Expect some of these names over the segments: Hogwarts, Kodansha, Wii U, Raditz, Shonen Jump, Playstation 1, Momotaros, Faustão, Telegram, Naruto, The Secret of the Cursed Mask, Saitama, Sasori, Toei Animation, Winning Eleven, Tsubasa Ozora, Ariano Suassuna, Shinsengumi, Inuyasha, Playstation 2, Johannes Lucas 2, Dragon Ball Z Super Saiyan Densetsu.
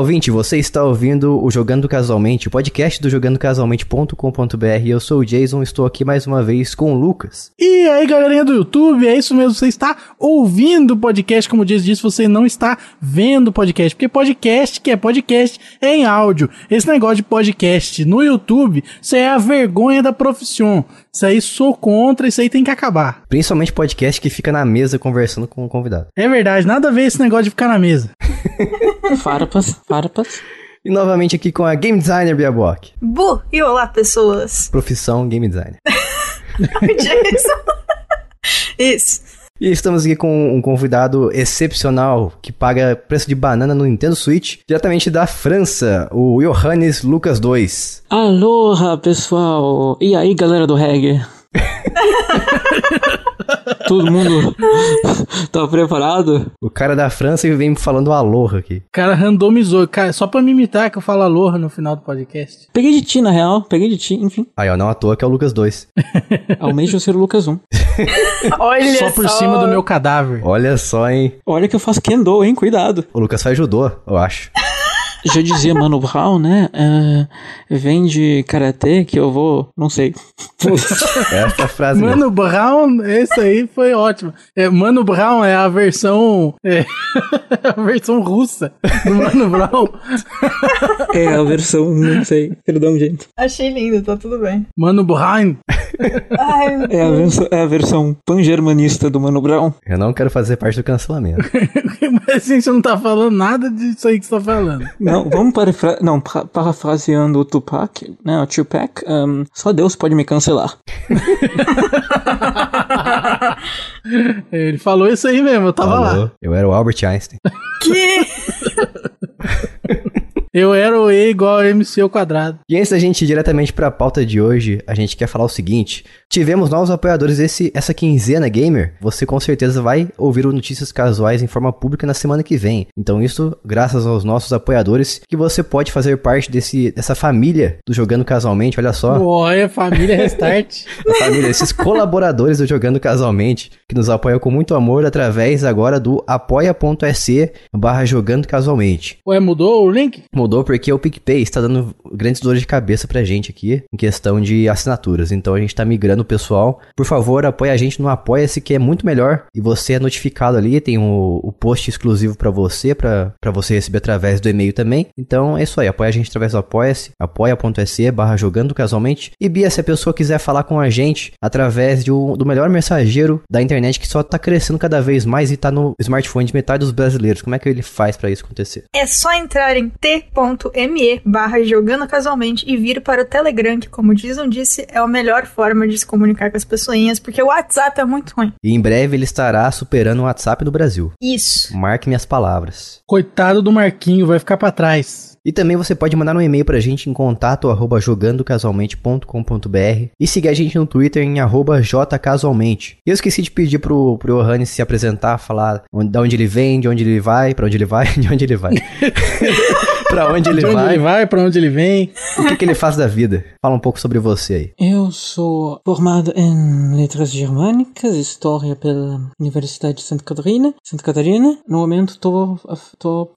ouvinte, você está ouvindo o Jogando Casualmente, o podcast do jogandocasualmente.com.br. Eu sou o Jason, estou aqui mais uma vez com o Lucas. E aí, galerinha do YouTube, é isso mesmo, você está ouvindo o podcast, como o Jason disse, você não está vendo o podcast, porque podcast é em áudio. Esse negócio de podcast no YouTube, isso é a vergonha da profissão. Isso aí sou contra, isso aí tem que acabar. Principalmente podcast que fica na mesa conversando com o convidado. É verdade, nada a ver esse negócio de ficar na mesa. Farpas. E novamente aqui com a Game Designer, Bia Bock. Bu, e olá, pessoas. Profissão Game Designer. Isso. E estamos aqui com um convidado excepcional que paga preço de banana no Nintendo Switch, diretamente da França, o Johannes Lucas 2. Aloha, pessoal. E aí, galera do reggae? Todo mundo tá preparado? O cara da França vem falando aloha aqui. O cara randomizou, cara, só pra me imitar que eu falo aloha no final do podcast. Peguei de ti, na real, enfim. Aí, ó, não à toa que é o Lucas 2. Almeja eu ser o Lucas 1. Olha só. Por cima do meu cadáver. Olha só, hein. Olha que eu faço kendo, hein, cuidado. O Lucas faz judô, eu acho. Já dizia Mano Brown, né? Vem de karatê que eu vou... Não sei. Essa frase Mano mesmo. Brown, esse aí foi ótimo. Mano Brown é a versão... a versão russa do Mano Brown. É a versão... Não sei. Perdão, gente. Achei lindo, tá tudo bem. Mano Brown. É a versão pan-germanista do Mano Brown. Eu não quero fazer parte do cancelamento. Mas a gente não tá falando nada disso aí que você tá falando. Não, vamos parafraseando o Tupac, né? O Tupac, só Deus pode me cancelar. Ele falou isso aí mesmo, eu tava lá. Eu era o Albert Einstein. Que? Eu era o E igual a MC ao quadrado. E antes da gente ir diretamente para a pauta de hoje, a gente quer falar o seguinte. Tivemos novos apoiadores essa quinzena, gamer. Você com certeza vai ouvir o Notícias Casuais em forma pública na semana que vem. Então isso, graças aos nossos apoiadores, que você pode fazer parte dessa família do Jogando Casualmente, olha só. Olha, família Restart. A família, esses colaboradores do Jogando Casualmente, que nos apoiam com muito amor através agora do apoia.se/jogandocasualmente. Ué, mudou o link? Mudou porque o PicPay está dando grandes dores de cabeça pra gente aqui, em questão de assinaturas. Então a gente tá migrando o pessoal. Por favor, apoia a gente no Apoia-se, que é muito melhor. E você é notificado ali, tem o post exclusivo pra você, pra você receber através do e-mail também. Então é isso aí, apoia a gente através do Apoia-se, apoia.se/jogandocasualmente. E Bia, se a pessoa quiser falar com a gente através do melhor mensageiro da internet, que só tá crescendo cada vez mais e tá no smartphone de metade dos brasileiros, como é que ele faz pra isso acontecer? É só entrar em t.me/jogando casualmente e vir para o Telegram, que como o Jason disse, é a melhor forma de se comunicar com as pessoinhas, porque o WhatsApp é muito ruim. E em breve ele estará superando o WhatsApp do Brasil. Isso. Marque minhas palavras. Coitado do Marquinho, vai ficar pra trás. E também você pode mandar um e-mail pra gente em contato@jogandocasualmente.com.br e seguir a gente no Twitter em @jcasualmente. Eu esqueci de pedir pro Johannes se apresentar, falar da onde ele vem, de onde ele vai, pra onde ele vai, de onde ele vai. Pra onde ele vem. O que ele faz da vida? Fala um pouco sobre você aí. Eu sou formado em letras germânicas, história pela Universidade de Santa Catarina. No momento tô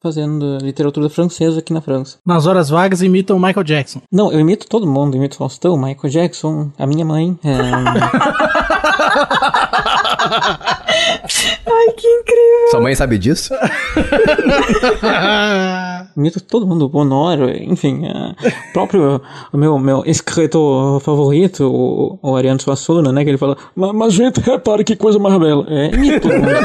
fazendo literatura francesa aqui na França. Nas horas vagas imitam o Michael Jackson. Não, eu imito todo mundo. Imito Faustão, Michael Jackson, a minha mãe. Ai, que incrível. Sua mãe sabe disso? Imito todo mundo, Bonoro, enfim, próprio o meu escritor favorito, o Ariano Suassuna, né, que ele fala, mas gente, repare que coisa mais bela, imito todo mundo.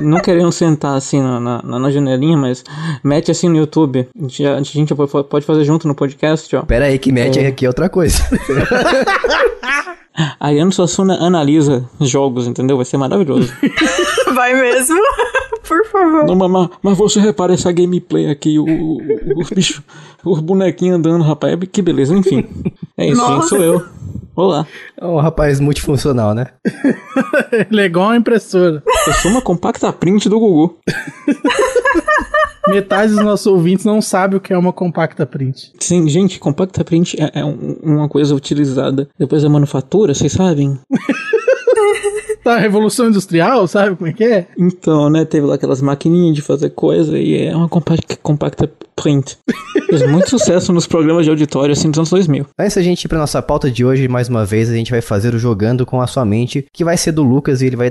Não querendo sentar assim na janelinha, mas mete assim no YouTube. A gente pode fazer junto no podcast, ó. Pera aí que mete aqui é outra coisa. Ariano Suassuna analisa jogos, entendeu? Vai ser maravilhoso. Vai mesmo. Por favor. Não, mas você repara essa gameplay aqui, os bichos, os bonequinhos andando, rapaz, que beleza, enfim. É isso, gente, sou eu. Olá. É um rapaz multifuncional, né? Ele é igual uma impressora. Eu sou uma compacta print do Gugu. Metade dos nossos ouvintes não sabe o que é uma compacta print. Sim, gente, compacta print é uma coisa utilizada depois da manufatura, vocês sabem? da Revolução Industrial, sabe como é que é? Então, né, teve lá aquelas maquininhas de fazer coisa e é uma compacta print. Fez muito sucesso nos programas de auditório, assim, dos anos 2000. Antes da gente ir pra nossa pauta de hoje, mais uma vez, a gente vai fazer o Jogando com a Sua Mente, que vai ser do Lucas e ele vai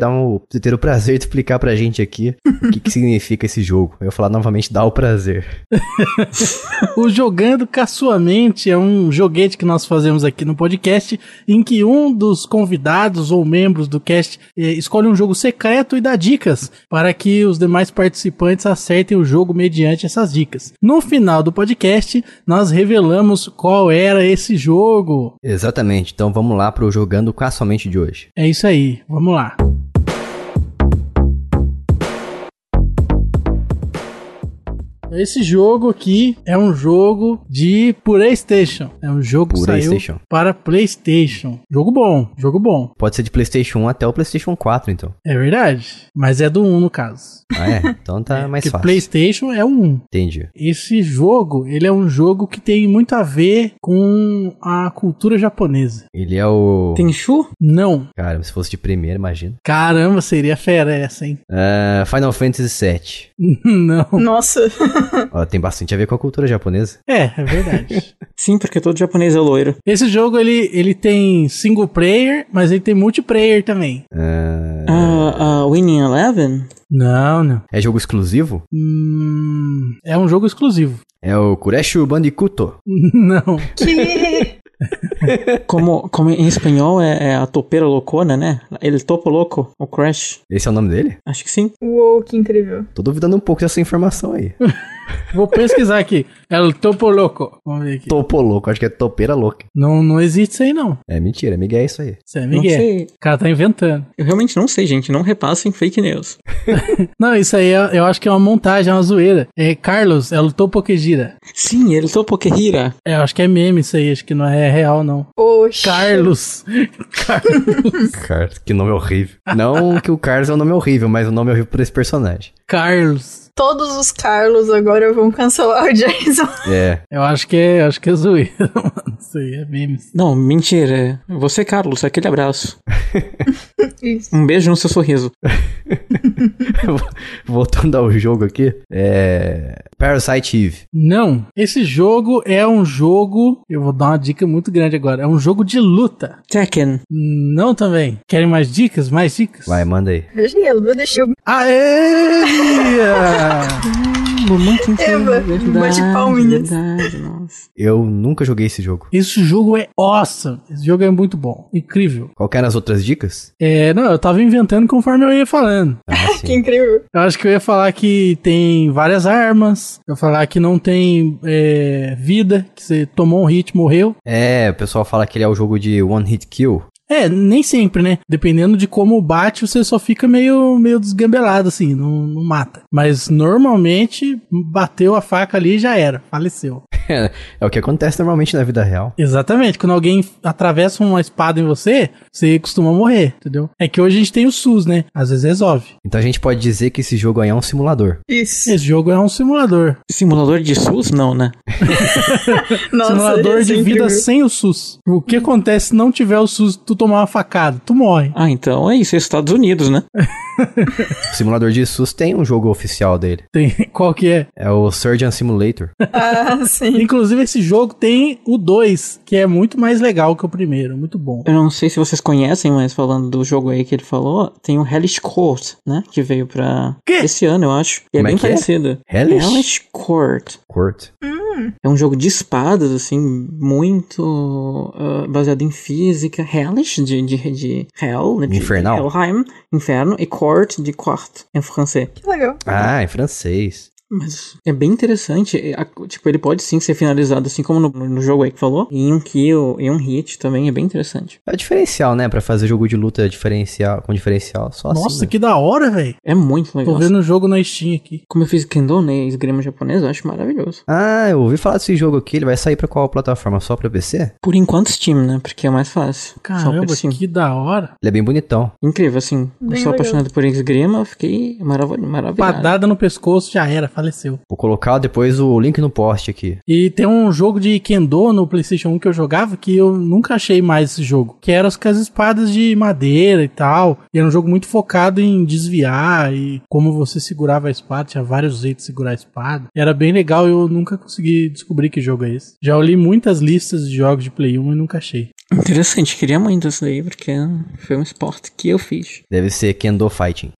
ter o prazer de explicar pra gente aqui o que significa esse jogo. Eu vou falar novamente, dá o prazer. O Jogando com a Sua Mente é um joguete que nós fazemos aqui no podcast, em que um dos convidados ou membros do cast escolhe um jogo secreto e dá dicas para que os demais participantes acertem o jogo mediante essas dicas. No final do podcast, nós revelamos qual era esse jogo. Exatamente, então vamos lá pro Jogando com a Sua Mente de hoje. É isso aí, vamos lá. Esse jogo aqui é um jogo de PlayStation. É um jogo que saiu para PlayStation. Jogo bom, jogo bom. Pode ser de PlayStation 1 até o PlayStation 4, então. É verdade, mas é do 1 no caso. Ah, é? Então tá mais fácil. PlayStation é o 1. Entendi. Esse jogo, ele é um jogo que tem muito a ver com a cultura japonesa. Ele é o... Tenchu? Não. Caramba, se fosse de primeira, imagina. Caramba, seria fera essa, hein? Final Fantasy VII. Não. Nossa... Ó, tem bastante a ver com a cultura japonesa. É verdade. Sim, porque todo japonês é loiro. Esse jogo, ele tem single player, mas ele tem multiplayer também. Winning Eleven? Não, não. É jogo exclusivo? É um jogo exclusivo. É o Kureshu Bandicoot? Não. Que... como em espanhol é a topeira loucona, né? Ele topo louco, o Crash. Esse é o nome dele? Acho que sim. Uou, que incrível. Tô duvidando um pouco dessa informação aí. Vou pesquisar aqui. É o topo louco. Vamos ver aqui. Topo louco, acho que é topeira louca. Não, não existe isso aí, não. É mentira, é migué isso aí. Isso é migué. Não sei. O cara tá inventando. Eu realmente não sei, gente. Não repassem fake news. Não, isso aí eu acho que é uma montagem, é uma zoeira. É Carlos, é o topo que gira. Sim, é o topo que gira. É, eu acho que é meme isso aí, acho que não é real, não. Oxi. Carlos. Que nome horrível. Não que o Carlos é um nome horrível, mas o nome é horrível pra esse personagem. Carlos. Todos os Carlos agora vão cancelar o Jason. É. Eu acho que é zoeira, mano. Isso aí é memes. Não, mentira. Você, Carlos, aquele abraço. Isso. Um beijo no seu sorriso. Voltando ao jogo aqui, Parasite Eve. Não, esse jogo é um jogo, eu vou dar uma dica muito grande agora, é um jogo de luta. Tekken. Não também. Querem mais dicas? Mais dicas? Vai, manda aí. Aê! Momento incrível, verdade, verdade, nossa. Eu nunca joguei esse jogo. Esse jogo é awesome. Esse jogo é muito bom, incrível. Qual que eram as outras dicas? Não, eu tava inventando conforme eu ia falando. Ah, que incrível. Eu acho que eu ia falar que tem várias armas, eu ia falar que não tem vida, que você tomou um hit, morreu. É, o pessoal fala que ele é o jogo de one hit kill. É, nem sempre, né? Dependendo de como bate, você só fica meio desgambelado, assim, não mata. Mas, normalmente, bateu a faca ali e já era, faleceu. É o que acontece normalmente na vida real. Exatamente, quando alguém atravessa uma espada em você, você costuma morrer, entendeu? É que hoje a gente tem o SUS, né? Às vezes resolve. Então a gente pode dizer que esse jogo aí é um simulador. Isso. Esse jogo é um simulador. Simulador de SUS? Não, né? Nossa, simulador de vida sem o SUS. O que acontece se não tiver o SUS, tu tomar uma facada, tu morre. Ah, então é isso, é Estados Unidos, né? Simulador de SUS tem um jogo oficial dele. Tem, qual que é? É o Surgeon Simulator. Ah, sim. Inclusive, esse jogo tem o 2, que é muito mais legal que o primeiro, muito bom. Eu não sei se vocês conhecem, mas falando do jogo aí que ele falou, tem o Hellish Court, né? Que veio pra esse ano, eu acho. E é bem parecido. Hellish Court. É um jogo de espadas, assim, muito baseado em física. Hellish, de Hell, né? Infernal. Helheim, inferno, e Court, de quarto, em francês. Que legal. Ah, em francês. Mas é bem interessante, tipo, ele pode sim ser finalizado, assim como no jogo aí que falou, em um kill, em um hit também, é bem interessante. É diferencial, né, pra fazer jogo de luta diferencial, com diferencial, só assim. Nossa, que da hora, velho. É muito legal. Tô vendo o jogo na Steam aqui. Como eu fiz Kendo, né, esgrima japonesa, eu acho maravilhoso. Ah, eu ouvi falar desse jogo aqui, ele vai sair pra qual plataforma? Só pra PC? Por enquanto Steam, né, porque é mais fácil. Caramba, que da hora. Ele é bem bonitão. Incrível, assim, eu sou apaixonado por esgrima, fiquei maravilhado. Padada no pescoço, já era. faleceu. Vou colocar depois o link no post aqui. E tem um jogo de Kendo no Playstation 1 que eu jogava, que eu nunca achei mais esse jogo, que era com as espadas de madeira e tal. E era um jogo muito focado em desviar e como você segurava a espada, tinha vários jeitos de segurar a espada. Era bem legal, eu nunca consegui descobrir que jogo é esse. Já li muitas listas de jogos de Play 1 e nunca achei. Interessante, queria muito isso daí, porque foi um esporte que eu fiz. Deve ser Kendo Fighting.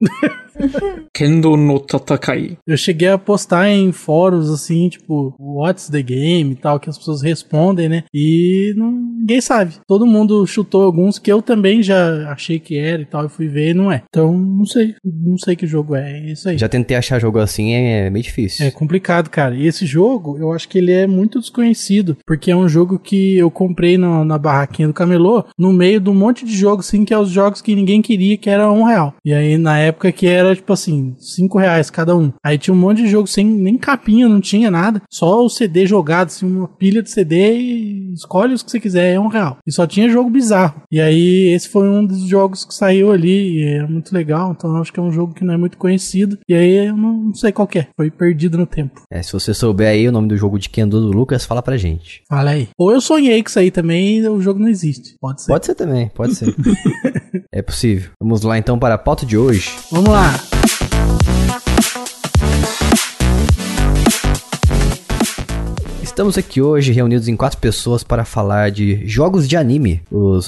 Kendo no Tatakai. Eu cheguei a postar em fóruns assim, tipo, what's the game e tal, que as pessoas respondem, né? E ninguém sabe. Todo mundo chutou alguns que eu também já achei que era e tal, e fui ver e não é. Então, não sei. Não sei que jogo é isso aí. Já tentei achar jogo assim, é meio difícil. É complicado, cara. E esse jogo, eu acho que ele é muito desconhecido, porque é um jogo que eu comprei na barraquinha do Camelô, no meio de um monte de jogos, assim, que é os jogos que ninguém queria, que era R$1. E aí, na época que era, tipo assim, R$5 cada um. Aí tinha um monte de jogo sem nem capinha, não tinha nada. Só o CD jogado, assim, uma pilha de CD e escolhe os que você quiser, é R$1. E só tinha jogo bizarro. E aí esse foi um dos jogos que saiu ali e era muito legal. Então eu acho que é um jogo que não é muito conhecido. E aí eu não sei qual que é. Foi perdido no tempo. É, se você souber aí o nome do jogo de Kendo do Lucas, fala pra gente. Fala aí. Ou eu sonhei com isso aí também e o jogo não existe. Pode ser. Pode ser também, pode ser. É possível. Vamos lá então para a pauta de hoje. Vamos lá. Estamos aqui hoje reunidos em 4 pessoas para falar de jogos de anime,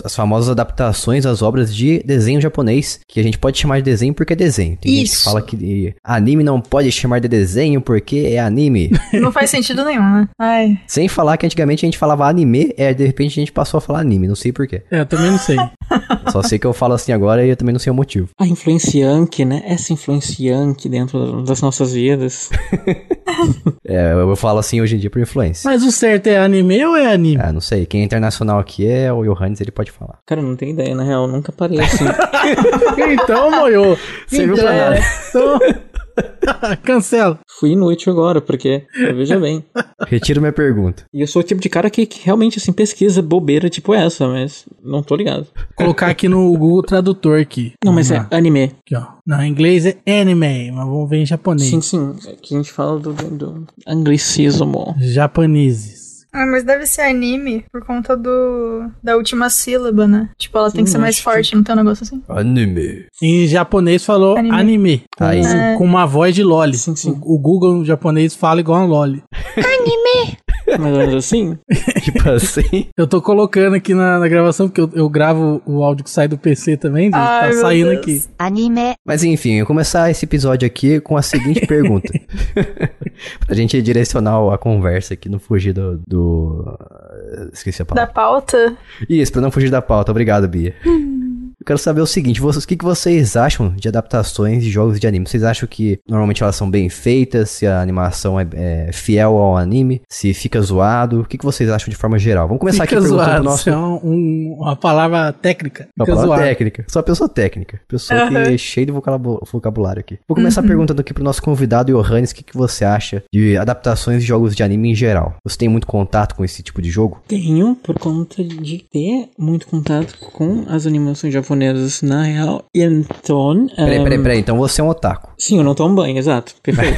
as famosas adaptações às obras de desenho japonês, que a gente pode chamar de desenho porque é desenho. Tem gente que fala que anime não pode chamar de desenho porque é anime. Não faz sentido nenhum, né? Ai. Sem falar que antigamente a gente falava anime, de repente a gente passou a falar anime, não sei porquê. É, eu também não sei. Só sei que eu falo assim agora e eu também não sei o motivo. A influência Yankee, né? Essa influência Yankee dentro das nossas vidas. É, eu falo assim hoje em dia por influência. Mas o certo é anime ou é anime? Ah, não sei. Quem é internacional aqui é o Johannes, ele pode falar. Cara, não tenho ideia, na real. Nunca parei assim. Então, moiô. Você viu pra nada. Então... Cancela. Fui inútil agora, porque veja bem. Retiro minha pergunta. E eu sou o tipo de cara que realmente assim pesquisa bobeira tipo essa, mas não tô ligado. Colocar aqui no Google Tradutor aqui. Não, mas é anime. Aqui, ó. Não, em inglês é anime, mas vamos ver em japonês. Sim, sim. Aqui a gente fala do anglicismo. Japoneses. Ah, mas deve ser anime por conta da última sílaba, né? Tipo, ela tem que ser mais forte, não tem um negócio assim? Anime. Em japonês falou anime. Tá aí. Com uma voz de loli. Sim, sim. O Google no japonês fala igual a loli. Anime! Mas assim? Tipo assim? Eu tô colocando aqui na gravação, porque eu gravo o áudio que sai do PC também, tá saindo aqui. Anime. Mas enfim, eu vou começar esse episódio aqui com a seguinte pergunta. Pra gente direcionar a conversa aqui, não fugir do... Esqueci a palavra. Da pauta? Isso, pra não fugir da pauta. Obrigado, Bia. Eu quero saber o seguinte, o que vocês acham de adaptações de jogos de anime? Vocês acham que normalmente elas são bem feitas, se a animação é fiel ao anime, se fica zoado? O que vocês acham de forma geral? Vamos começar fica aqui perguntando o nosso... uma palavra técnica. Uma palavra zoado. Técnica. Só pessoa técnica. Pessoa que é cheia de vocabulário aqui. Vou começar perguntando aqui pro nosso convidado, Johannes, o que você acha de adaptações de jogos de anime em geral? Você tem muito contato com esse tipo de jogo? Tenho, por conta de ter muito contato com as animações de na real, então... Peraí, então você é um otaku. Sim, eu não tomo banho, exato, perfeito.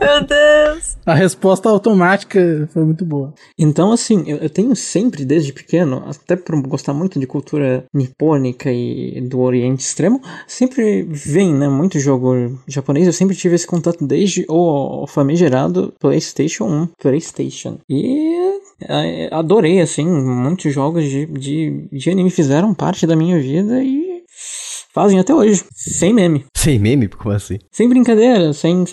Meu Deus! A resposta automática foi muito boa. Então, assim, eu tenho sempre, desde pequeno, até por gostar muito de cultura nipônica e do Oriente Extremo, sempre vem, né, muito jogo japonês, eu sempre tive esse contato desde o famigerado PlayStation 1, PlayStation. E... adorei, assim, muitos jogos de anime fizeram parte da minha vida e fazem até hoje, sem meme. Sem meme? Como assim? Sem brincadeira, sem.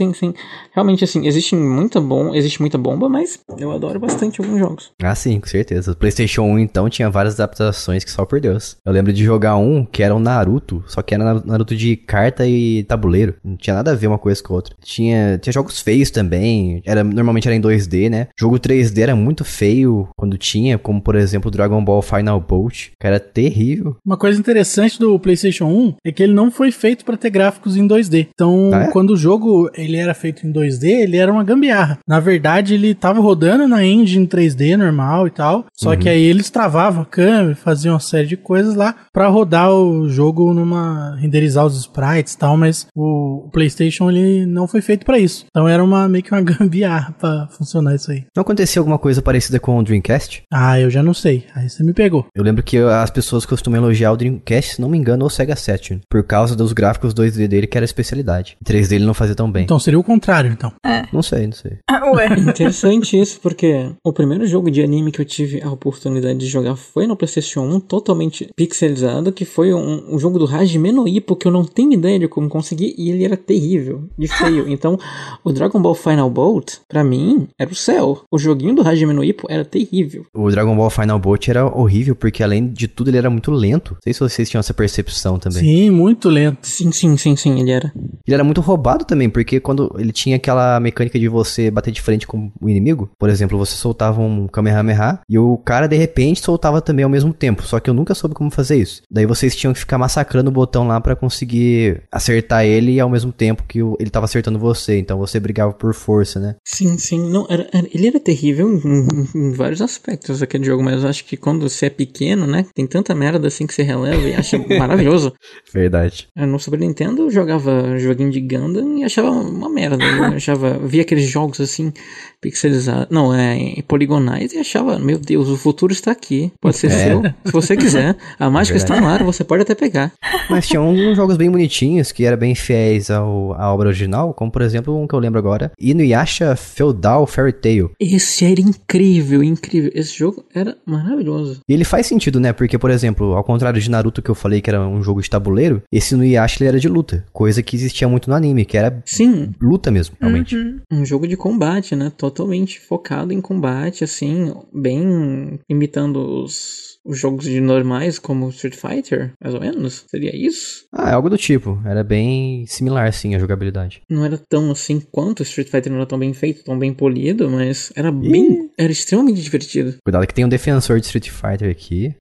Realmente, assim, existe muita bomba, mas eu adoro bastante alguns jogos. Ah, sim, com certeza. O Playstation 1, então, tinha várias adaptações que só por Deus. Eu lembro de jogar um que era um Naruto, só que era Naruto de carta e tabuleiro. Não tinha nada a ver uma coisa com a outra. Tinha jogos feios também, normalmente era em 2D, né? Jogo 3D era muito feio quando tinha, como, por exemplo, Dragon Ball Final Bolt, que era terrível. Uma coisa interessante do Playstation 1, bom é que ele não foi feito para ter gráficos em 2D. Então, quando o jogo ele era feito em 2D, ele era uma gambiarra. Na verdade, ele tava rodando na engine 3D normal e tal, só que aí eles travavam a câmera, faziam uma série de coisas lá para rodar o jogo numa... renderizar os sprites e tal, mas o PlayStation ele não foi feito para isso. Então era uma, meio que uma gambiarra pra funcionar isso aí. Não aconteceu alguma coisa parecida com o Dreamcast? Ah, eu já não sei. Aí você me pegou. Eu lembro que as pessoas costumam elogiar o Dreamcast, se não me engano, ou o Sega Saturn, por causa dos gráficos 2D dele, que era a especialidade. 3D ele não fazia tão bem. Então seria o contrário, então. É. Não sei. Ah, ué. Interessante isso, porque o primeiro jogo de anime que eu tive a oportunidade de jogar foi no PlayStation 1, totalmente pixelizado, que foi um jogo do Hajime no Ippo, que eu não tenho ideia de como conseguir, e ele era terrível, de feio. Então, o Dragon Ball Final Bolt, pra mim, era o céu. O joguinho do Hajime no Ippo era terrível. O Dragon Ball Final Bolt era horrível, porque além de tudo, ele era muito lento. Não sei se vocês tinham essa percepção também. Sim, muito lento. Sim, ele era. Ele era muito roubado também, porque quando ele tinha aquela mecânica de você bater de frente com o inimigo, por exemplo, você soltava um Kamehameha, e o cara, de repente, soltava também ao mesmo tempo. Só que eu nunca soube como fazer isso. Daí vocês tinham que ficar massacrando o botão lá pra conseguir acertar ele ao mesmo tempo que ele tava acertando você. Então você brigava por força, né? Sim. Não, ele era terrível em vários aspectos aquele jogo, mas eu acho que quando você é pequeno, né? Tem tanta merda assim que você releva e acha maravilhoso. Verdade. Eu no Super Nintendo jogava joguinho de Gundam e achava uma merda. Eu achava, via aqueles jogos assim pixelizados, não, poligonais, e achava, meu Deus, o futuro está aqui. Pode ser seu, se você quiser. A mágica está no ar, você pode até pegar. Mas tinha uns jogos bem bonitinhos que eram bem fiéis à obra original, como por exemplo um que eu lembro agora, Inuyasha Feudal Fairy Tail. Esse era incrível. Esse jogo era maravilhoso. E ele faz sentido, né? Porque, por exemplo, ao contrário de Naruto, que eu falei que era um jogo de tabuleiro, esse Inuyasha ele era de luta, coisa que existia muito no anime, que era luta mesmo, realmente. Uhum. Um jogo de combate, né? Totalmente focado em combate, assim, bem imitando os jogos de normais, como Street Fighter, mais ou menos, seria isso? Ah, é algo do tipo, era bem similar, sim, a jogabilidade. Não era tão assim quanto Street Fighter, não era tão bem feito, tão bem polido, mas era bem, era extremamente divertido. Cuidado que tem um defensor de Street Fighter aqui,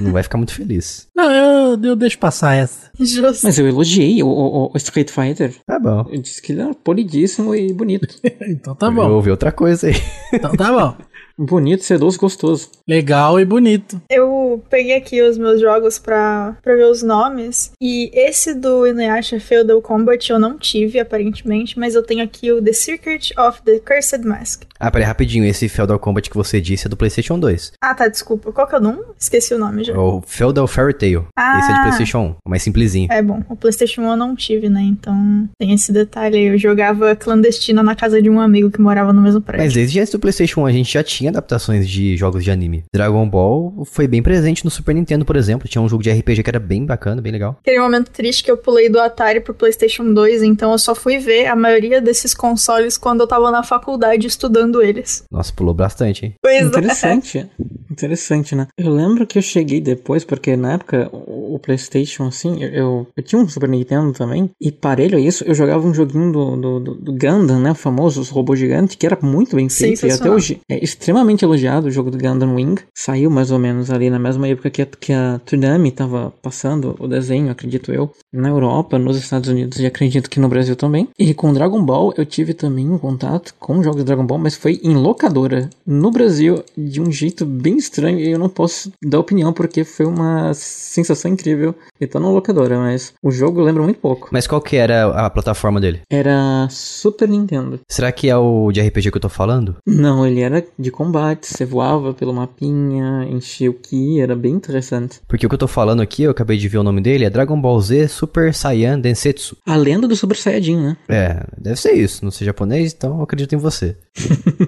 não vai ficar muito feliz. Não, eu deixo passar essa. Mas eu elogiei o Street Fighter. Tá bom. Eu disse que ele era polidíssimo e bonito. Então tá bom. Eu ouvi outra coisa aí. Então tá bom. Bonito, sedoso, gostoso. Legal e bonito. Eu peguei aqui os meus jogos pra ver os nomes. E esse do Inuyasha Feudal Combat eu não tive, aparentemente. Mas eu tenho aqui o The Secret of the Cursed Mask. Ah, peraí, rapidinho. Esse Feudal Combat que você disse é do PlayStation 2. Ah, tá, desculpa. Qual que é o nome? Esqueci o nome já. O Feudal Fairy Tail. Ah. Esse é de PlayStation 1. Mais simplesinho. É bom. O PlayStation 1 eu não tive, né? Então tem esse detalhe aí. Eu jogava clandestina na casa de um amigo que morava no mesmo prédio. Mas desde antes do PlayStation 1 a gente já tinha adaptações de jogos de anime. Dragon Ball foi bem presente no Super Nintendo, por exemplo. Tinha um jogo de RPG que era bem bacana, bem legal. Aquele momento triste que eu pulei do Atari pro PlayStation 2, então eu só fui ver a maioria desses consoles quando eu tava na faculdade estudando eles. Nossa, pulou bastante, hein? Pois interessante. É. Interessante, né? Eu lembro que eu cheguei depois, porque na época o PlayStation, assim, eu tinha um Super Nintendo também, e parelho a isso, eu jogava um joguinho do Gundam, né? O famoso, os robôs gigantes, que era muito bem feito, e até hoje é extremamente elogiado o jogo do Gundam Wing. Saiu mais ou menos ali na mesma época que a Toonami tava passando o desenho, acredito eu, na Europa, nos Estados Unidos e acredito que no Brasil também. E com Dragon Ball eu tive também um contato com jogos de Dragon Ball, mas foi em locadora no Brasil, de um jeito bem estranho, e eu não posso dar opinião porque foi uma sensação incrível estar na locadora, mas o jogo lembra muito pouco. Mas qual que era a plataforma dele? Era Super Nintendo. Será que é o de RPG que eu tô falando? Não, ele era de combate, você voava pelo mapinha, enchia o ki, era bem interessante. Porque o que eu tô falando aqui, eu acabei de ver o nome dele, é Dragon Ball Z Super Saiyan Densetsu. A lenda do Super Saiyajin, né? É, deve ser isso, não sei japonês, então eu acredito em você.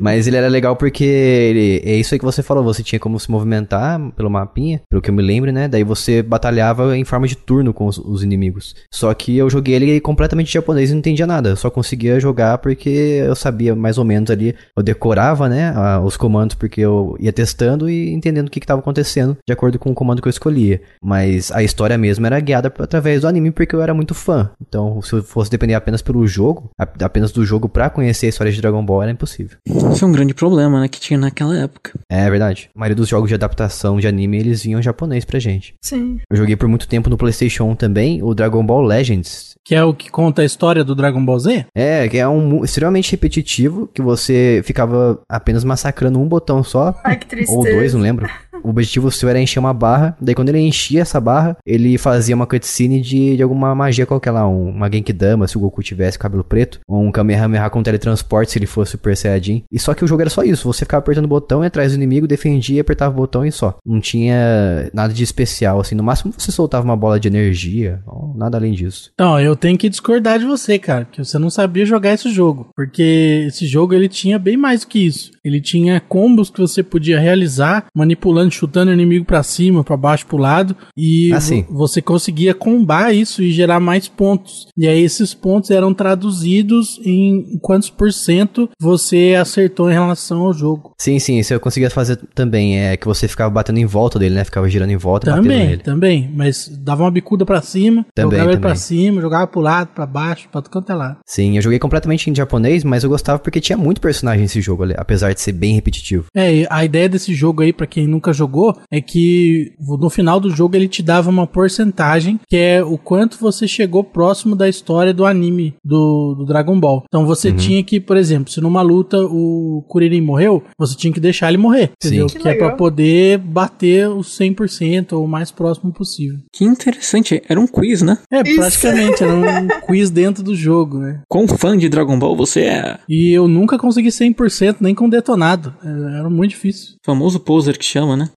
Mas ele era legal porque é isso aí que você falou, você tinha como se movimentar pelo mapinha, pelo que eu me lembro, né? Daí você batalhava em forma de turno com os inimigos. Só que eu joguei ele completamente japonês e não entendia nada, eu só conseguia jogar porque eu sabia mais ou menos ali, eu decorava, né, os comandos, porque eu ia testando e entendendo o que estava acontecendo de acordo com o comando que eu escolhia. Mas a história mesmo era guiada através do anime porque eu era muito fã. Então, se eu fosse depender apenas pelo jogo, apenas do jogo pra conhecer a história de Dragon Ball, era impossível. possível. Isso é um grande problema, né, que tinha naquela época. É verdade. A maioria dos jogos de adaptação de anime, eles vinham em japonês pra gente. Sim. Eu joguei por muito tempo no PlayStation 1 também, o Dragon Ball Legends. Que é o que conta a história do Dragon Ball Z? É, que é um extremamente repetitivo, que você ficava apenas massacrando um botão só. Ai, que tristeza. Ou dois, não lembro. O objetivo seu era encher uma barra, daí quando ele enchia essa barra, ele fazia uma cutscene de alguma magia qualquer lá, uma Genkidama, se o Goku tivesse cabelo preto, ou um Kamehameha com teletransporte, se ele fosse Super Saiyajin. E só que o jogo era só isso, você ficava apertando o botão, ia atrás do inimigo, defendia, apertava o botão e só. Não tinha nada de especial, assim, no máximo você soltava uma bola de energia, nada além disso. Não, eu tenho que discordar de você, cara, porque você não sabia jogar esse jogo, porque esse jogo ele tinha bem mais do que isso. Ele tinha combos que você podia realizar, manipulando, chutando o inimigo pra cima, pra baixo, pro lado, e você conseguia combar isso e gerar mais pontos. E aí esses pontos eram traduzidos em quantos por cento você acertou em relação ao jogo. Sim, sim, isso eu conseguia fazer também, é que você ficava batendo em volta dele, né, ficava girando em volta, também, batendo nele. Também, mas dava uma bicuda pra cima, também, jogava ele pra cima, jogava pro lado, pra baixo, pra tudo quanto é lado. Sim, eu joguei completamente em japonês, mas eu gostava porque tinha muito personagem nesse jogo, apesar de ser bem repetitivo. É, a ideia desse jogo aí, pra quem nunca jogou, é que no final do jogo ele te dava uma porcentagem, que é o quanto você chegou próximo da história do anime do Dragon Ball. Então você tinha que, por exemplo, se numa luta o Kuririn morreu, você tinha que deixar ele morrer, entendeu? Que é pra poder bater os 100% ou o mais próximo possível. Que interessante, era um quiz, né? É, isso. Praticamente, era um quiz dentro do jogo, né? Quão fã de Dragon Ball você é? E eu nunca consegui 100%, nem com detonado, era muito difícil. O famoso poser que chama, né?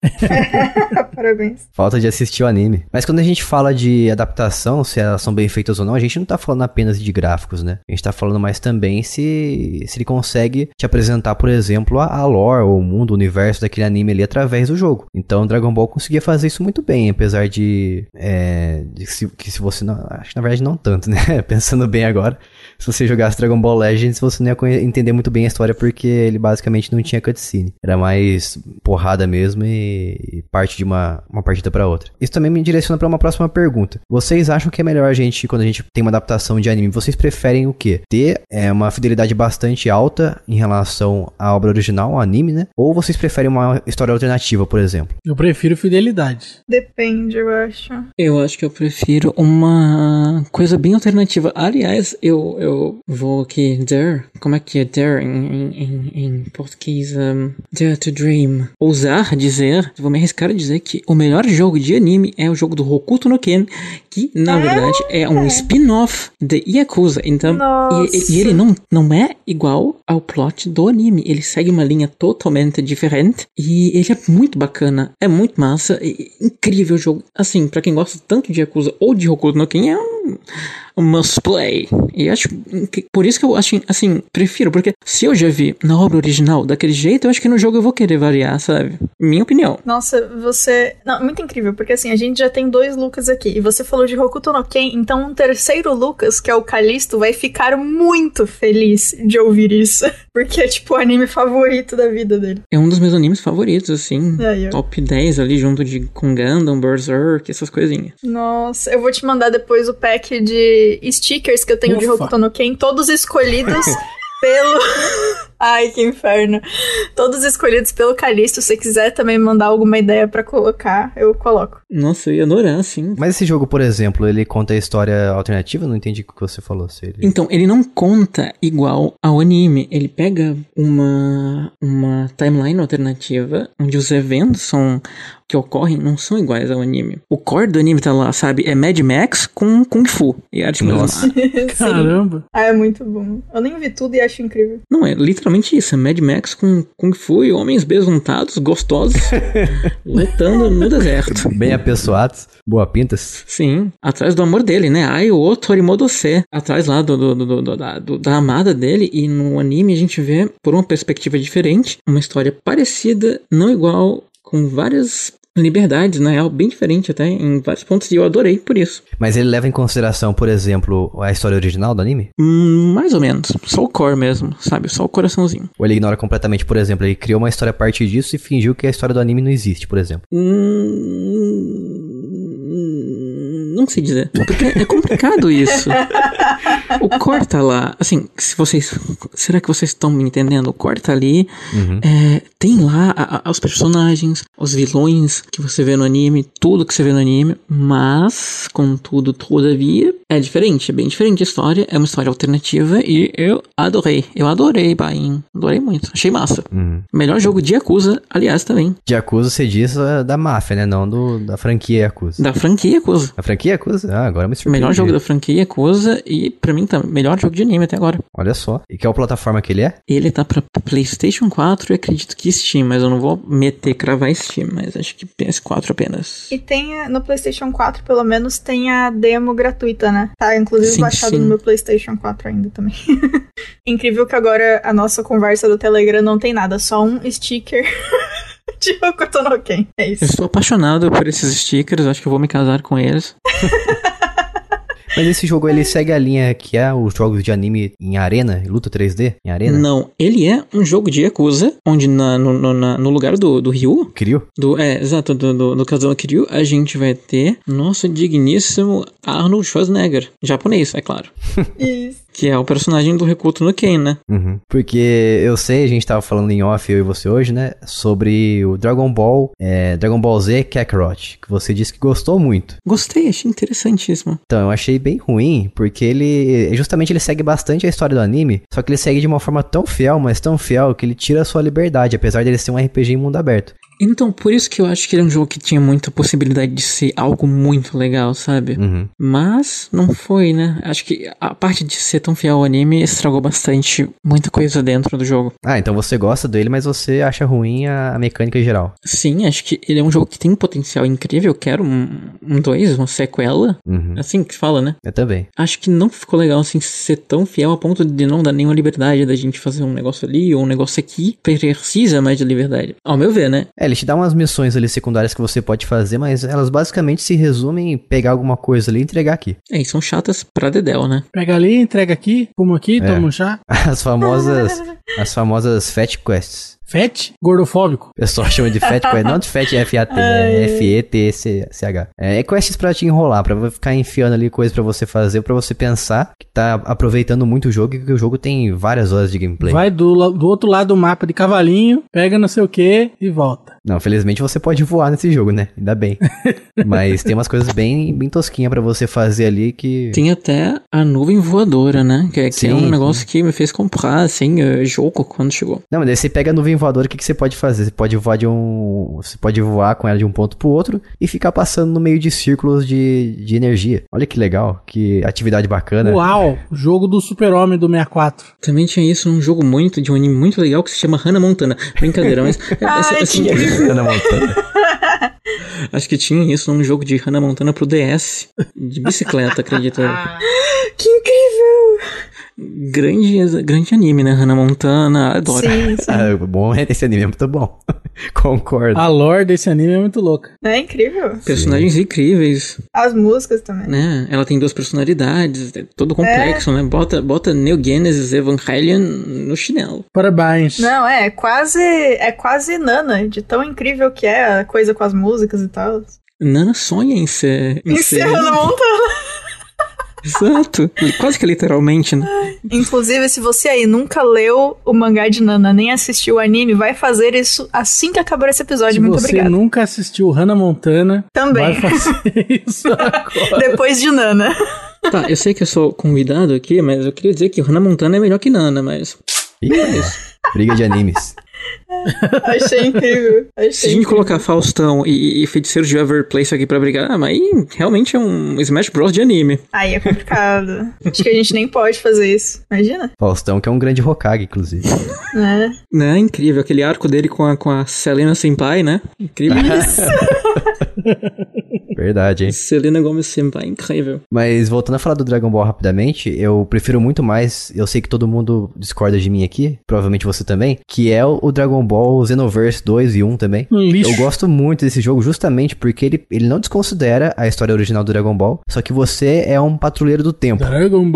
Parabéns. Falta de assistir o anime. Mas quando a gente fala de adaptação, se elas são bem feitas ou não, a gente não tá falando apenas de gráficos, né? A gente tá falando mais também se ele consegue te apresentar, por exemplo, a lore, ou o mundo, o universo daquele anime ali através do jogo. Então Dragon Ball conseguia fazer isso muito bem, apesar de que se você não... Acho que na verdade não tanto, né? Pensando bem agora, se você jogasse Dragon Ball Legends, você não ia entender muito bem a história, porque ele basicamente não tinha cutscene. Era mais porrada mesmo e parte de uma partida pra outra. Isso também me direciona pra uma próxima pergunta. Vocês acham que é melhor a gente, quando a gente tem uma adaptação de anime, vocês preferem o quê? Ter uma fidelidade bastante alta em relação à obra original, ao anime, né? Ou vocês preferem uma história alternativa, por exemplo? Eu prefiro fidelidade. Depende, eu acho. Eu acho que eu prefiro uma coisa bem alternativa. Aliás, eu vou aqui dare. Como é que é dare em português? Dare to dream. Ousar dizer, vou me arriscar a dizer que o melhor jogo de anime é o jogo do Hokuto no Ken, que na verdade é um spin-off de Yakuza. Então, e ele não é igual ao plot do anime. Ele segue uma linha totalmente diferente e ele é muito bacana, é muito massa, é incrível o jogo. Assim, pra quem gosta tanto de Yakuza ou de Hokuto no Ken, é um must play. E acho que, por isso que eu acho, assim, prefiro, porque se eu já vi na obra original daquele jeito, eu acho que no jogo eu vou querer variar, sabe? Minha opinião. Nossa, você... Não, muito incrível, porque assim, a gente já tem dois Lucas aqui, e você falou de Hokuto no Ken, então um terceiro Lucas, que é o Calisto, vai ficar muito feliz de ouvir isso, porque é tipo o anime favorito da vida dele. É um dos meus animes favoritos, assim, top 10 ali, junto com Gundam, Berserk, essas coisinhas. Nossa, eu vou te mandar depois o pack de stickers que eu tenho de Hokuto no Ken, todos escolhidos pelo... Ai, que inferno. Todos escolhidos pelo Calisto. Se você quiser também mandar alguma ideia pra colocar, eu coloco. Nossa, eu ia adorar, sim. Mas esse jogo, por exemplo, ele conta a história alternativa? Não entendi o que você falou. Então, ele não conta igual ao anime. Ele pega uma timeline alternativa, onde os eventos que ocorrem não são iguais ao anime. O core do anime tá lá, sabe? É Mad Max com Kung Fu. E arte Nossa. Caramba. Ah, é muito bom. Eu nem vi tudo e acho incrível. Não, é literalmente isso, é Mad Max com Kung Fu e homens besuntados, gostosos, lutando no deserto. Bem apessoados, boa pintas. Sim, atrás do amor dele, né? Ai, o Torimodose, atrás lá da amada dele, e no anime a gente vê, por uma perspectiva diferente, uma história parecida, não igual, com várias... liberdades, na real, bem diferente até em vários pontos, e eu adorei por isso. Mas ele leva em consideração, por exemplo, a história original do anime? Mais ou menos. Só o core mesmo, sabe? Só o coraçãozinho. Ou ele ignora completamente, por exemplo, ele criou uma história a partir disso e fingiu que a história do anime não existe, por exemplo. Não sei dizer. Porque é complicado isso. O corta lá, assim, se vocês... Será que vocês estão me entendendo? O corta ali, tem lá os personagens, os vilões que você vê no anime, tudo que você vê no anime, mas, contudo, todavia, é diferente, é bem diferente a história, é uma história alternativa e eu adorei, Bain, adorei muito, achei massa. Melhor jogo de Yakuza, aliás, também. De Yakuza, você diz da máfia, né? Não da franquia Yakuza. Da franquia Yakuza. A franquia Yakuza? Ah, agora me surpreendi. Melhor jogo da franquia Yakuza e, pra mim, também, melhor jogo de anime até agora. Olha só. E qual plataforma que ele é? Ele tá pra Playstation 4 e acredito que Steam, mas eu não vou cravar Steam, mas acho que PS4 apenas. E tem, no Playstation 4, pelo menos, tem a demo gratuita, né? Tá, inclusive, baixado no meu Playstation 4 ainda também. Incrível que agora a nossa conversa do Telegram não tem nada, só um sticker... de Hokuto no Ken, é isso. Eu estou apaixonado por esses stickers, acho que eu vou me casar com eles. Mas esse jogo, ele segue a linha que é os jogos de anime em arena, luta 3D em arena? Não, ele é um jogo de Yakuza, onde no lugar do Ryu... Kiryu? Exato, do Kazama Kiryu, a gente vai ter nosso digníssimo Arnold Schwarzenegger, japonês, é claro. Isso. Que é o personagem do Hokuto no Ken, né? Porque eu sei, a gente tava falando em off, eu e você hoje, né? Sobre o Dragon Ball Z Kakarot, que você disse que gostou muito. Gostei, achei interessantíssimo. Então, eu achei bem ruim, porque ele... Justamente ele segue bastante a história do anime, só que ele segue de uma forma tão fiel, mas tão fiel, que ele tira a sua liberdade, apesar dele ser um RPG em mundo aberto. Então, por isso que eu acho que ele é um jogo que tinha muita possibilidade de ser algo muito legal, sabe? Mas não foi, né? Acho que a parte de ser tão fiel ao anime estragou bastante muita coisa dentro do jogo. Ah, então você gosta dele, mas você acha ruim a mecânica em geral. Sim, acho que ele é um jogo que tem um potencial incrível. Eu quero uma sequela. Assim que se fala, né? Eu também. Acho que não ficou legal, assim, ser tão fiel a ponto de não dar nenhuma liberdade da gente fazer um negócio ali ou um negócio aqui. Precisa mais de liberdade. Ao meu ver, né? Ele te dá umas missões ali secundárias que você pode fazer, mas elas basicamente se resumem em pegar alguma coisa ali e entregar aqui. É, e são chatas pra dedéu, né? Pega ali, entrega aqui, fuma aqui, toma um chá. As famosas Fat Quests. Fat? Gordofóbico. O pessoal chama de Fat Quest. Não de Fat, é F-A-T, é F-E-T-C-H. É quests pra te enrolar, pra ficar enfiando ali coisa pra você fazer, pra você pensar que tá aproveitando muito o jogo e que o jogo tem várias horas de gameplay. Vai do outro lado do mapa de cavalinho, pega não sei o que e volta. Não, felizmente você pode voar nesse jogo, né? Ainda bem. Mas tem umas coisas bem, bem tosquinhas pra você fazer ali que... Tem até a nuvem voadora, né? Que é um negócio que me fez comprar, assim, jogo quando chegou. Não, mas daí você pega a nuvem voadora, o que você pode fazer? Você pode voar com ela de um ponto pro outro e ficar passando no meio de círculos de energia. Olha que legal, que atividade bacana. Uau! O jogo do Super-Homem do 64. Também tinha isso num jogo de um anime muito legal que se chama Hannah Montana. Brincadeira, mas... Hannah Montana. Acho que tinha isso num jogo de Hannah Montana pro DS. De bicicleta, acredito. Que incrível! Grande anime, né? Hannah Montana, adoro. Sim. Bom, esse anime é muito bom. Concordo. A lore desse anime é muito louca. É incrível. Personagens incríveis. As músicas também. Né? Ela tem duas personalidades, é todo complexo, né? Bota Neo Genesis Evangelion no chinelo. Parabéns. Não, é quase Nana, de tão incrível que é a coisa com as músicas e tal. Nana sonha em ser... Hannah Montana. Exato, quase que literalmente, né? Inclusive, se você aí nunca leu o mangá de Nana, nem assistiu o anime, vai fazer isso assim que acabar esse episódio. Se muito obrigada. Se você nunca assistiu Hannah Montana, também vai fazer isso agora. Depois de Nana. Tá, eu sei que eu sou convidado aqui, mas eu queria dizer que Hannah Montana é melhor que Nana, mas... Briga de animes. Achei incrível. Se a gente colocar Faustão e Feiticeiro de Everplace aqui pra brigar, mas aí realmente é um Smash Bros de anime. Aí é complicado. Acho que a gente nem pode fazer isso. Imagina. Faustão, que é um grande Hokage, inclusive. Né? É incrível. Aquele arco dele com a Selena Senpai, né? Incrível. Isso. Verdade, hein? Selena Gomez Senpai, incrível. Mas voltando a falar do Dragon Ball rapidamente, eu prefiro muito mais, eu sei que todo mundo discorda de mim aqui, provavelmente você também, que é o Dragon Ball Xenoverse 2 e 1 também. Lixo. Eu gosto muito desse jogo justamente porque ele não desconsidera a história original do Dragon Ball, só que você é um patrulheiro do tempo. Dragon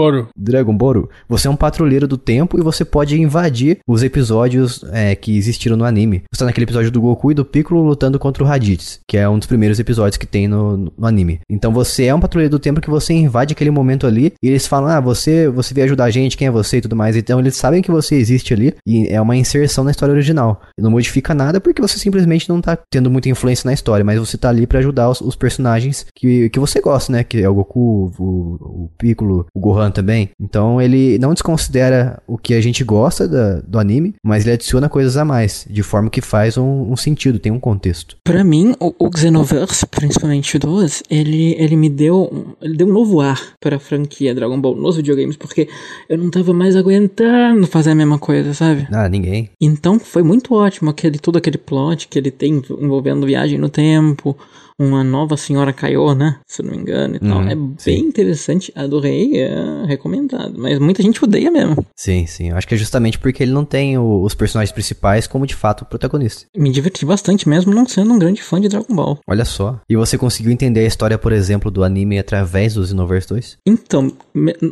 Ball. Você é um patrulheiro do tempo e você pode invadir os episódios que existiram no anime. Você tá naquele episódio do Goku e do Piccolo lutando contra o Raditz, que é um dos primeiros episódios que tem no no anime. Então você é um patrulheiro do tempo que você invade aquele momento ali e eles falam, ah, você veio ajudar a gente, quem é você e tudo mais. Então eles sabem que você existe ali e é uma inserção na história original. Não modifica nada porque você simplesmente não tá tendo muita influência na história, mas você tá ali pra ajudar os personagens que você gosta, né? Que é o Goku, o Piccolo, o Gohan também. Então ele não desconsidera o que a gente gosta do anime, mas ele adiciona coisas a mais, de forma que faz um sentido, tem um contexto. Pra mim, o Xenoverse, principalmente o 2, ele deu um novo ar pra franquia Dragon Ball nos videogames, porque eu não tava mais aguentando fazer a mesma coisa, sabe? Ah, ninguém. Então foi muito ótimo todo aquele plot que ele tem envolvendo viagem no tempo, uma nova senhora Kaiô, né? Se não me engano e tal. É bem interessante, adorei, é recomendado. Mas muita gente odeia mesmo. Sim, sim. Eu acho que é justamente porque ele não tem os personagens principais como, de fato, o protagonista. Me diverti bastante mesmo não sendo um grande fã de Dragon Ball. Olha só. E você conseguiu entender a história, por exemplo, do anime através do Xenoverse 2? Então,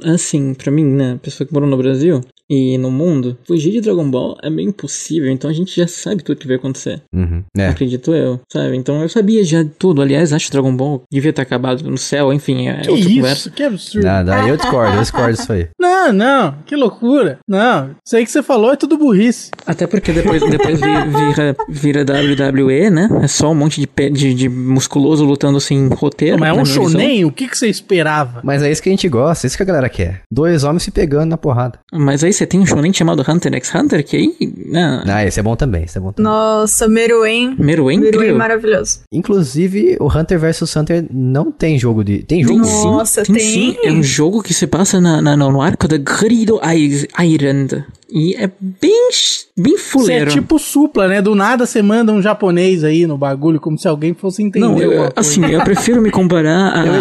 assim, pra mim, né? Pessoa que morou no Brasil e no mundo, fugir de Dragon Ball é meio impossível. Então a gente já sabe tudo que vai acontecer. É. Acredito eu, sabe? Então eu sabia já tudo. Aliás, acho que Dragon Ball devia ter acabado no céu, enfim, é outra conversa. Que absurdo. Não, eu discordo disso aí. Não, que loucura. Não, isso aí que você falou é tudo burrice. Até porque depois vira WWE, né? É só um monte de musculoso lutando assim, roteiro. Não, mas é um shonen, o que você esperava? Mas é isso que a gente gosta, é isso que a galera quer. Dois homens se pegando na porrada. Mas aí você tem um shonen chamado Hunter x Hunter, que aí... Ah, esse é bom também. Nossa, Meruem maravilhoso. Inclusive, o Hunter vs Hunter não tem jogo de... Tem jogo? Nossa, tem sim. É um jogo que se passa no arco da Greed Island. E é bem fuleiro. Você é tipo supla, né? Do nada você manda um japonês aí no bagulho, como se alguém fosse entender. Não, eu prefiro me comparar a... Eu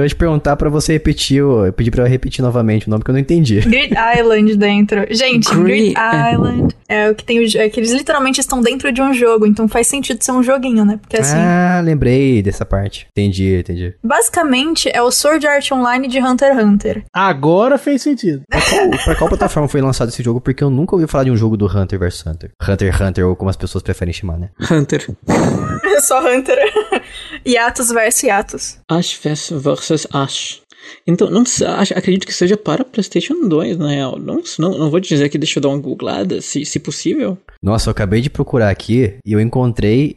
ia te perguntar pra você repetir, eu pedi pra eu repetir novamente o nome que eu não entendi. Greed Island dentro. Gente, Greed Island é o que tem... É que eles literalmente estão dentro de um jogo, então faz sentido ser um joguinho, né? Porque assim... Ah, lembrei dessa parte. Entendi. Basicamente, é o Sword Art Online de Hunter x Hunter. Agora fez sentido. Pra qual plataforma foi lançado esse jogo? Porque eu nunca ouvi falar de um jogo do Hunter vs Hunter. Hunter x Hunter, ou como as pessoas preferem chamar, né? Hunter. É só Hunter. Yatos vs Yatos. Ash vs Ash. Então, não acredito que seja para PlayStation 2, na real. Não vou te dizer que deixa eu dar uma googlada, se possível. Nossa, eu acabei de procurar aqui e eu encontrei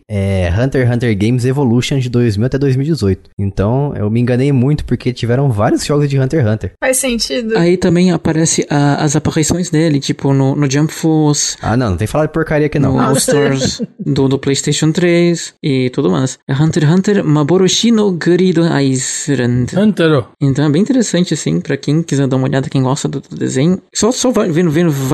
Hunter x Hunter Games Evolution de 2000 até 2018. Então, eu me enganei muito porque tiveram vários jogos de Hunter x Hunter. Faz sentido. Aí também aparece as aparições dele, tipo no Jump Force. Ah, não tem falar de porcaria aqui não. No All-Stars do PlayStation 3 e tudo mais. Hunter x Hunter Maboroshi no Greed Island. Então é bem interessante, assim, pra quem quiser dar uma olhada, quem gosta do desenho. Só vai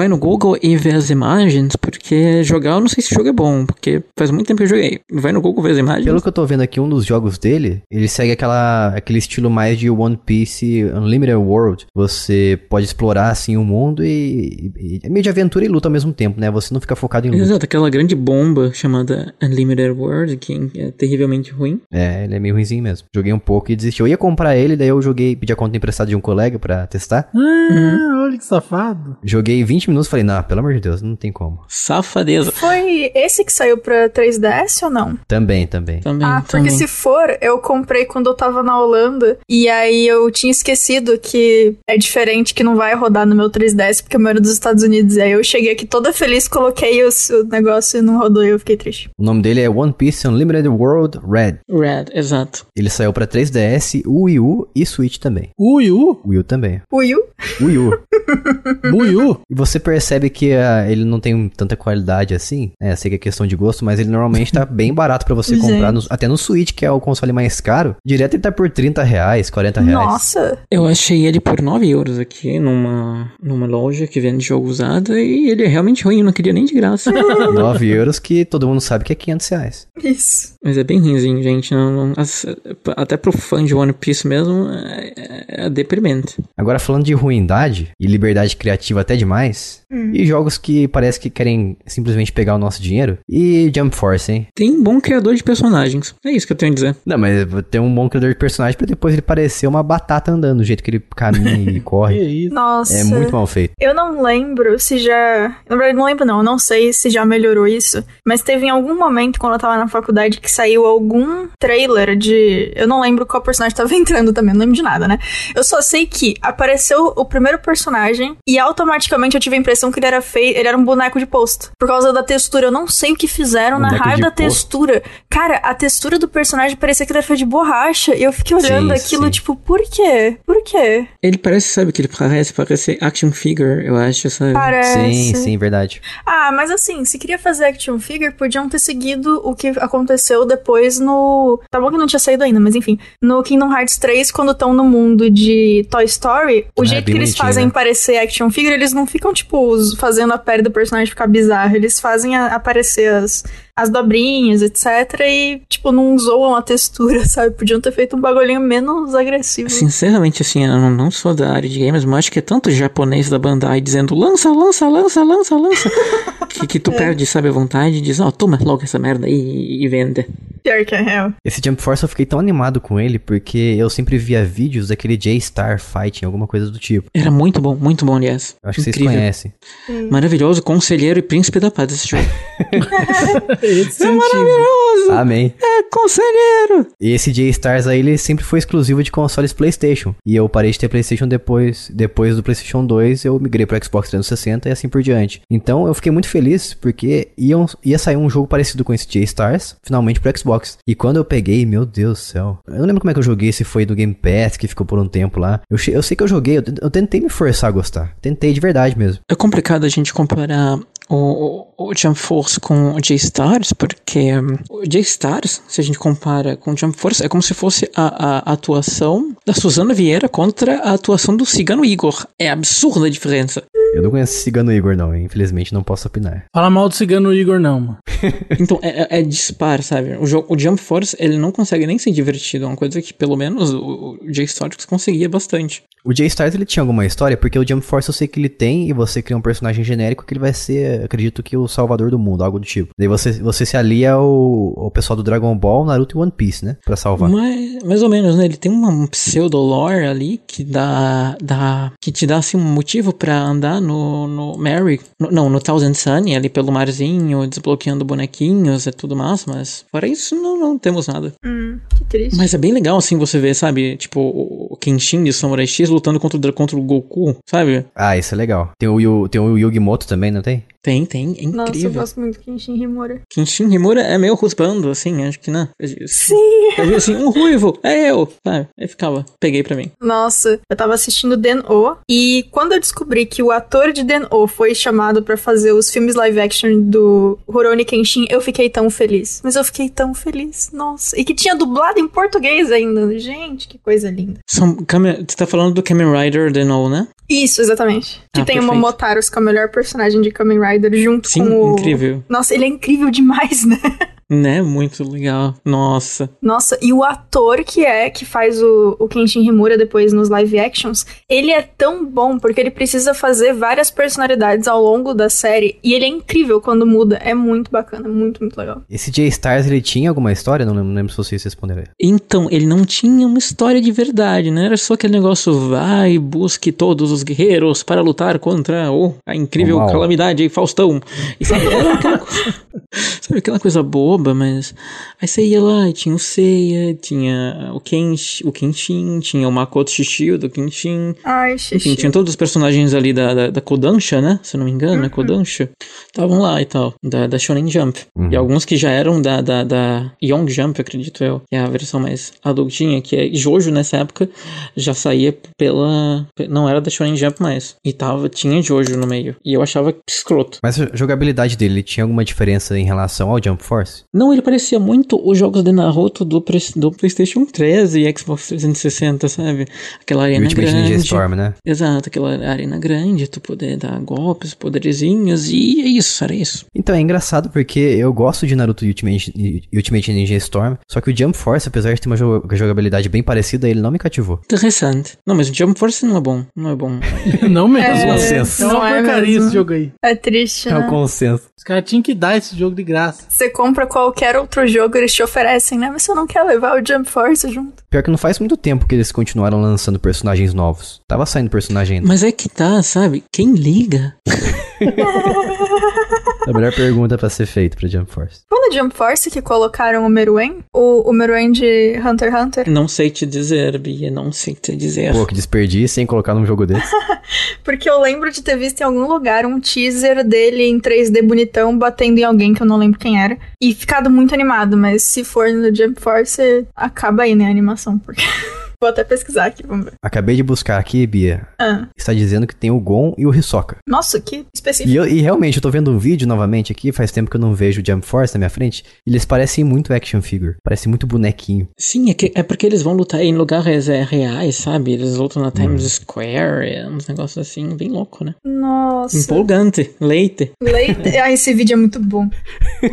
no Google e vê as imagens, porque jogar eu não sei se o jogo é bom, porque faz muito tempo que eu joguei. Vai no Google ver as imagens. Pelo que eu tô vendo aqui, um dos jogos dele, ele segue aquele estilo mais de One Piece Unlimited World. Você pode explorar, assim, o mundo e é meio de aventura e luta ao mesmo tempo, né? Você não fica focado em luta. Exato, aquela grande bomba chamada Unlimited World, que é terrivelmente ruim. É, ele é meio ruimzinho mesmo. Joguei um pouco e desisti. Eu ia comprar ele, daí eu joguei, pedi a conta emprestada de um colega pra testar. Olha que safado. Joguei 20 minutos e falei, não, pelo amor de Deus, não tem como. Safadeza. Foi esse que saiu pra 3DS ou não? Também. Ah, também. Porque se for, eu comprei quando eu tava na Holanda e aí eu tinha esquecido que é diferente, que não vai rodar no meu 3DS porque eu moro dos Estados Unidos. E aí eu cheguei aqui toda feliz, coloquei o negócio e não rodou e eu fiquei triste. O nome dele é One Piece Unlimited World Red. Red, exato. Ele saiu pra 3DS, Wii U e Switch também. Wii U. E você percebe que ele não tem tanta qualidade assim, né? Sei que é questão de gosto, mas ele normalmente tá bem barato pra você comprar, até no Switch, que é o console mais caro, direto ele tá por R$30, R$40. Nossa! Eu achei ele por €9 aqui, numa loja que vende jogo usado, e ele é realmente ruim, eu não queria nem de graça. €9 que todo mundo sabe que é R$500. Isso. Mas é bem ruimzinho, gente. Até pro fã de One Piece mesmo, é deprimente. Agora, falando de ruindade, ele liberdade criativa até demais. E jogos que parece que querem simplesmente pegar o nosso dinheiro. E Jump Force, hein? Tem um bom criador de personagens. É isso que eu tenho a dizer. Não, mas tem um bom criador de personagens pra depois ele parecer uma batata andando, do jeito que ele caminha e corre. Nossa. É muito mal feito. Eu não lembro se já... Na verdade, não lembro não. Eu não sei se já melhorou isso. Mas teve em algum momento, quando eu tava na faculdade, que saiu algum trailer de... Eu não lembro qual personagem tava entrando também. Não lembro de nada, né? Eu só sei que apareceu o primeiro personagem e automaticamente eu tive a impressão que ele era feio, ele era um boneco de posto. Por causa da textura, eu não sei o que fizeram na raio da textura. Cara, a textura do personagem parecia que ele era feio de borracha e eu fiquei olhando aquilo, tipo, por quê? Por quê? Ele parece, sabe o que ele parece? Parece action figure, eu acho, sabe? Parece. Sim, sim, verdade. Ah, mas assim, se queria fazer action figure, podiam ter seguido o que aconteceu depois no... Tá bom que não tinha saído ainda, mas enfim. No Kingdom Hearts 3, quando estão no mundo de Toy Story, o jeito que eles fazem parecer action figure, eles não ficam, tipo, fazendo a pele do personagem ficar bizarra. Eles fazem aparecer as dobrinhas, etc. E, tipo, não zoam a textura, sabe? Podiam ter feito um bagulhinho menos agressivo. Sinceramente, assim, eu não sou da área de games, mas acho que é tanto japonês da Bandai dizendo lança, que tu perde, sabe, a vontade e diz, ó, toma logo essa merda e vende. Pior que é real. Esse Jump Force eu fiquei tão animado com ele, porque eu sempre via vídeos daquele J-Star Fighting, alguma coisa do tipo. Era muito bom, aliás. Acho que vocês conhecem. Maravilhoso, conselheiro e príncipe da paz desse jogo. É maravilhoso! Amém. É conselheiro! E esse J-Stars aí, ele sempre foi exclusivo de consoles PlayStation. E eu parei de ter PlayStation depois do PlayStation 2, eu migrei pro Xbox 360 e assim por diante. Então eu fiquei muito feliz, porque ia sair um jogo parecido com esse J-Stars, finalmente pro Xbox. E quando eu peguei, meu Deus do céu. Eu não lembro como é que eu joguei, se foi do Game Pass, que ficou por um tempo lá. Eu sei que eu joguei, eu tentei me forçar a gostar. Tentei de verdade mesmo. É complicado a gente comparar o Jump Force com o J-Stars, porque o J-Stars, se a gente compara com o Jump Force, é como se fosse a atuação da Suzana Vieira contra a atuação do Cigano Igor. É absurda a diferença. Eu não conheço Cigano Igor, não. Infelizmente, não posso opinar. Fala mal do Cigano Igor, não, mano. Então, é dispar, sabe? O Jump Force, ele não consegue nem ser divertido. É uma coisa que, pelo menos, o J-Stars conseguia bastante. O J-Stars, ele tinha alguma história? Porque o Jump Force eu sei que ele tem, e você cria um personagem genérico que ele vai ser, acredito que, o salvador do mundo, algo do tipo. Daí você se alia ao pessoal do Dragon Ball, Naruto e One Piece, né? Pra salvar. Mais ou menos, né? Ele tem uma pseudo-lore ali que que te dá, assim, um motivo pra andar no Thousand Sunny, ali pelo marzinho, desbloqueando bonequinhos e tudo mais, mas fora isso, não temos nada. Que triste. Mas é bem legal, assim, você ver, sabe, tipo, o Kenshin de Samurai X lutando contra o Goku, sabe? Ah, isso é legal. Tem o Yugimoto também, não tem? Tem, é incrível. Nossa, eu gosto muito do Kenshin Himura. Kenshin Himura é meio rusbando, assim, acho que não. Sim! Eu vi assim, um ruivo, é eu! Sabe? Aí ficava, peguei pra mim. Nossa, eu tava assistindo Den O, e quando eu descobri que o ator de Den O foi chamado pra fazer os filmes live action do Rurouni Kenshin, eu fiquei tão feliz. Mas eu fiquei tão feliz, nossa. E que tinha dublado em português ainda. Gente, que coisa linda. Você tá falando do Kamen Rider Den O, né? Isso, exatamente. Que tem o Momotaros, que é o melhor personagem de Kamen Rider. Junto com incrível. Nossa, ele é incrível demais, né? Né? Muito legal. Nossa, e o ator que faz o Kenshin Himura depois nos live actions, ele é tão bom porque ele precisa fazer várias personalidades ao longo da série, e ele é incrível quando muda. É muito bacana, muito, muito legal. Esse J-Stars, ele tinha alguma história? Não lembro se vocês responderam. Então, ele não tinha uma história de verdade, né? Era só aquele negócio, vai, busque todos os guerreiros para lutar contra a incrível calamidade, Faustão. E sabe, era aquela coisa... Sabe, aquela coisa boba, mas aí você ia lá e tinha o Seiya, tinha o Kenshin, tinha o Makoto Shishio do Kenshin. Ai, Shishio. Tinha todos os personagens ali da Kodansha, né? Se eu não me engano, é Kodansha. Estavam lá e tal, da Shonen Jump. E alguns que já eram da Young Jump, acredito eu, que é a versão mais adultinha, que é Jojo nessa época, já saía pela... Não era da Shonen Jump mais. E tinha Jojo no meio. E eu achava escroto. Mas a jogabilidade dele tinha alguma diferença em relação ao Jump Force? Não, ele parecia muito os jogos de Naruto do PlayStation 3 e Xbox 360, sabe? Aquela arena Ultimate grande. Ninja Storm, né? Exato, aquela arena grande, tu poder dar golpes, poderzinhos, e é isso, era isso. Então, é engraçado porque eu gosto de Naruto e Ultimate Ninja Storm, só que o Jump Force, apesar de ter uma jogabilidade bem parecida, ele não me cativou. Interessante. Não, mas o Jump Force não é bom. Não mesmo. É uma porcaria esse jogo aí. É triste, né? É o consenso. Os caras tinham que dar esse jogo de graça. Você compra qualquer outro jogo, eles te oferecem, né? Mas você não quer levar o Jump Force junto. Pior que não faz muito tempo que eles continuaram lançando personagens novos. Tava saindo personagem ainda. Mas é que tá, sabe? Quem liga? A melhor pergunta pra ser feita pra Jump Force. Foi no Jump Force que colocaram o Meruem? O Meruem de Hunter x Hunter? Não sei te dizer, Bia, não sei te dizer. Pô, que desperdício, hein, colocar num jogo desse. Porque eu lembro de ter visto em algum lugar um teaser dele em 3D bonitão batendo em alguém que eu não lembro quem era. E ficado muito animado, mas se for no Jump Force, acaba aí, né, a animação, porque... Vou até pesquisar aqui, vamos ver. Acabei de buscar aqui, Bia. Está dizendo que tem o Gon e o Hisoka. Nossa, que específico. E realmente, eu tô vendo um vídeo novamente aqui, faz tempo que eu não vejo o Jump Force na minha frente. Eles parecem muito action figure, parecem muito bonequinho. Sim, é porque eles vão lutar em lugares reais, sabe? Eles lutam na Times Square, uns negócios assim, bem louco, né? Nossa. Empolgante, leite. Ah, esse vídeo é muito bom.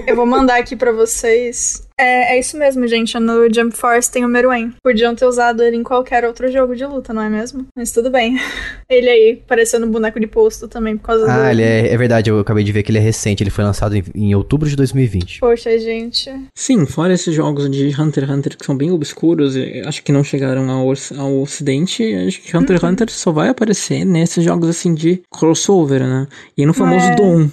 Eu vou mandar aqui pra vocês... É isso mesmo, gente. No Jump Force tem o Meruem. Podiam ter usado ele em qualquer outro jogo de luta, não é mesmo? Mas tudo bem. Ele aí, parecendo um boneco de posto também, por causa do... Ah, ele é verdade. Eu acabei de ver que ele é recente. Ele foi lançado em outubro de 2020. Poxa, gente. Sim, fora esses jogos de Hunter x Hunter que são bem obscuros, acho que não chegaram ao ocidente, acho que Hunter x Hunter só vai aparecer nesses jogos assim de crossover, né? E no famoso Doom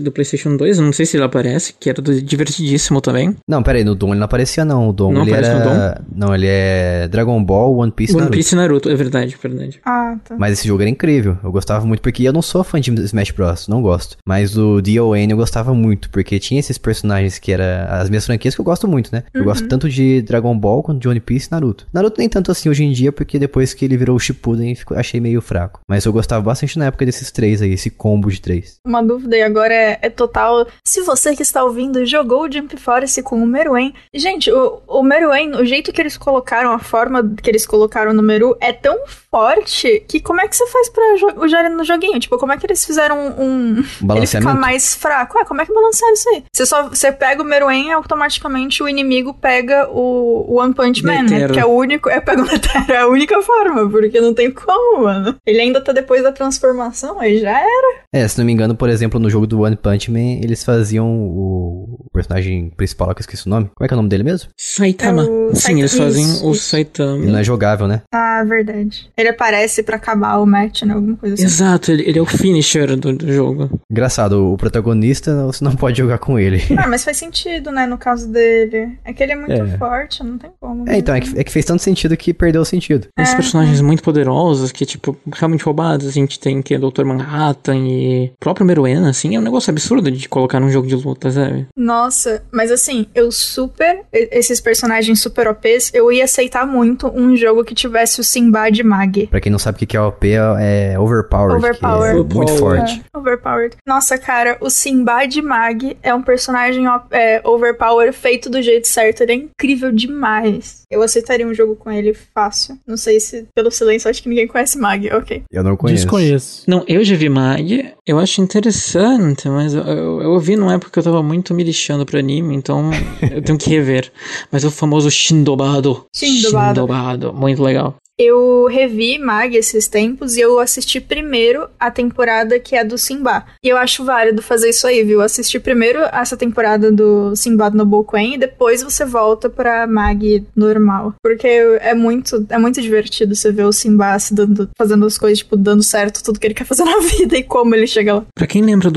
do PlayStation 2, eu não sei se ele aparece, que era divertidíssimo também. Não, peraí. No Doom ele não aparecia, não. O Doom, não ele aparece era... no Doom? Não, ele é Dragon Ball, One Piece e Naruto, é verdade. Ah, tá. Mas esse jogo era incrível. Eu gostava muito, porque eu não sou fã de Smash Bros, não gosto. Mas o D.O.N. eu gostava muito, porque tinha esses personagens que eram as minhas franquias que eu gosto muito, né? Eu gosto tanto de Dragon Ball quanto de One Piece e Naruto. Naruto nem tanto assim hoje em dia, porque depois que ele virou o Shippuden, achei meio fraco. Mas eu gostava bastante na época desses três aí, esse combo de três. Uma dúvida aí agora é total. Se você que está ouvindo jogou o Jump Force com o Meruem. Gente, o Meruem, o jeito que eles colocaram, a forma que eles colocaram no Meru é tão forte que como é que você faz pra jogar no joguinho? Tipo, como é que eles fizeram ele ficar mais fraco? Ué, como é que balançaram isso aí? Você pega o Meruem e automaticamente o inimigo pega o One Punch Man, né? Que é o único... pega o Netero, é a única forma, porque não tem como, mano. Ele ainda tá depois da transformação, aí já era. Se não me engano, por exemplo, no jogo do One Punch Man, eles faziam o personagem principal, que eu esqueci o nome. Como é que é o nome dele mesmo? Saitama. Sim, eles fazem o Saitama. Ele não é jogável, né? Ah, verdade. Ele aparece pra acabar o match, né? Alguma coisa assim. Exato, ele é o finisher do jogo. Engraçado, o protagonista você não pode jogar com ele. Ah, mas faz sentido, né? No caso dele. É que ele é muito forte, não tem como. Então, é que fez tanto sentido que perdeu o sentido. Esses personagens muito poderosos que, tipo, realmente roubados. A gente tem que é Dr. Manhattan e o próprio Meruem, assim, é um negócio absurdo de colocar num jogo de luta, sabe? Nossa, mas assim, esses personagens super OPs, eu ia aceitar muito um jogo que tivesse o Sinbad Mag. Pra quem não sabe o que é OP, é Overpowered. É muito forte. Overpowered. Nossa, cara, o Sinbad Mag é um personagem Overpowered feito do jeito certo. Ele é incrível demais. Eu aceitaria um jogo com ele fácil. Não sei se, pelo silêncio, acho que ninguém conhece Mag, ok. Eu não conheço. Desconheço. Não, eu já vi Mag, eu acho interessante, mas eu ouvi numa época que eu tava muito me lixando pro anime, então... Eu tenho que rever. Mas o famoso Shindobado. Muito legal. Eu revi Mag esses tempos e eu assisti primeiro a temporada que é do Simba. E eu acho válido fazer isso aí, viu? Assistir primeiro essa temporada do Simba no Bokuen e depois você volta pra Mag normal. Porque é muito divertido você ver o Simba fazendo as coisas, tipo, dando certo tudo que ele quer fazer na vida e como ele chega lá. Pra quem lembra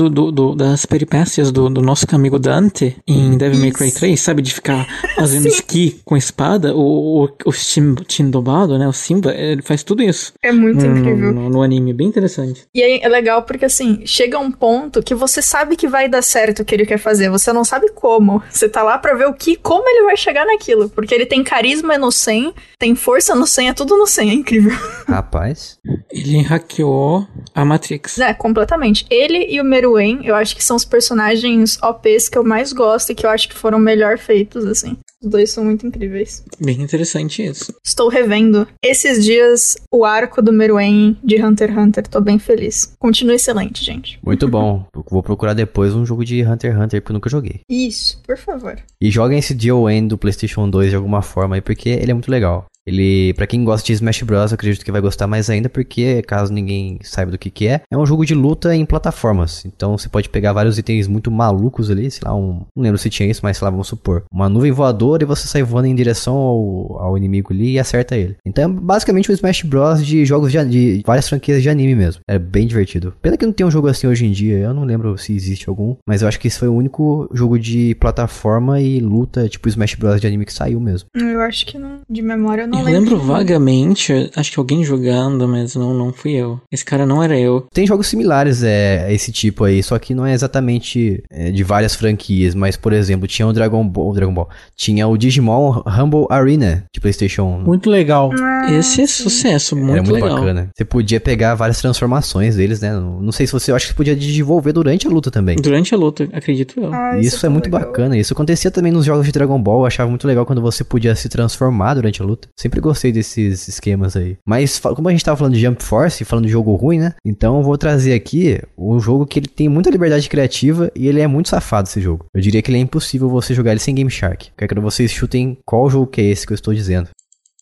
das peripécias do nosso amigo Dante em Devil May Cry 3, sabe? De ficar fazendo esqui com espada, o Shindobado, né? O Simba, ele faz tudo isso. É muito incrível. No anime, bem interessante. E aí, é legal porque, assim, chega um ponto que você sabe que vai dar certo o que ele quer fazer, você não sabe como. Você tá lá pra ver como ele vai chegar naquilo, porque ele tem carisma no 100, tem força no 100, é tudo no 100, é incrível. Rapaz. Ele hackeou a Matrix. É, completamente. Ele e o Meruem, eu acho que são os personagens OPs que eu mais gosto e que eu acho que foram melhor feitos, assim. Os dois são muito incríveis. Bem interessante isso. Estou revendo esses dias o arco do Meruem de Hunter x Hunter. Tô bem feliz. Continua excelente, gente. Muito bom. Vou procurar depois um jogo de Hunter x Hunter, porque eu nunca joguei. Isso, por favor. E joguem esse DON do PlayStation 2 de alguma forma aí, porque ele é muito legal. Ele, pra quem gosta de Smash Bros, eu acredito que vai gostar mais ainda, porque, caso ninguém saiba do que é um jogo de luta em plataformas. Então, você pode pegar vários itens muito malucos ali, sei lá, não lembro se tinha isso, mas sei lá, vamos supor, uma nuvem voadora e você sai voando em direção ao inimigo ali e acerta ele. Então, é basicamente um Smash Bros de jogos de várias franquias de anime mesmo. É bem divertido. Pena que não tem um jogo assim hoje em dia, eu não lembro se existe algum, mas eu acho que esse foi o único jogo de plataforma e luta, tipo Smash Bros de anime que saiu mesmo. Eu acho que não, de memória não. Eu lembro vagamente, acho que alguém jogando, mas não fui eu. Esse cara não era eu. Tem jogos similares a esse tipo aí, só que não é exatamente de várias franquias, mas, por exemplo, tinha o Dragon Ball. Tinha o Digimon Rumble Arena de PlayStation 1. Muito legal. Esse é sucesso, muito legal. Era muito legal. Bacana. Você podia pegar várias transformações deles, né? Não sei se você... Eu acho que você podia desenvolver durante a luta também. Durante a luta, acredito eu. Isso é muito legal. Bacana. Isso acontecia também nos jogos de Dragon Ball. Eu achava muito legal quando você podia se transformar durante a luta. Sempre gostei desses esquemas aí. Mas como a gente tava falando de Jump Force, falando de jogo ruim, né? Então eu vou trazer aqui um jogo que ele tem muita liberdade criativa e ele é muito safado, esse jogo. Eu diria que ele é impossível você jogar ele sem Game Shark. Quero que vocês chutem qual jogo que é esse que eu estou dizendo.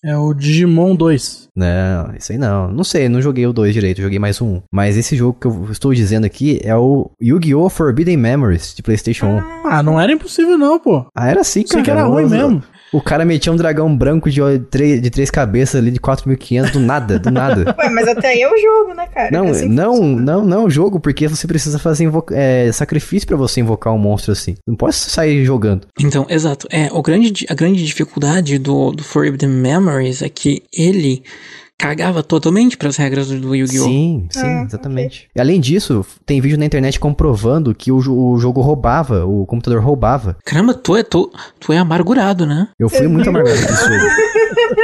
É o Digimon 2. Não, isso aí não. Não sei, não joguei o 2 direito, joguei mais um. Mas esse jogo que eu estou dizendo aqui é o Yu-Gi-Oh! Forbidden Memories de PlayStation 1. Ah, não era impossível não, pô. Ah, era sim, cara. Sei que era ruim mesmo. O cara metia um dragão branco de três cabeças ali, de 4.500, do nada. Ué, mas até aí é o jogo, né, cara? Não, é assim não o jogo, porque você precisa fazer sacrifício pra você invocar um monstro assim. Não pode sair jogando. Então, exato. A grande dificuldade do Forbidden Memories é que ele... cagava totalmente pras regras do Yu-Gi-Oh! Sim, exatamente. Okay. Além disso, tem vídeo na internet comprovando que o jogo roubava, o computador roubava. Caramba, tu é amargurado, né? Eu fui muito amargurado nesse jogo.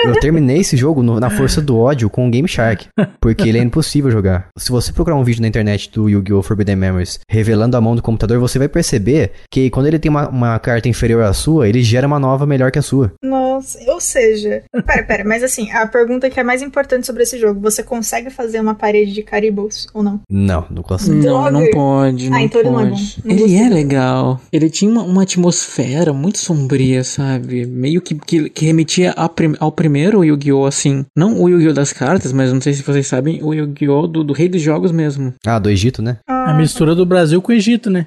Eu terminei esse jogo na força do ódio com o Game Shark, porque ele é impossível jogar. Se você procurar um vídeo na internet do Yu-Gi-Oh! Forbidden Memories revelando a mão do computador, você vai perceber que quando ele tem uma carta inferior à sua, ele gera uma nova melhor que a sua. Nossa, ou seja... Pera, mas assim, a pergunta que é mais importante sobre esse jogo, você consegue fazer uma parede de caribous ou não? Não consigo. Não pode, não então pode. Ele, não é bom. Ele é legal. Ele tinha uma atmosfera muito sombria, sabe? Meio que remetia ao primeiro Yu-Gi-Oh! Assim. Não o Yu-Gi-Oh! Das cartas, mas não sei se vocês sabem, o Yu-Gi-Oh! do Rei dos Jogos mesmo. Ah, do Egito, né? A mistura do Brasil com o Egito, né?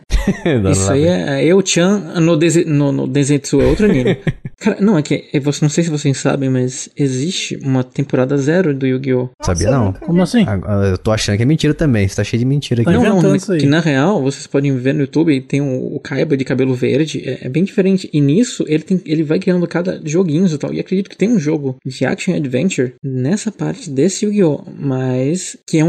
Isso aí é Eu-chan no Densetsu, é outro anime. Cara, não, é que, não sei se vocês sabem, mas existe uma temporada 0 do Yu-Gi-Oh! Sabia não? Como assim? Eu tô achando que é mentira também, você tá cheio de mentira aqui. Não, que na real, vocês podem ver no YouTube, tem o Kaiba de cabelo verde, é bem diferente, e nisso ele vai criando cada joguinho e tal, e acredito que tem um jogo de Action Adventure nessa parte desse Yu-Gi-Oh! Mas que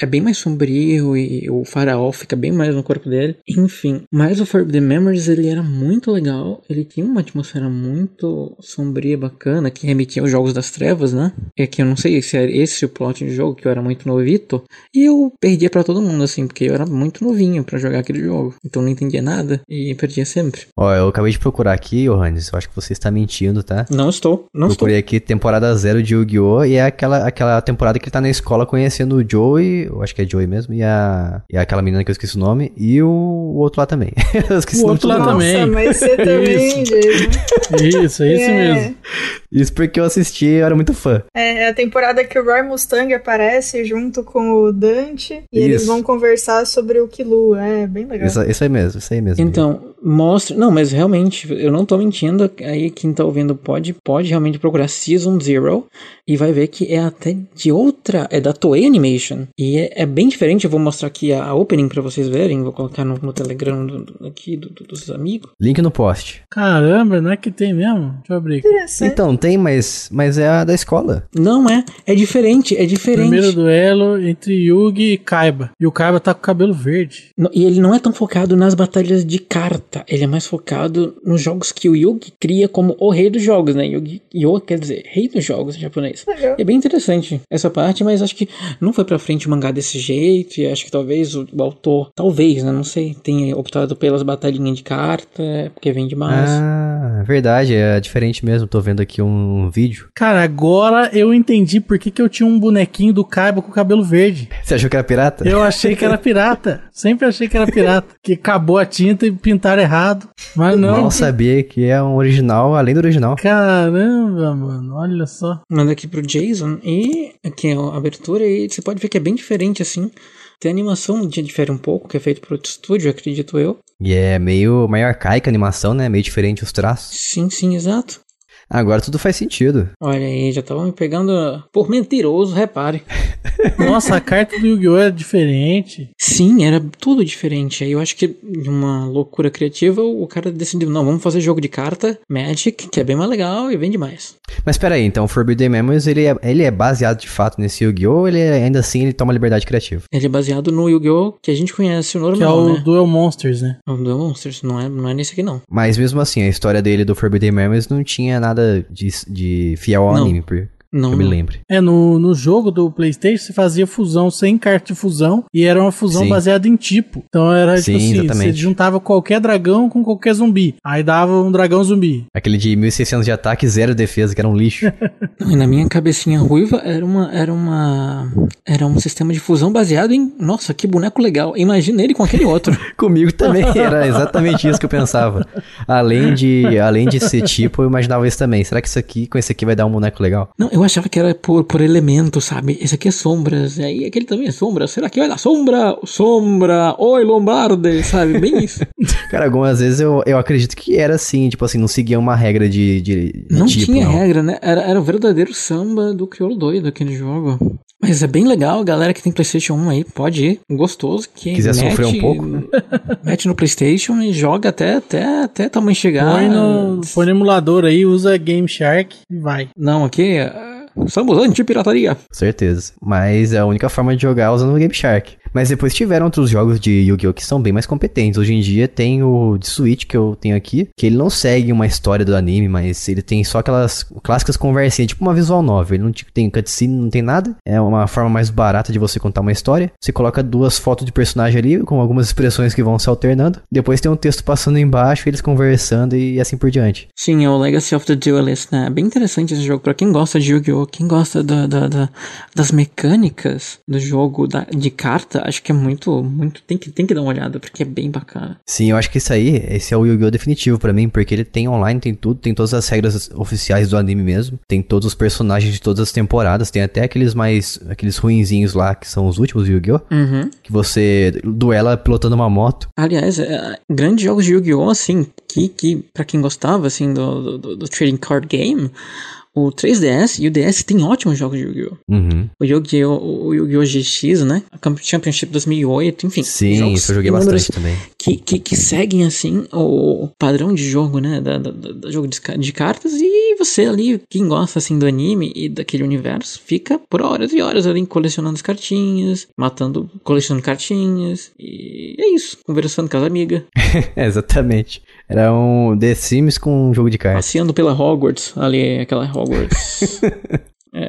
é bem mais sombrio e o faraó fica bem mais no corpo dele, enfim, mas o Forbidden Memories ele era muito legal, ele tinha uma atmosfera muito sombria, bacana, que remetia aos Jogos das Trevas, né? É que eu não sei se era esse o plot de jogo, que eu era muito novito. E eu perdia pra todo mundo, assim, porque eu era muito novinho pra jogar aquele jogo. Então não entendia nada e perdia sempre. Ó, eu acabei de procurar aqui, Johannes. Eu acho que você está mentindo, tá? Não estou. Procurei aqui temporada 0 de Yu-Gi-Oh! E é aquela temporada que ele tá na escola conhecendo o Joey. Eu acho que é Joey mesmo. E aquela menina que eu esqueci o nome. E o outro lá também. Eu esqueci o outro lá também. Nossa, mas você também, gente. Isso, é isso mesmo. Isso porque eu assisti e eu era muito fã. É a temporada que o Roy Mustang aparece junto com o Dante e eles vão conversar sobre o Killua. É bem legal. Isso aí mesmo. Então, mostra... Não, mas realmente, eu não tô mentindo. Aí quem tá ouvindo pode realmente procurar Season Zero e vai ver que é até de outra... É da Toei Animation. E é bem diferente. Eu vou mostrar aqui a opening pra vocês verem. Vou colocar no Telegram aqui dos amigos. Link no post. Caramba, não é que tem mesmo? Deixa eu abrir aqui. Então, tem, mas é a da escola. Não é, é diferente, é diferente. Primeiro duelo entre Yugi e Kaiba. E o Kaiba tá com o cabelo verde. Não, e ele não é tão focado nas batalhas de carta, ele é mais focado nos jogos que o Yugi cria como o rei dos jogos, né? Yugi quer dizer rei dos jogos em japonês. Legal. É bem interessante essa parte, mas acho que não foi pra frente o mangá desse jeito, e acho que talvez o autor, talvez, né? Não sei, tenha optado pelas batalhinhas de carta, porque vende mais. Ah, verdade, é diferente mesmo, tô vendo aqui um vídeo. Cara, agora eu entendi por que eu tinha um bonequinho do Kaiba com cabelo verde. Você achou que era pirata? Eu achei que era pirata, sempre achei que era pirata, que acabou a tinta e pintaram errado, mas não. Mal sabia que é um original, além do original. Caramba, mano, olha só. Manda aqui pro Jason, e aqui é a abertura, e você pode ver que é bem diferente, assim. Tem animação que difere um pouco, que é feito por outro estúdio, acredito eu. E é meio arcaica a animação, né? Meio diferente os traços. Sim, sim, exato. Agora tudo faz sentido. Olha aí, já tava me pegando por mentiroso, repare. Nossa, a carta do Yu-Gi-Oh! Era diferente. Sim, era tudo diferente. Aí eu acho que de uma loucura criativa, o cara decidiu, não, vamos fazer jogo de carta, Magic, que é bem mais legal e vende mais. Mas peraí, então o Forbidden Memories, ele é baseado de fato nesse Yu-Gi-Oh! Ou ele ainda assim ele toma liberdade criativa? Ele é baseado no Yu-Gi-Oh! Que a gente conhece o normal, que é o, né? Duel Monsters, né? É o Duel Monsters, não é nesse aqui não. Mas mesmo assim, a história dele do Forbidden Memories não tinha nada de fiel ao anime, porque eu me lembro. É, no jogo do PlayStation se fazia fusão sem carta de fusão, e era uma fusão baseada em tipo. Então era tipo assim, você juntava qualquer dragão com qualquer zumbi. Aí dava um dragão zumbi. Aquele de 1600 de ataque, 0 defesa, que era um lixo. Não, e na minha cabecinha ruiva era um sistema de fusão baseado em, nossa, que boneco legal. Imagina ele com aquele outro. Comigo também, era exatamente isso que eu pensava. Além de ser tipo, eu imaginava isso também. Será que isso aqui, com esse aqui vai dar um boneco legal? Não, eu achava que era por elemento, sabe? Esse aqui é sombras, e aí aquele também é sombra. Será que vai dar sombra? Sombra! Oi, Lombardi! Sabe? Bem isso. Cara, algumas vezes eu acredito que era assim, tipo assim, não seguia uma regra de não tipo, tinha não. Regra, né? Era o verdadeiro samba do crioulo doido aquele jogo. Mas é bem legal, galera que tem PlayStation 1 aí, pode ir, gostoso. Quem quiser sofrer um pouco, né? Mete no PlayStation e joga até tamanho chegar. Põe no emulador aí, usa Game Shark e vai. Não, aqui... Somos anti-pirataria. Certeza. Mas é a única forma de jogar usando o Game Shark. Mas depois tiveram outros jogos de Yu-Gi-Oh! Que são bem mais competentes. Hoje em dia tem o de Switch que eu tenho aqui, que ele não segue uma história do anime, mas ele tem só aquelas clássicas conversinhas, tipo uma visual novel. Ele não tem cutscene, não tem nada. É uma forma mais barata de você contar uma história. Você coloca duas fotos de personagem ali, com algumas expressões que vão se alternando. Depois tem um texto passando embaixo, eles conversando e assim por diante. Sim, é o Legacy of the Duelist, né? É bem interessante esse jogo. Pra quem gosta de Yu-Gi-Oh! Quem gosta das mecânicas do jogo de carta, acho que é muito tem que dar uma olhada, porque é bem bacana. Sim, eu acho que isso aí, esse é o Yu-Gi-Oh! Definitivo pra mim, porque ele tem online, tem tudo, tem todas as regras oficiais do anime mesmo, tem todos os personagens de todas as temporadas, tem até aqueles ruinzinhos lá, que são os últimos Yu-Gi-Oh! Uhum. Que você duela pilotando uma moto. Aliás, grandes jogos de Yu-Gi-Oh! Assim, que pra quem gostava, assim, do trading card game, o 3DS e o DS tem ótimos jogos de Yu-Gi-Oh! Uhum. O Yu-Gi-Oh! GX, né? A Championship 2008, enfim. Sim, isso eu joguei bastante também. Que seguem, assim, o padrão de jogo, né? Do jogo de cartas. E você ali, quem gosta, assim, do anime e daquele universo, fica por horas e horas ali colecionando as cartinhas, colecionando cartinhas. E é isso. Conversando com as amigas. Exatamente. Era um The Sims com um jogo de cartas. Passeando pela Hogwarts, ali, aquela Hogwarts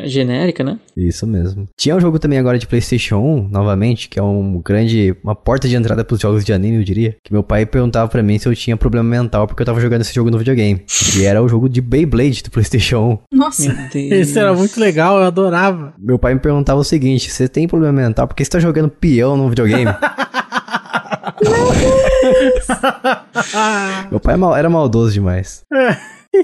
genérica, né? Isso mesmo. Tinha um jogo também agora de PlayStation 1, novamente, que é uma porta de entrada pros jogos de anime, eu diria. Que meu pai perguntava pra mim se eu tinha problema mental porque eu tava jogando esse jogo no videogame. E era o jogo de Beyblade do PlayStation 1. Nossa, meu Deus. Esse era muito legal, eu adorava. Meu pai me perguntava o seguinte, você tem problema mental porque você tá jogando peão no videogame? Meu pai era maldoso demais.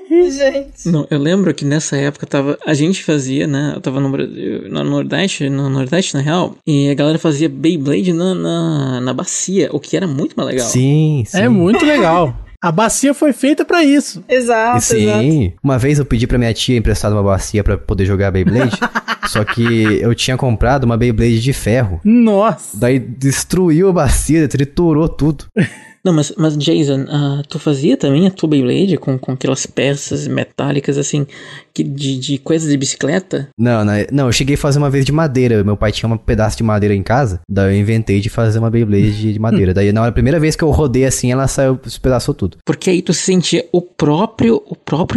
Gente. Não, eu lembro que nessa época a gente fazia, né? Eu tava no Nordeste, na real, e a galera fazia Beyblade na bacia, o que era muito mais legal. Sim, sim. É muito legal. A bacia foi feita pra isso. Exato, sim. Exato. Uma vez eu pedi pra minha tia emprestar uma bacia pra poder jogar Beyblade, só que eu tinha comprado uma Beyblade de ferro. Nossa! Daí destruiu a bacia, triturou tudo. Não, mas Jason, tu fazia também a tua Beyblade com aquelas peças metálicas, assim, de coisas de bicicleta? Não, eu cheguei a fazer uma vez de madeira. Meu pai tinha um pedaço de madeira em casa, daí eu inventei de fazer uma Beyblade de madeira. Daí na primeira vez que eu rodei assim, ela saiu, despedaçou tudo. Porque aí tu se sentia o próprio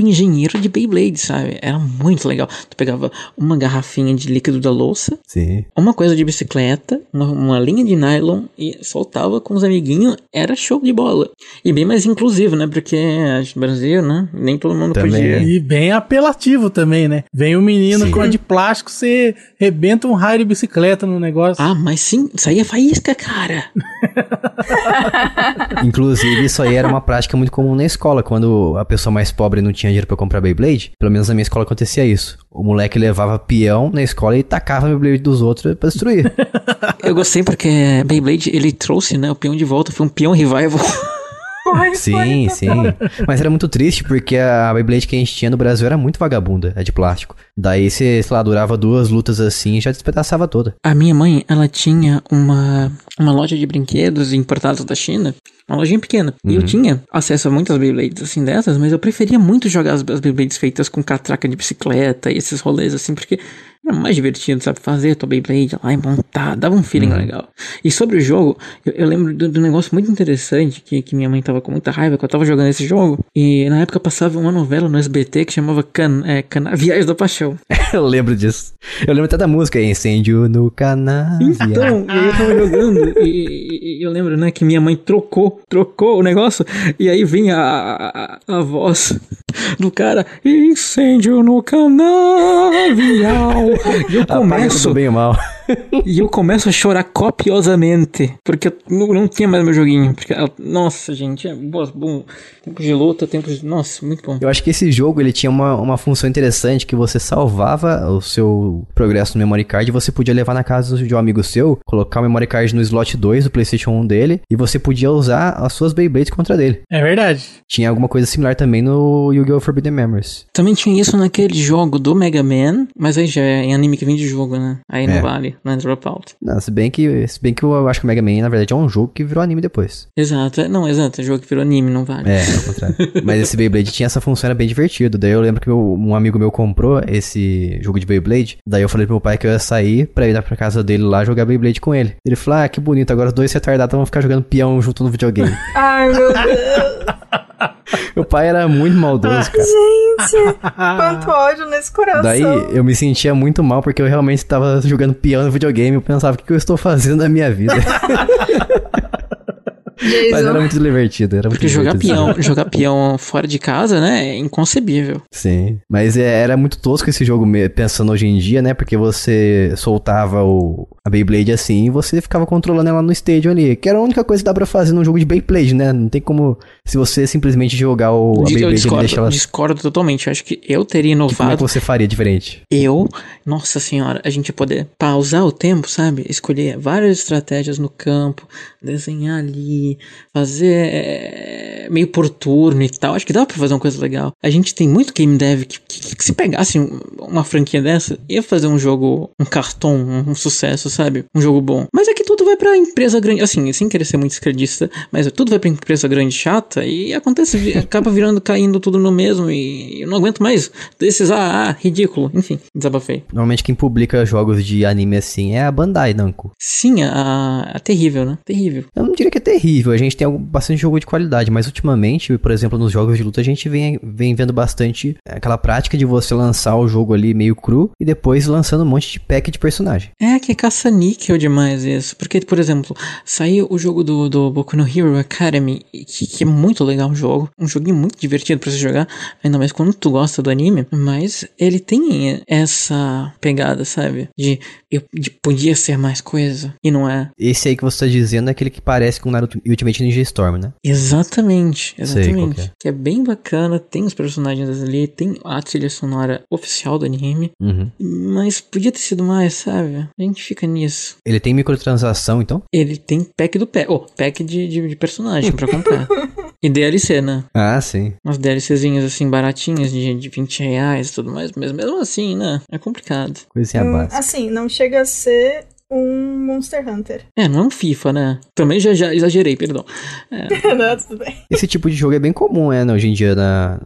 engenheiro de Beyblade, sabe? Era muito legal. Tu pegava uma garrafinha de líquido da louça, sim, uma coisa de bicicleta, uma linha de nylon e soltava com os amiguinhos. Era show de bola. E bem mais inclusivo, né? Porque no Brasil, né? Nem todo mundo também podia. E bem apelativo também, né? Vem um menino, sim, com a de plástico, você rebenta um raio de bicicleta no negócio. Ah, mas sim, isso aí é faísca, cara. Inclusive, isso aí era uma prática muito comum na escola. Quando a pessoa mais pobre não tinha dinheiro pra comprar Beyblade, pelo menos na minha escola acontecia isso. O moleque levava peão na escola e tacava a Beyblade dos outros pra destruir. Eu gostei porque Beyblade, ele trouxe, né, o peão de volta. Foi um peão revival. Sim, sim. Mas era muito triste porque a Beyblade que a gente tinha no Brasil era muito vagabunda, é de plástico. Daí você, sei lá, durava duas lutas assim e já despedaçava toda. A minha mãe, ela tinha uma loja de brinquedos importados da China, uma lojinha pequena. E eu tinha acesso a muitas Beyblades assim dessas, mas eu preferia muito jogar as Beyblades feitas com catraca de bicicleta e esses rolês assim, porque era mais divertido, sabe? Fazer tua Beyblade lá e montar, dava um feeling legal. E sobre o jogo, eu lembro de um negócio muito interessante que minha mãe tava com muita raiva, que eu tava jogando esse jogo, e na época passava uma novela no SBT que chamava Canaviais da Paixão. Eu lembro disso. Eu lembro até da música, Incêndio no Canaviais. Então, eu tava jogando e eu lembro, né, que minha mãe trocou o negócio, e aí vinha a voz do cara, Incêndio no Canavial. E eu começo a chorar copiosamente, porque eu não tinha mais meu joguinho. Porque, nossa, gente, é bom. Tempos de luta, tempos de... Nossa, muito bom. Eu acho que esse jogo, ele tinha uma função interessante, que você salvava o seu progresso no memory card e você podia levar na casa de um amigo seu, colocar o memory card no slot 2 do Playstation 1 dele, e você podia usar as suas Beyblades contra dele. É verdade. Tinha alguma coisa similar também no Yu-Gi-Oh! Forbidden Memories. Também tinha isso naquele jogo do Mega Man, mas aí já é em anime que vem de jogo, né? Aí não vale, não é Dropout. Não, se bem que eu acho que o Mega Man, na verdade, é um jogo que virou anime depois. Exato. Não, exato. É um jogo que virou anime, não vale. É, ao contrário. Mas esse Beyblade tinha essa função, era bem divertido. Daí eu lembro que um amigo meu comprou esse jogo de Beyblade. Daí eu falei pro meu pai que eu ia sair pra ir lá pra casa dele lá jogar Beyblade com ele. Ele falou, que bonito, agora os dois retardados vão ficar jogando peão junto no videogame. Ai, meu Deus. Meu pai era muito maldoso, cara. Gente, quanto ódio nesse coração. Daí eu me sentia muito mal, porque eu realmente estava jogando piano no videogame. Eu pensava, o que eu estou fazendo na minha vida? Jesus. Mas era muito divertido. Porque jogar peão fora de casa, né, é inconcebível. Sim, mas era muito tosco esse jogo, pensando hoje em dia, né, porque você soltava a Beyblade assim e você ficava controlando ela no estádio ali, que era a única coisa que dá pra fazer num jogo de Beyblade, né, não tem como, se você simplesmente jogar a Beyblade... Eu discordo totalmente, eu acho que eu teria inovado... Como é que você faria diferente? Nossa senhora, a gente poder pausar o tempo, sabe, escolher várias estratégias no campo, desenhar ali, fazer meio por turno e tal. Acho que dava pra fazer uma coisa legal. A gente tem muito game dev que se pegasse uma franquia dessa, ia fazer um jogo, um cartão, um sucesso, sabe? Um jogo bom. Mas é que tudo vai pra empresa grande, assim, sem querer ser muito esquerdista, mas tudo vai pra empresa grande chata e acontece, acaba caindo tudo no mesmo e eu não aguento mais desses, ridículo. Enfim, desabafei. Normalmente quem publica jogos de anime assim é a Bandai Namco. Sim, a terrível, né? Terrível. Eu não diria que é terrível. A gente tem bastante jogo de qualidade, mas ultimamente, por exemplo, nos jogos de luta, a gente vem vendo bastante aquela prática de você lançar o jogo ali meio cru e depois lançando um monte de pack de personagem. É, que é caça-níquel demais isso. Porque, por exemplo, saiu o jogo do Boku no Hero Academy, que é muito legal o jogo, um joguinho muito divertido pra você jogar, ainda mais quando tu gosta do anime, mas ele tem essa pegada, sabe? De podia ser mais coisa, e não é. Esse aí que você tá dizendo é aquele que parece com Naruto Ultimate Ninja Storm, né? Exatamente. Sei, que é bem bacana, tem os personagens ali, tem a trilha sonora oficial do anime, mas podia ter sido mais, sabe? A gente fica nisso. Ele tem microtransação, então? Ele tem pack do pack, pack de personagem pra comprar. E DLC, né? Ah, sim. Umas DLCzinhas assim, baratinhas, de R$20 e tudo mais, mas mesmo assim, né? É complicado. Coisinha básica. Assim, não chega a ser um Monster Hunter. É, não é um FIFA, né? Também já exagerei, perdão. É. Não, tudo bem. Esse tipo de jogo é bem comum, né, hoje em dia,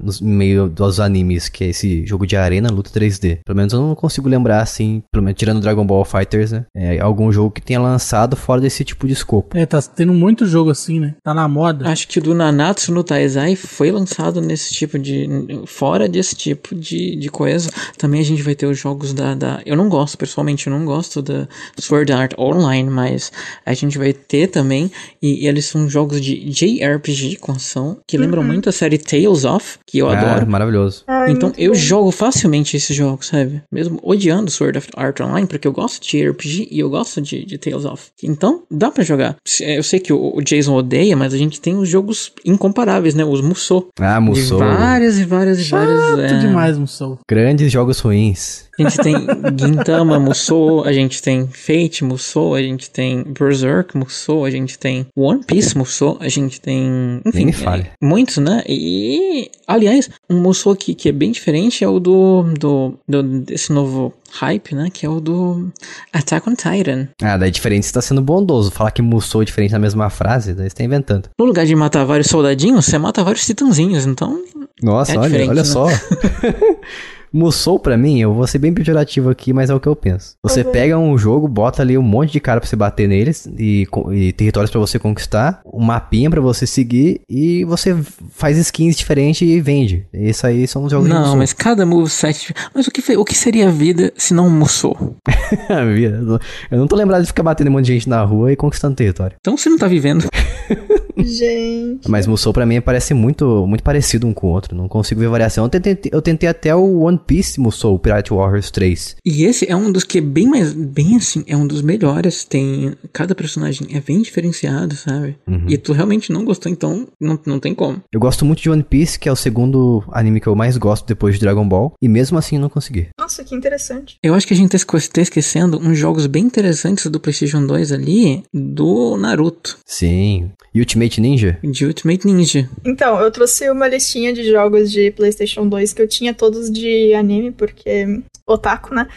no meio dos animes, que é esse jogo de arena, luta 3D. Pelo menos eu não consigo lembrar, assim, pelo menos tirando Dragon Ball FighterZ, né? É algum jogo que tenha lançado fora desse tipo de escopo. É, tá tendo muito jogo assim, né? Tá na moda. Acho que do Nanatsu no Taizai foi lançado nesse tipo de... fora desse tipo de coisa. Também a gente vai ter os jogos da... Eu não gosto, pessoalmente, eu não gosto da Sword Art Online, mas a gente vai ter também, e eles são jogos de JRPG com ação, que lembram muito a série Tales of, que eu adoro. Maravilhoso. Então eu jogo facilmente esses jogos, sabe? Mesmo odiando Sword Art Online, porque eu gosto de JRPG e eu gosto de Tales of. Então dá pra jogar. Eu sei que o Jason odeia, mas a gente tem os jogos incomparáveis, né? Os Musou. Ah, Musou. Várias. Chato demais, Musou. Grandes jogos ruins. A gente tem Gintama Musou, a gente tem Fate Musou, a gente tem Berserk Musou, a gente tem One Piece Musou, a gente tem... Enfim, muitos, né? E, aliás, um Musou que é bem diferente é o desse novo hype, né? Que é o do Attack on Titan. Ah, daí diferente você tá sendo bondoso. Falar que Musou é diferente na mesma frase, daí você tá inventando. No lugar de matar vários soldadinhos, você mata vários titanzinhos, então... Nossa, é olha só. Musou pra mim, eu vou ser bem pejorativo aqui, mas é o que eu penso. Você pega um jogo, bota ali um monte de cara pra você bater neles e territórios pra você conquistar, um mapinha pra você seguir e você faz skins diferentes e vende. Isso aí são os jogos de Musou. Não, mas cada moveset... Mas o que seria a vida se não Musou? A vida... Eu não tô lembrado de ficar batendo um monte de gente na rua e conquistando território. Então você não tá vivendo. Gente... Mas Musou pra mim parece muito, muito parecido um com o outro. Não consigo ver variação. Eu tentei até o One Piece Musou, Pirate Warriors 3. E esse é um dos que é bem mais... Bem assim, é um dos melhores. Tem... Cada personagem é bem diferenciado, sabe? Uhum. E tu realmente não gostou, então não tem como. Eu gosto muito de One Piece, que é o segundo anime que eu mais gosto depois de Dragon Ball. E mesmo assim não consegui. Nossa, que interessante. Eu acho que a gente tá esquecendo uns jogos bem interessantes do PlayStation 2 ali, do Naruto. Sim. Ultimate Ninja? De Ultimate Ninja. Então, eu trouxe uma listinha de jogos de PlayStation 2 que eu tinha todos de anime, porque otaku, né?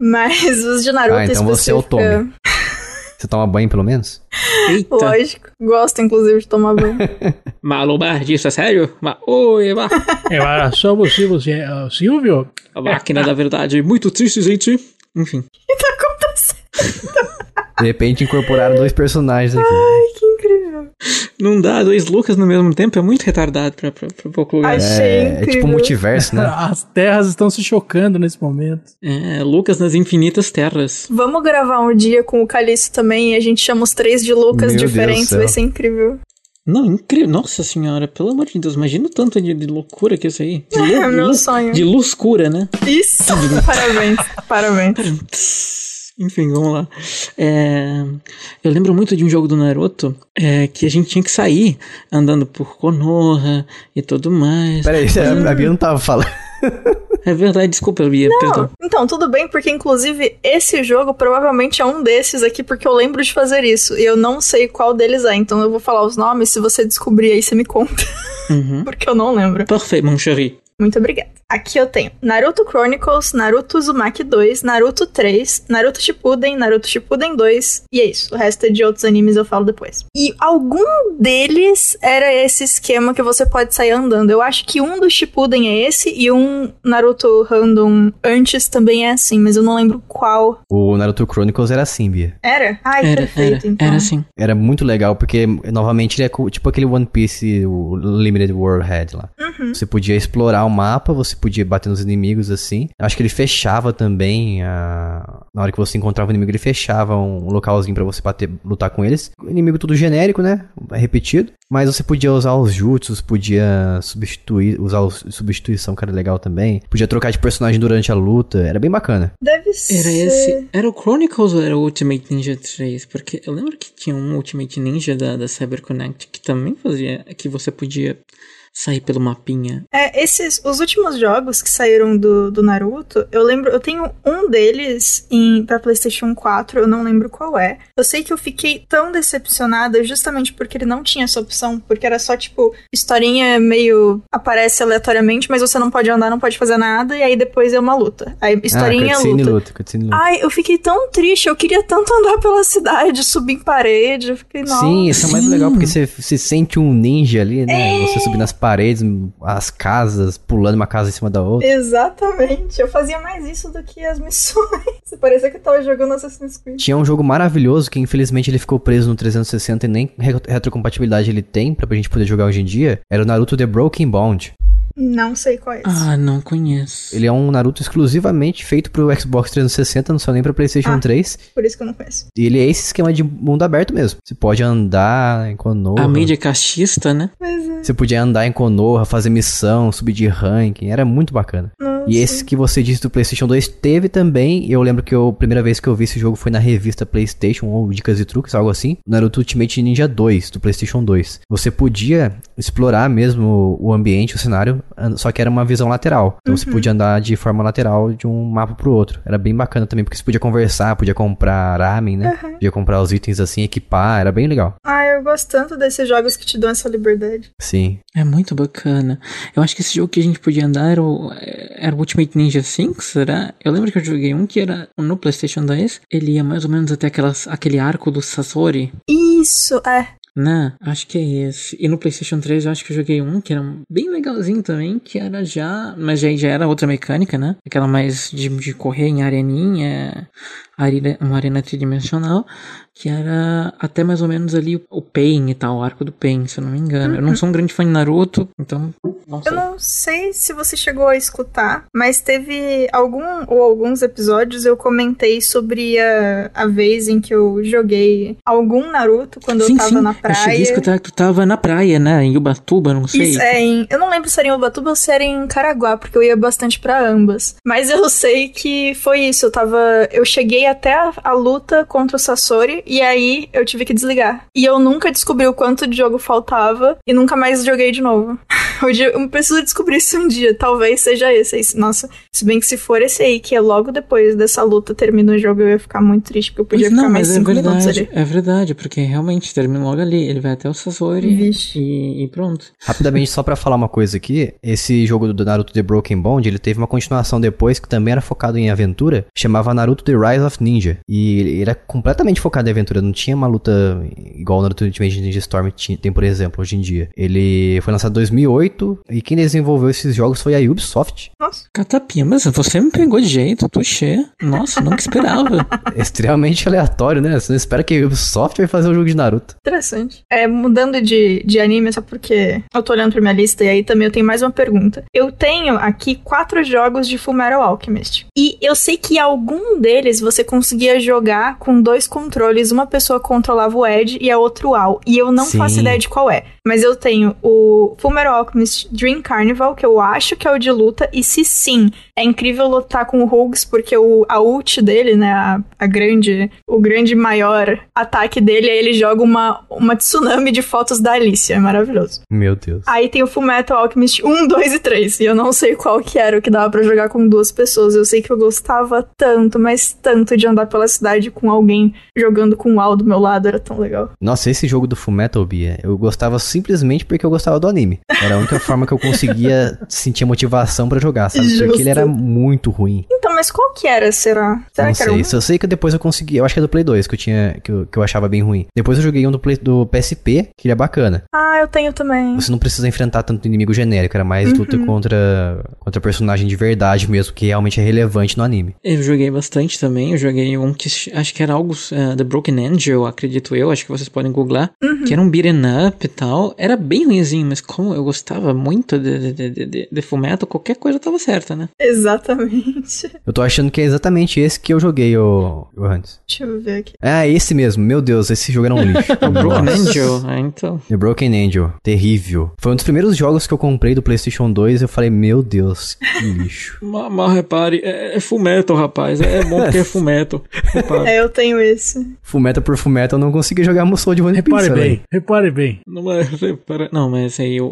Mas os de Naruto então você é o Tommy. Você toma banho, pelo menos? Eita. Lógico. Gosto, inclusive, de tomar banho. Malobardista, sério? Oi, Eva. Eva, só você é o Silvio? A máquina da verdade. Muito triste, gente. Enfim. O que tá acontecendo? De repente incorporaram dois personagens aqui. Ai, que incrível. Não dá dois Lucas no mesmo tempo, é muito retardado pra pouco lugar. Achei incrível. É tipo multiverso, né? As terras estão se chocando nesse momento. É, Lucas nas infinitas terras. Vamos gravar um dia com o Calixto também e a gente chama os três de Lucas diferentes, vai ser incrível. Não, incrível. Nossa senhora, pelo amor de Deus, imagina o tanto de loucura que é isso aí. É meu sonho. De luz cura, né? Isso, parabéns. Enfim, vamos lá. Eu lembro muito de um jogo do Naruto que a gente tinha que sair andando por Konoha e tudo mais. Peraí, a Bia não tava falando. É verdade, desculpa, Bia, perdão. Então, tudo bem, porque inclusive esse jogo provavelmente é um desses aqui, porque eu lembro de fazer isso. E eu não sei qual deles é, então eu vou falar os nomes, se você descobrir aí você me conta. Uhum. Porque eu não lembro. Parfait, mon chéri. Muito obrigada. Aqui eu tenho Naruto Chronicles, Naruto Uzumaki 2, Naruto 3, Naruto Shippuden, Naruto Shippuden 2, e é isso. O resto é de outros animes, eu falo depois. E algum deles era esse esquema que você pode sair andando. Eu acho que um do Shippuden é esse, e um Naruto Random antes também é assim, mas eu não lembro qual. O Naruto Chronicles era assim, Bia. Era? Ai, era, perfeito, era, então. Era assim. Era muito legal, porque, novamente, ele é tipo aquele One Piece, o Limited World Head lá. Uhum. Você podia explorar o mapa, você podia bater nos inimigos assim. Acho que ele fechava também na hora que você encontrava o inimigo, ele fechava um localzinho pra você bater, lutar com eles. O inimigo tudo genérico, né? Repetido. Mas você podia usar os jutsus, podia substituição, cara, legal também. Podia trocar de personagem durante a luta, era bem bacana. Deve ser. Era o Chronicles ou era o Ultimate Ninja 3? Porque eu lembro que tinha um Ultimate Ninja da CyberConnect que também fazia, que você podia sair pelo mapinha. É, os últimos jogos que saíram do Naruto, eu lembro, eu tenho um deles pra Playstation 4, eu não lembro qual é. Eu sei que eu fiquei tão decepcionada justamente porque ele não tinha essa opção, porque era só, tipo, historinha meio aparece aleatoriamente, mas você não pode andar, não pode fazer nada, e aí depois é uma luta. Aí historinha é luta. Ai, eu fiquei tão triste, eu queria tanto andar pela cidade, subir em parede, eu fiquei, nossa. Sim, isso é mais legal, porque você sente um ninja ali, né? É. Você subir nas paredes, as casas, pulando uma casa em cima da outra. Exatamente, eu fazia mais isso do que as missões. Parecia que eu tava jogando Assassin's Creed. Tinha um jogo maravilhoso que infelizmente ele ficou preso no 360 e nem retrocompatibilidade ele tem pra gente poder jogar hoje em dia. Era o Naruto The Broken Bond. Não sei qual é esse. Ah, não conheço. Ele é um Naruto exclusivamente feito pro Xbox 360, não só nem pra Playstation 3. Por isso que eu não conheço. E ele é esse esquema de mundo aberto mesmo. Você pode andar em Konoha. A mídia é cachista, né? Pois é. Você podia andar em Konoha, fazer missão, subir de ranking. Era muito bacana. Nossa. E esse que você disse do Playstation 2 teve também. Eu lembro que a primeira vez que eu vi esse jogo foi na revista Playstation, ou Dicas e Truques, algo assim. Naruto Ultimate Ninja 2, do Playstation 2. Você podia explorar mesmo o ambiente, o cenário, só que era uma visão lateral. Então você podia andar de forma lateral de um mapa pro outro. Era bem bacana também, porque você podia conversar, podia comprar ramen, né? Podia comprar os itens assim, equipar, era bem legal. Ah, eu gosto tanto desses jogos que te dão essa liberdade. Sim. É muito bacana. Eu acho que esse jogo que a gente podia andar era o Ultimate Ninja 5, será? Eu lembro que eu joguei um que era no Playstation 10. Ele ia mais ou menos até aquele arco do Sasori. Isso, é. Não, acho que é esse. E no Playstation 3 eu acho que eu joguei um que era bem legalzinho também, que era já... Mas já era outra mecânica, né? Aquela mais de correr em areninha, uma arena tridimensional, que era até mais ou menos ali o Pain e tal, o arco do Pain, se eu não me engano. Eu não sou um grande fã de Naruto, então... Eu não sei se você chegou a escutar, mas teve alguns episódios eu comentei sobre a vez em que eu joguei algum Naruto quando eu tava na praia. Eu cheguei a escutar que tu tava na praia, né? Em Ubatuba, não sei. Isso, eu não lembro se era em Ubatuba ou se era em Caraguá, porque eu ia bastante pra ambas. Mas eu sei que foi isso, eu cheguei até a luta contra o Sasori e aí eu tive que desligar. E eu nunca descobri o quanto de jogo faltava e nunca mais joguei de novo. Eu preciso descobrir isso um dia, talvez seja esse. Nossa, se bem que se for esse aí, que é logo depois dessa luta, termina o jogo, eu ia ficar muito triste, porque eu podia ficar mais 5 minutos ali. É verdade, porque realmente termina logo ali, ele vai até o Sasori e pronto. Rapidamente, só pra falar uma coisa aqui, esse jogo do Naruto The Broken Bond, ele teve uma continuação depois, que também era focado em aventura, chamava Naruto The Rise of Ninja, e ele era completamente focado em aventura, não tinha uma luta igual o Naruto Ultimate Ninja Storm tem, por exemplo, hoje em dia. Ele foi lançado em 2008, e quem desenvolveu esses jogos foi a Ubisoft. Nossa. Catapinha, mas você me pegou de jeito, touché. Nossa, nunca esperava. É extremamente aleatório, né? Você não espera que a Ubisoft vai fazer um jogo de Naruto. Interessante. Mudando de anime, só porque eu tô olhando pra minha lista e aí também eu tenho mais uma pergunta. Eu tenho aqui 4 jogos de Fullmetal Alchemist. E eu sei que algum deles você conseguia jogar com 2 controles. Uma pessoa controlava o Ed e a outra o Al. E eu não faço ideia de qual é. Mas eu tenho o Fullmetal Alchemist Dream Carnival, que eu acho que é o de luta, e se sim, é incrível lutar com o Huggs, porque a ult dele, né, o grande maior ataque dele, é ele joga uma tsunami de fotos da Alicia, é maravilhoso. Meu Deus. Aí tem o Fullmetal Alchemist 1, 2 e 3, e eu não sei qual que era o que dava pra jogar com 2 pessoas, eu sei que eu gostava tanto, mas tanto de andar pela cidade com alguém jogando com o Al do meu lado, era tão legal. Nossa, esse jogo do Fullmetal, Bia, eu gostava simplesmente porque eu gostava do anime, era a única forma que eu conseguia sentir motivação pra jogar, sabe? Justo. Porque ele era muito ruim. Então, mas qual que era, será? Não sei. Eu sei que depois eu consegui, eu acho que é do Play 2 que eu achava bem ruim. Depois eu joguei um do PSP, que ele é bacana. Ah, eu tenho também. Você não precisa enfrentar tanto inimigo genérico, era mais luta contra personagem de verdade mesmo, que realmente é relevante no anime. Eu joguei bastante também, eu joguei um que acho que era algo The Broken Angel, acredito eu, acho que vocês podem googlar, que era um beat'em up e tal. Era bem ruimzinho, mas como eu gostava muito de Fullmetal, qualquer coisa tava certa, né? Exatamente. Eu tô achando que é exatamente esse que eu joguei, o Johannes. Deixa eu ver aqui. É, esse mesmo. Meu Deus, esse jogo era um lixo. O Broken Angel. Ah, então. The Broken Angel. Terrível. Foi um dos primeiros jogos que eu comprei do PlayStation 2 e eu falei, meu Deus, que lixo. Mal repare, é Fullmetal, rapaz. É bom porque é Fullmetal. É, eu tenho esse. Fullmetal por Fullmetal, eu não consegui jogar Musou de One Piece. Repare bem. Não, mas esse aí, o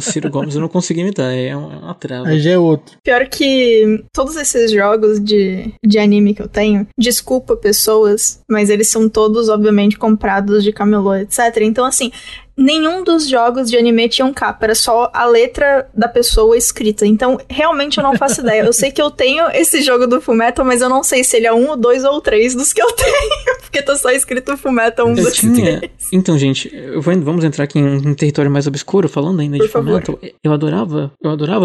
Ciro Gomes eu não consegui imitar. É uma trava. Aí já é outro. Pior que todos esses jogos de anime que eu tenho, desculpa pessoas, mas eles são todos, obviamente, comprados de camelô, etc. Então, assim, nenhum dos jogos de anime tinha um capa, era só a letra da pessoa escrita. Então, realmente eu não faço ideia. Eu sei que eu tenho esse jogo do Fullmetal, mas eu não sei se ele é 1, 2 ou 3 dos que eu tenho, porque tá só escrito Fullmetal 1, 2, 3. Então, gente, vamos entrar aqui em um território mais obscuro, falando ainda de Fullmetal. Eu adorava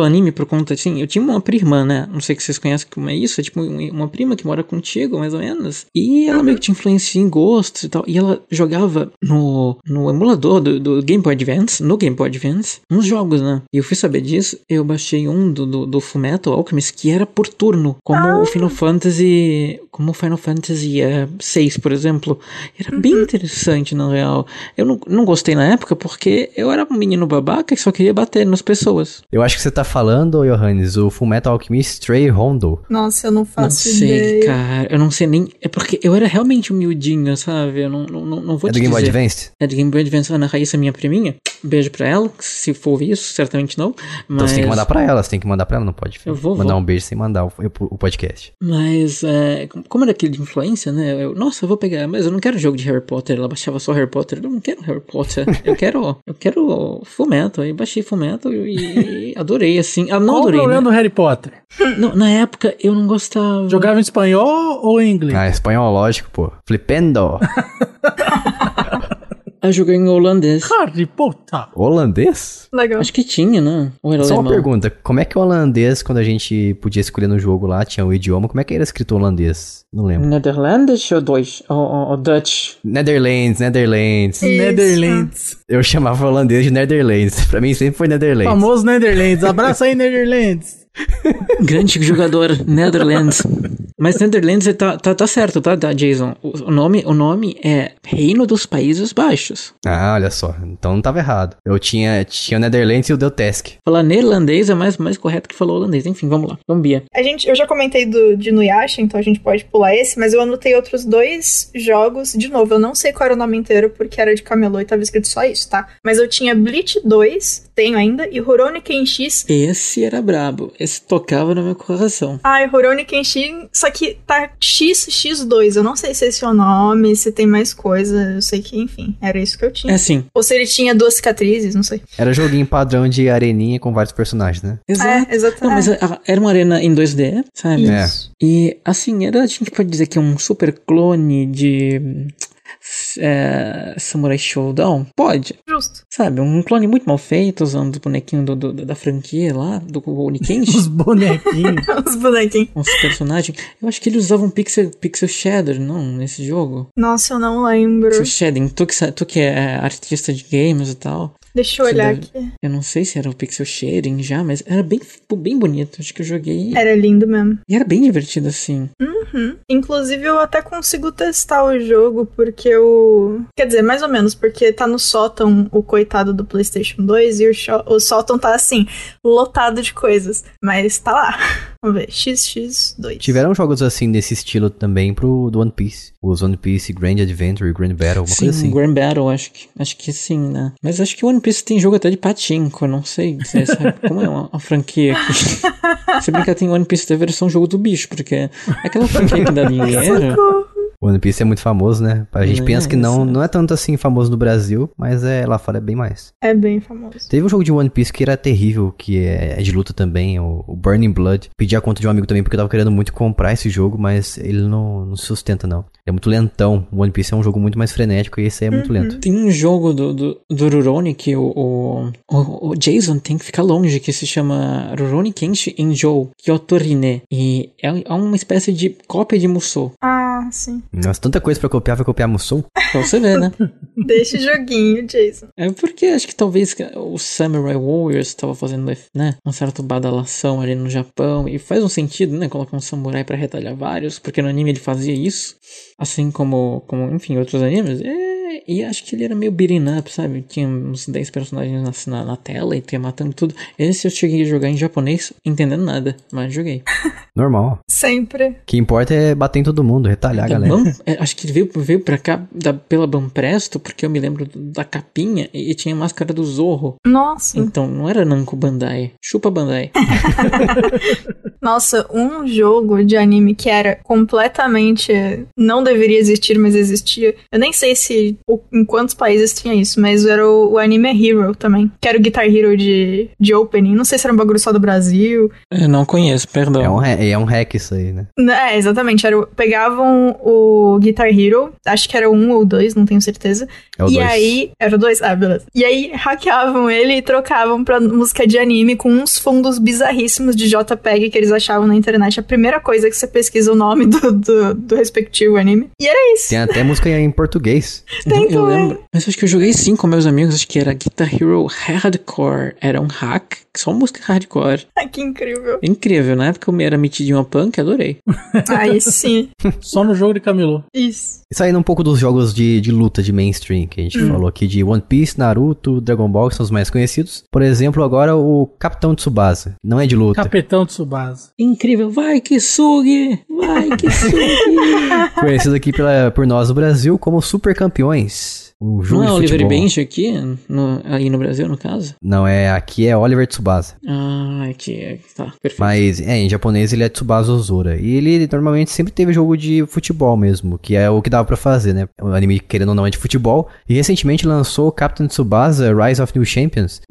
anime por conta, assim, eu tinha uma prima, né? Não sei se vocês conhecem como é isso, é tipo uma prima que mora contigo, mais ou menos, e ela meio que te influencia em gostos e tal, e ela jogava no emulador do Game Boy Advance, no Game Boy Advance, uns jogos, né? E eu fui saber disso, eu baixei um do Fullmetal Alchemist, que era por turno, como o Final Fantasy, VI, por exemplo. Era bem interessante, na real. Eu não gostei na época, porque eu era um menino babaca que só queria bater nas pessoas. Eu acho que você tá falando, Johannes, o Fullmetal Alchemist Stray Rondo. Nossa, eu não faço ideia. Não sei, cara. Eu não sei nem... É porque eu era realmente humildinho, sabe? Eu não vou te dizer. É do Game Boy Advance? É do Game Boy Advance, Ana Raíssa, minha priminha. Beijo pra ela, se for isso, certamente não. Mas... Então você tem que mandar pra ela, não pode mandar um beijo sem mandar o podcast. Mas, como era aquele de influência, né? Nossa, eu vou pegar, mas eu não quero jogo de Harry Potter. Ela baixava só Harry Potter, eu não quero Harry Potter. eu quero Fullmetal. Aí baixei Fullmetal e adorei, assim. Ah, não qual adorei, o problema do Harry Potter? Não, na época eu não gostava. Jogava em espanhol ou em inglês? Ah, espanhol, lógico, pô. Flipendo. Eu joguei em holandês. Harry Potter. Holandês? Legal. Acho que tinha, né? Só uma pergunta. Como é que o holandês, quando a gente podia escolher no jogo lá, tinha o idioma, como é que era escrito holandês? Não lembro. Netherlands ou Deutsch? Ou Dutch? Netherlands. Eu chamava holandês de Netherlands. Pra mim sempre foi Netherlands. Famoso Netherlands. Abraço aí, Netherlands. Grande jogador, Netherlands. Mas Netherlands tá certo, tá, Jason? O nome é Reino dos Países Baixos. Ah, olha só. Então não tava errado. Eu tinha o Netherlands e o Deutesc. Falar neerlandês é mais correto que falar holandês. Enfim, vamos lá. Vamos, Bia. Eu já comentei de Inuyasha, então a gente pode pular esse, mas eu anotei outros 2 jogos. De novo, eu não sei qual era o nome inteiro, porque era de camelô e tava escrito só isso, tá? Mas eu tinha Bleach 2, tenho ainda, e Rurouni Kenshin. Esse era brabo. Esse tocava no meu coração. Ai, Rurouni Kenshin... que tá X2, eu não sei se esse é o nome, se tem mais coisa, eu sei que, enfim, era isso que eu tinha. É sim. Ou se ele tinha 2 cicatrizes, não sei. Era joguinho padrão de areninha com vários personagens, né? Exato. É, exatamente. Não, mas era uma arena em 2D, sabe? Isso. É. E, assim, a gente pode dizer que é um super clone de... Samurai Showdown? Pode. Justo. Sabe, um clone muito mal feito, usando os bonequinhos da franquia lá, do Rurouni Kenshin. Os bonequinhos. Os personagens. Eu acho que eles usavam pixel shader, não? Nesse jogo. Nossa, eu não lembro. Pixel shading. Tu que é artista de games e tal. Deixa eu olhar aqui. Eu não sei se era o pixel shading já, mas era bem bonito. Acho que eu joguei. Era lindo mesmo. E era bem divertido, assim. Uhum. Inclusive, eu até consigo testar o jogo, porque eu... Quer dizer, mais ou menos, porque tá no sótão o coitado do PlayStation 2 e o sótão tá, assim, lotado de coisas. Mas tá lá. Vamos ver. X2. Tiveram jogos, assim, desse estilo também do One Piece. Os One Piece Grand Adventure, Grand Battle, uma coisa assim. Sim, Grand Battle, acho que sim, né? Mas acho que o One Piece tem jogo até de patinco, eu não sei. Você sabe como é uma franquia aqui. Se brincar, tem One Piece da versão jogo do bicho, porque é aquela franquia que dá dinheiro. One Piece é muito famoso, né? A gente pensa que não é tanto assim famoso no Brasil, mas lá fora é bem mais. É bem famoso. Teve um jogo de One Piece que era terrível, que é de luta também, o Burning Blood. Pedi a conta de um amigo também, porque eu tava querendo muito comprar esse jogo, mas ele não se sustenta, não. É muito lentão. O One Piece é um jogo muito mais frenético e esse aí é muito lento. Tem um jogo do Rurouni que o Jason tem que ficar longe, que se chama Rurouni Kenshin Enjou Kyoto Rine. E é uma espécie de cópia de Musou. Ah. Ah, sim. Nossa, tanta coisa pra copiar, vai copiar Musou? Pra você ver, né? Deixa o joguinho, Jason. É porque acho que talvez o Samurai Warriors tava fazendo, né, um certo badalação ali no Japão. E faz um sentido, né? Colocar um samurai pra retalhar vários, porque no anime ele fazia isso. Assim como enfim, outros animes. E acho que ele era meio beating up, sabe? Tinha uns 10 personagens na tela e ia matando tudo. Esse eu cheguei a jogar em japonês, entendendo nada, mas joguei. Normal. Sempre. O que importa é bater em todo mundo, retalhar a galera. Acho que ele veio pra cá pela Banpresto, porque eu me lembro da capinha e tinha a máscara do Zorro. Nossa. Então não era Namco Bandai. Chupa Bandai. Nossa, um jogo de anime que era completamente... Não deveria existir, mas existia. Eu nem sei se... em quantos países tinha isso, mas era o Anime Hero também, que era o Guitar Hero de opening, não sei se era um bagulho só do Brasil. Eu não conheço, perdão. É um hack isso aí, né? É, exatamente, pegavam o Guitar Hero, acho que era o 1 ou 2, não tenho certeza. É o 2. Aí, era o 2? Ah, beleza. E aí, hackeavam ele e trocavam pra música de anime com uns fundos bizarríssimos de JPEG que eles achavam na internet. A primeira coisa que você pesquisa o nome do respectivo anime. E era isso. Tem até música em português. Eu lembro, mas acho que eu joguei sim com meus amigos, acho que era Guitar Hero Hardcore, era um hack, só música hardcore. Ah, que incrível. Incrível, na época eu era metido em uma punk, adorei. Ah, isso sim. Só no jogo de camelô. Isso. E saindo um pouco dos jogos de luta de mainstream, que a gente falou aqui de One Piece, Naruto, Dragon Ball, que são os mais conhecidos. Por exemplo, agora o Capitão Tsubasa, não é de luta. Capitão Tsubasa. Incrível, vai que sugue, vai que sugue. Conhecido aqui por nós do Brasil como Super Campeões. Um jogo não é Oliver Benji aqui? Aí no Brasil, no caso? Não, aqui é Oliver Tsubasa. Ah, aqui, tá, perfeito. Mas, em japonês ele é Tsubasa Ozora. E ele normalmente sempre teve jogo de futebol mesmo, que é o que dava pra fazer, né? O anime, querendo ou não, é de futebol. E recentemente lançou Captain Tsubasa Rise of New Champions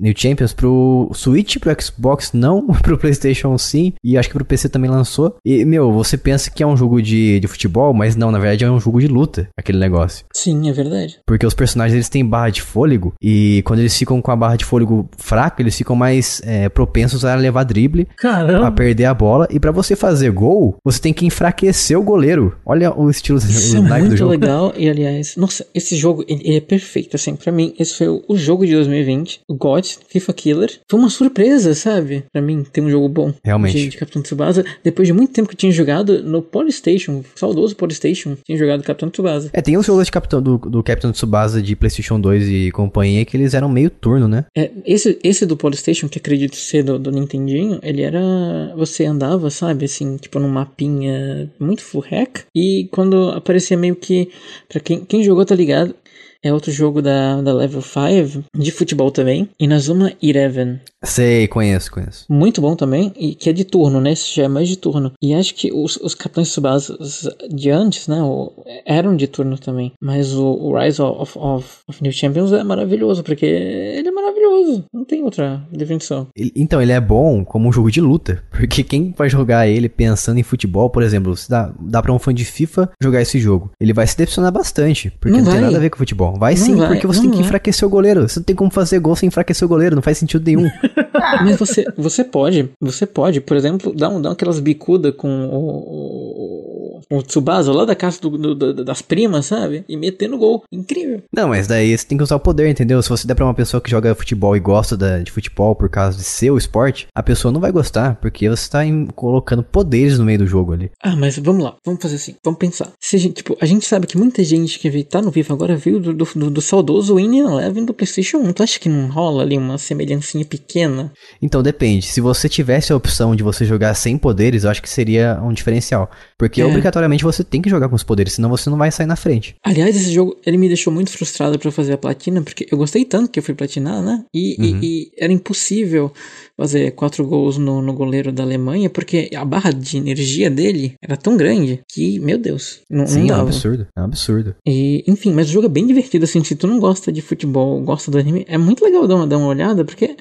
pro Switch, pro Xbox não, pro Playstation sim, e acho que pro PC também lançou. E, você pensa que é um jogo de futebol, mas não, na verdade é um jogo de luta, aquele negócio. Sim, é verdade. Porque os personagens, eles têm barra de fôlego, e quando eles ficam com a barra de fôlego fraca, eles ficam mais propensos a levar drible. Caramba. A perder a bola, e pra você fazer gol, você tem que enfraquecer o goleiro. Olha o estilo do naipe do jogo. Muito legal, e aliás, nossa, esse jogo ele é perfeito, assim, pra mim, esse foi o jogo de 2020, o GOT, FIFA Killer, foi uma surpresa, sabe? Pra mim, ter um jogo bom. Realmente. De Capitão Tsubasa, depois de muito tempo que eu tinha jogado no Polystation, saudoso Polystation, tinha jogado Capitão Tsubasa. Tem uns jogos do Capitão Tsubasa de Playstation 2 e companhia, que eles eram meio turno, né? Esse do Polystation, que acredito ser do Nintendinho, ele era... Você andava, sabe? Assim, tipo num mapinha muito furreca. E quando aparecia meio que... Pra quem jogou, tá ligado? É outro jogo da Level 5, de futebol também, Inazuma Eleven. Sei, conheço. Muito bom também, e que é de turno, né? Esse já é mais de turno. E acho que os Capitães Tsubasa de antes, né? Eram de turno também. Mas o Rise of New Champions é maravilhoso, porque ele é maravilhoso. Não tem outra definição. Então, ele é bom como um jogo de luta, porque quem vai jogar ele pensando em futebol, por exemplo, se dá pra um fã de FIFA jogar esse jogo, ele vai se decepcionar bastante, porque não tem nada a ver com futebol. Vai sim, não vai, porque você tem que enfraquecer o goleiro. Você não tem como fazer gol sem enfraquecer o goleiro. Não faz sentido nenhum. Mas você pode, por exemplo, dar aquelas bicudas com o Tsubasa lá da casa das primas, sabe? E meter no gol. Incrível. Não, mas daí você tem que usar o poder, entendeu? Se você der pra uma pessoa que joga futebol e gosta de futebol por causa de seu esporte, a pessoa não vai gostar, porque você tá colocando poderes no meio do jogo ali. Ah, mas vamos lá. Vamos fazer assim. Vamos pensar. A gente sabe que muita gente que tá no FIFA agora veio do saudoso Winning Eleven do Playstation 1. Tu acha que não rola ali uma semelhancinha pequena? Então, depende. Se você tivesse a opção de você jogar sem poderes, eu acho que seria um diferencial. Porque obrigatoriamente você tem que jogar com os poderes, senão você não vai sair na frente. Aliás, esse jogo, ele me deixou muito frustrado pra fazer a platina, porque eu gostei tanto que eu fui platinar, né? E era impossível fazer 4 gols no goleiro da Alemanha, porque a barra de energia dele era tão grande que, meu Deus, não dava. É um absurdo, E, enfim, mas o jogo é bem divertido, assim, se tu não gosta de futebol, gosta do anime, é muito legal dar uma olhada, porque...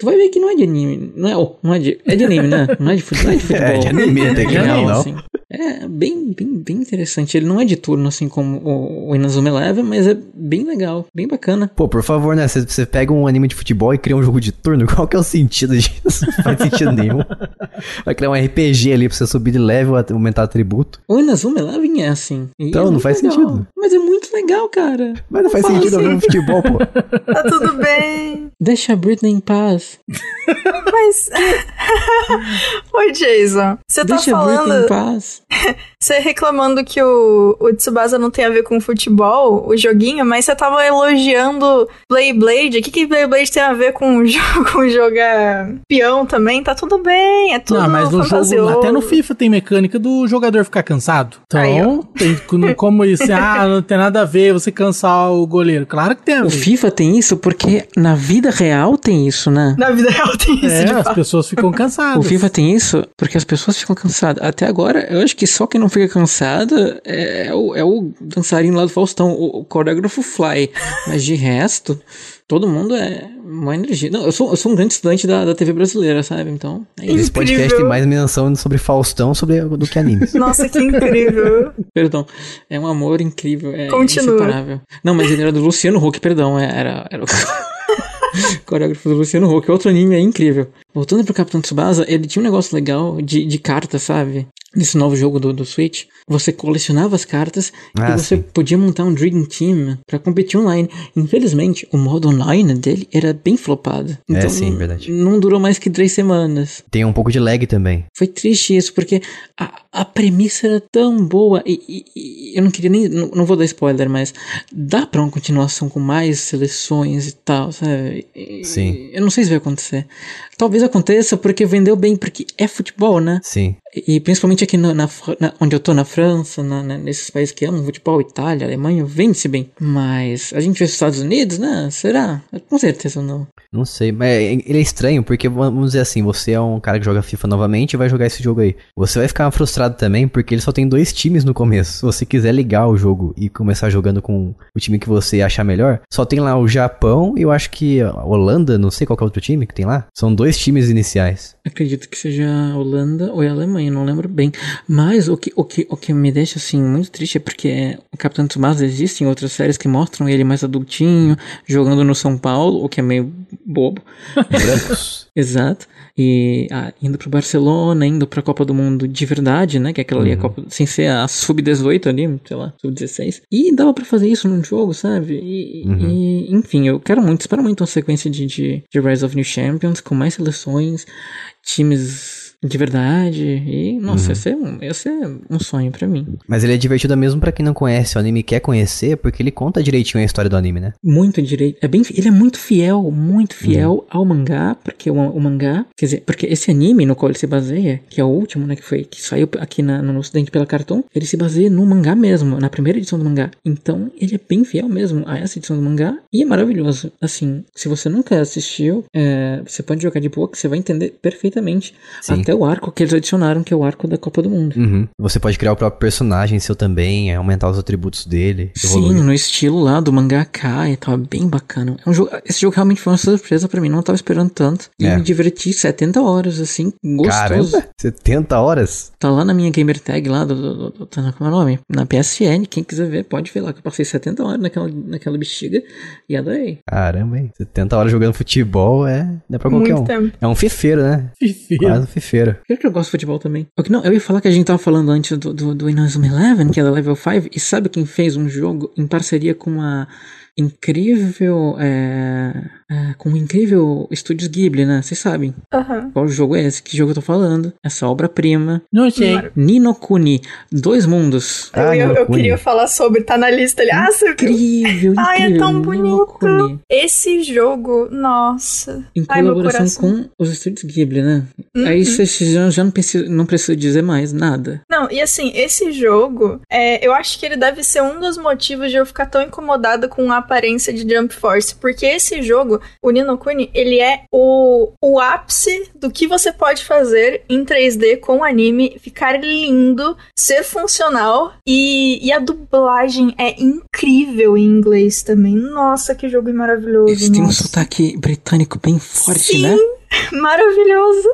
Tu vai ver que não é de anime, não é de anime, né? Não é de futebol. É de anime, até que não. Assim. É bem interessante. Ele não é de turno, assim como o Winning Eleven, mas é bem legal, bem bacana. Pô, por favor, né? Você pega um anime de futebol e cria um jogo de turno? Qual que é o sentido disso? Não faz sentido nenhum. Vai criar um RPG ali pra você subir de level, aumentar atributo. O Winning Eleven é assim. Então, não faz sentido. Mas é muito legal, cara. Mas não faz sentido assim. É um jogo de futebol, pô. Tá tudo bem. Deixa a Britney em paz. Mas... Oi, Jason. Você tá falando... Deixa a Britney em paz. Você reclamando que o Tsubasa não tem a ver com futebol, o joguinho, mas você tava elogiando Beyblade. O que Beyblade tem a ver com jogar peão também? Tá tudo bem, é tudo fantasioso. Até no FIFA tem mecânica do jogador ficar cansado. Então, tem como isso, não tem nada a ver você cansar o goleiro. Claro que tem a ver. O FIFA tem isso porque na vida real tem isso, né? Na vida real tem isso, de fato. As pessoas ficam cansadas. O FIFA tem isso porque as pessoas ficam cansadas. Até agora, eu acho que só quem não fica cansado é o dançarino lá do Faustão, o coreógrafo Fly. Mas de resto, todo mundo é uma energia. Não, eu sou um grande estudante da TV brasileira, sabe? Então, é isso. Esse podcast tem mais menção sobre Faustão do que animes. Nossa, que incrível. Perdão. É um amor incrível. É inseparável. Não, mas ele era do Luciano Huck, perdão. Era o... coreógrafo do Luciano Huck. Outro anime é incrível. Voltando pro Capitão Tsubasa, ele tinha um negócio legal de cartas, sabe? Nesse novo jogo do Switch, você colecionava as cartas e você podia montar um Dream Team pra competir online. Infelizmente, o modo online dele era bem flopado. Então, verdade. Não durou mais que 3 semanas. Tem um pouco de lag também. Foi triste isso, porque a premissa era tão boa e eu não queria nem... Não vou dar spoiler, mas dá pra uma continuação com mais seleções e tal, sabe? Sim. Eu não sei se vai acontecer. Talvez aconteça porque vendeu bem, porque é futebol, né? Sim. E principalmente aqui onde eu tô, na França, nesses países que amam futebol, Itália, Alemanha, vende-se bem. Mas a gente vê os Estados Unidos, né? Será? Com certeza não. Não sei, mas ele é estranho, porque vamos dizer assim, você é um cara que joga FIFA novamente e vai jogar esse jogo aí. Você vai ficar frustrado também, porque ele só tem 2 times no começo. Se você quiser ligar o jogo e começar jogando com o time que você achar melhor, só tem lá o Japão e eu acho que a Holanda, não sei qual que é o outro time que tem lá. São 2 times iniciais. Acredito que seja a Holanda ou a Alemanha, não lembro bem. Mas o que me deixa, assim, muito triste é porque o Capitão Tsubasa existe em outras séries que mostram ele mais adultinho, jogando no São Paulo, o que é meio bobo. Exato. E indo pro Barcelona, indo pra Copa do Mundo de verdade, né? Que é aquela ali, a Copa, sem ser a sub-18 ali, sei lá, sub-16. E dava pra fazer isso num jogo, sabe? E enfim, eu quero muito, espero muito uma sequência de Rise of New Champions, com mais seleções, times de verdade, e nossa, esse é um sonho pra mim. Mas ele é divertido mesmo pra quem não conhece o anime e quer conhecer, porque ele conta direitinho a história do anime, né? Muito direito, ele é muito fiel ao mangá, porque o mangá, quer dizer, porque esse anime no qual ele se baseia, que é o último, né, que saiu aqui no ocidente pela Cartoon, ele se baseia no mangá mesmo, na primeira edição do mangá, então ele é bem fiel mesmo a essa edição do mangá, e é maravilhoso, assim, se você nunca assistiu, você pode jogar de boa, que você vai entender perfeitamente. Sim. Até o arco que eles adicionaram, que é o arco da Copa do Mundo. Você pode criar o próprio personagem seu também, aumentar os atributos dele. Sim, no estilo lá do mangaka e tal, é bem bacana. Esse jogo realmente foi uma surpresa pra mim, não tava esperando tanto. E me diverti 70 horas, assim, gostoso. Caramba, 70 horas? Tá lá na minha gamer tag lá, como é o nome? Na PSN, quem quiser ver, pode ver lá, que eu passei 70 horas naquela bexiga e adorei. Caramba, hein? 70 horas jogando futebol não é pra qualquer um. Tempo. É um fifeiro, né? Quase um fifeiro. Pior que eu gosto de futebol também. Não, eu ia falar que a gente tava falando antes do Winning Eleven, que é da Level 5, e sabe quem fez um jogo em parceria com a incrível... com o incrível Estúdios Ghibli, né? Vocês sabem. Qual jogo é esse? Que jogo eu tô falando? Essa obra-prima. Não sei. Ni no Kuni. 2 mundos. Eu queria falar sobre, tá na lista ali. Incrível. Ai, é tão bonito. Esse jogo, nossa. Em colaboração com os Estúdios Ghibli, né? Aí vocês já não precisa dizer mais nada. Não, e assim, esse jogo, eu acho que ele deve ser um dos motivos de eu ficar tão incomodada com a aparência de Jump Force, porque esse jogo, o Ni no Kuni, ele é o ápice do que você pode fazer em 3D com o anime, ficar lindo, ser funcional e a dublagem é incrível em inglês também. Nossa, que jogo maravilhoso. Eles têm um sotaque britânico bem forte, né? Sim. Maravilhoso.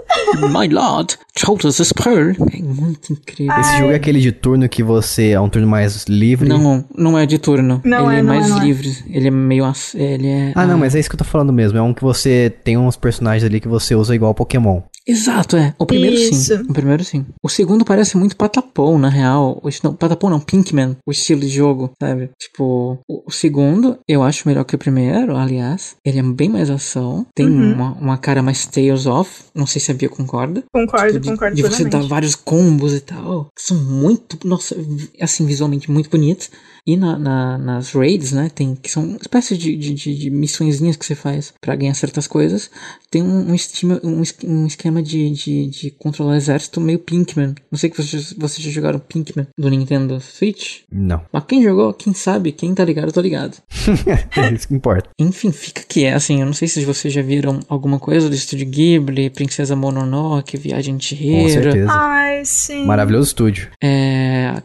My lord told us this pearl. É muito incrível. Ai. Esse jogo é aquele de turno que você... É um turno mais livre? Não, não é de turno. Não, ele é, livre. Ele é meio... Ele é... Ah, não, mas é isso que eu tô falando mesmo. É um que você tem uns personagens ali que você usa igual Pokémon. Exato, é. O primeiro isso. Sim. O primeiro sim. O segundo parece muito Patapon, na real. Patapon não, Pinkman. O estilo de jogo, sabe? Tipo, o segundo eu acho melhor que o primeiro, aliás. Ele é bem mais ação. Tem uma cara mais Tales of. Não sei se a Bia concorda. Concordo, tipo, concordo. De você dar vários combos e tal. Que são muito, nossa, assim, visualmente muito bonitos. E nas raids, né, tem, que são espécies de missõezinhas que você faz pra ganhar certas coisas. Tem um esquema de controlar exército meio Pinkman. Não sei que vocês já jogaram Pinkman do Nintendo Switch? Não. Mas quem jogou, quem sabe, quem tá ligado, eu tô ligado. É isso que importa. Enfim, fica que é, assim, eu não sei se vocês já viram alguma coisa do estúdio Ghibli, Princesa Mononoke, Viagem Chihiro. Com certeza. Ai, sim. Maravilhoso estúdio.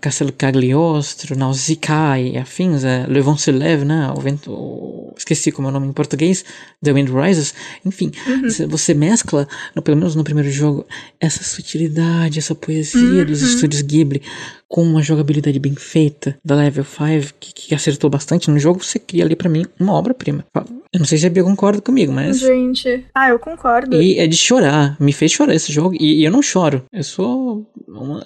Castelo Cagliostro, Nausicaa, e afins, Le Vent se Lève, né? O vento, esqueci como é o nome em português, The Wind Rises, enfim, você mescla, pelo menos no primeiro jogo, essa sutilidade, essa poesia dos estúdios Ghibli com uma jogabilidade bem feita da Level 5, que acertou bastante no jogo. Você cria ali pra mim uma obra-prima. Eu não sei se a Bia concorda comigo, mas... Gente, eu concordo. E é de chorar, me fez chorar esse jogo, e eu não choro, eu sou...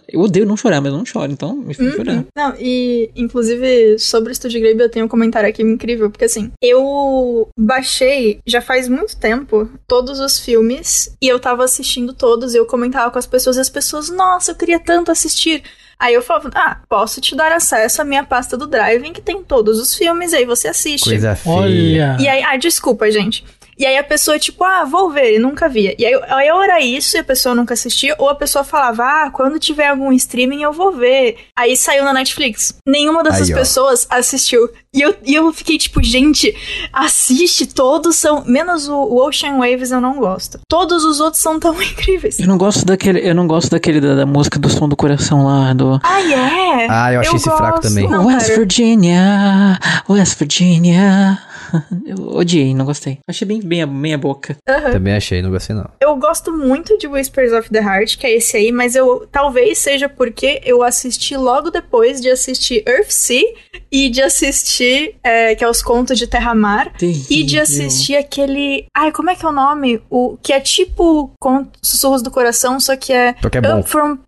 Eu odeio não chorar, mas eu não choro, então me fez chorar. Não, e inclusive sobre o Studio Ghibli eu tenho um comentário aqui incrível, porque assim, eu baixei já faz muito tempo todos os filmes, e eu tava assistindo todos, e eu comentava com as pessoas, e as pessoas, nossa, eu queria tanto assistir... Aí eu falava, posso te dar acesso à minha pasta do Drive, que tem todos os filmes, e aí você assiste. Coisa feia. Olha. E aí, desculpa, gente. E aí a pessoa, tipo, vou ver, e nunca via. E aí era isso, e a pessoa nunca assistia, ou a pessoa falava, quando tiver algum streaming eu vou ver. Aí saiu na Netflix. Nenhuma dessas pessoas assistiu. E eu fiquei tipo, gente, assiste, todos são... Menos o Ocean Waves eu não gosto. Todos os outros são tão incríveis. Eu não gosto daquele da música do Som do Coração lá, do... eu achei esse fraco também. Não, West Virginia... Eu odiei, não gostei. Achei bem meia boca. Também achei, não gostei não. Eu gosto muito de Whispers of the Heart, que é esse aí, mas eu talvez seja porque eu assisti logo depois de assistir Earthsea e de assistir, que é os Contos de Terra-Mar, e de assistir aquele... como é que é o nome? O que é tipo Sussurros do Coração, só que é... Só que é bom.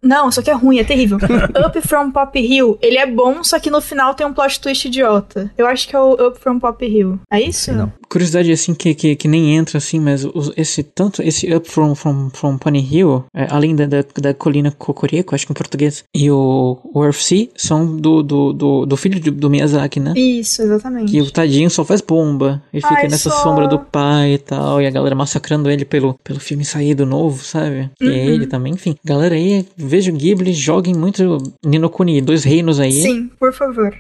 Não, só que é ruim, é terrível. Up From Pop Hill. Ele é bom, só que no final tem um plot twist idiota. Eu acho que é o Up From Pop Hill. É isso? Não. Curiosidade, assim, que nem entra, assim, mas esse Up From Pony Hill, além da Colina Cocorico, acho que em português, e o Earthsea são do filho do Miyazaki, né? Isso, exatamente. Que o tadinho só faz bomba, e fica nessa sombra do pai e tal, e a galera massacrando ele pelo filme saído novo, sabe? E ele também, enfim. Galera aí, veja o Ghibli, joguem muito Ni no Kuni, Dois Reinos aí. Sim, por favor.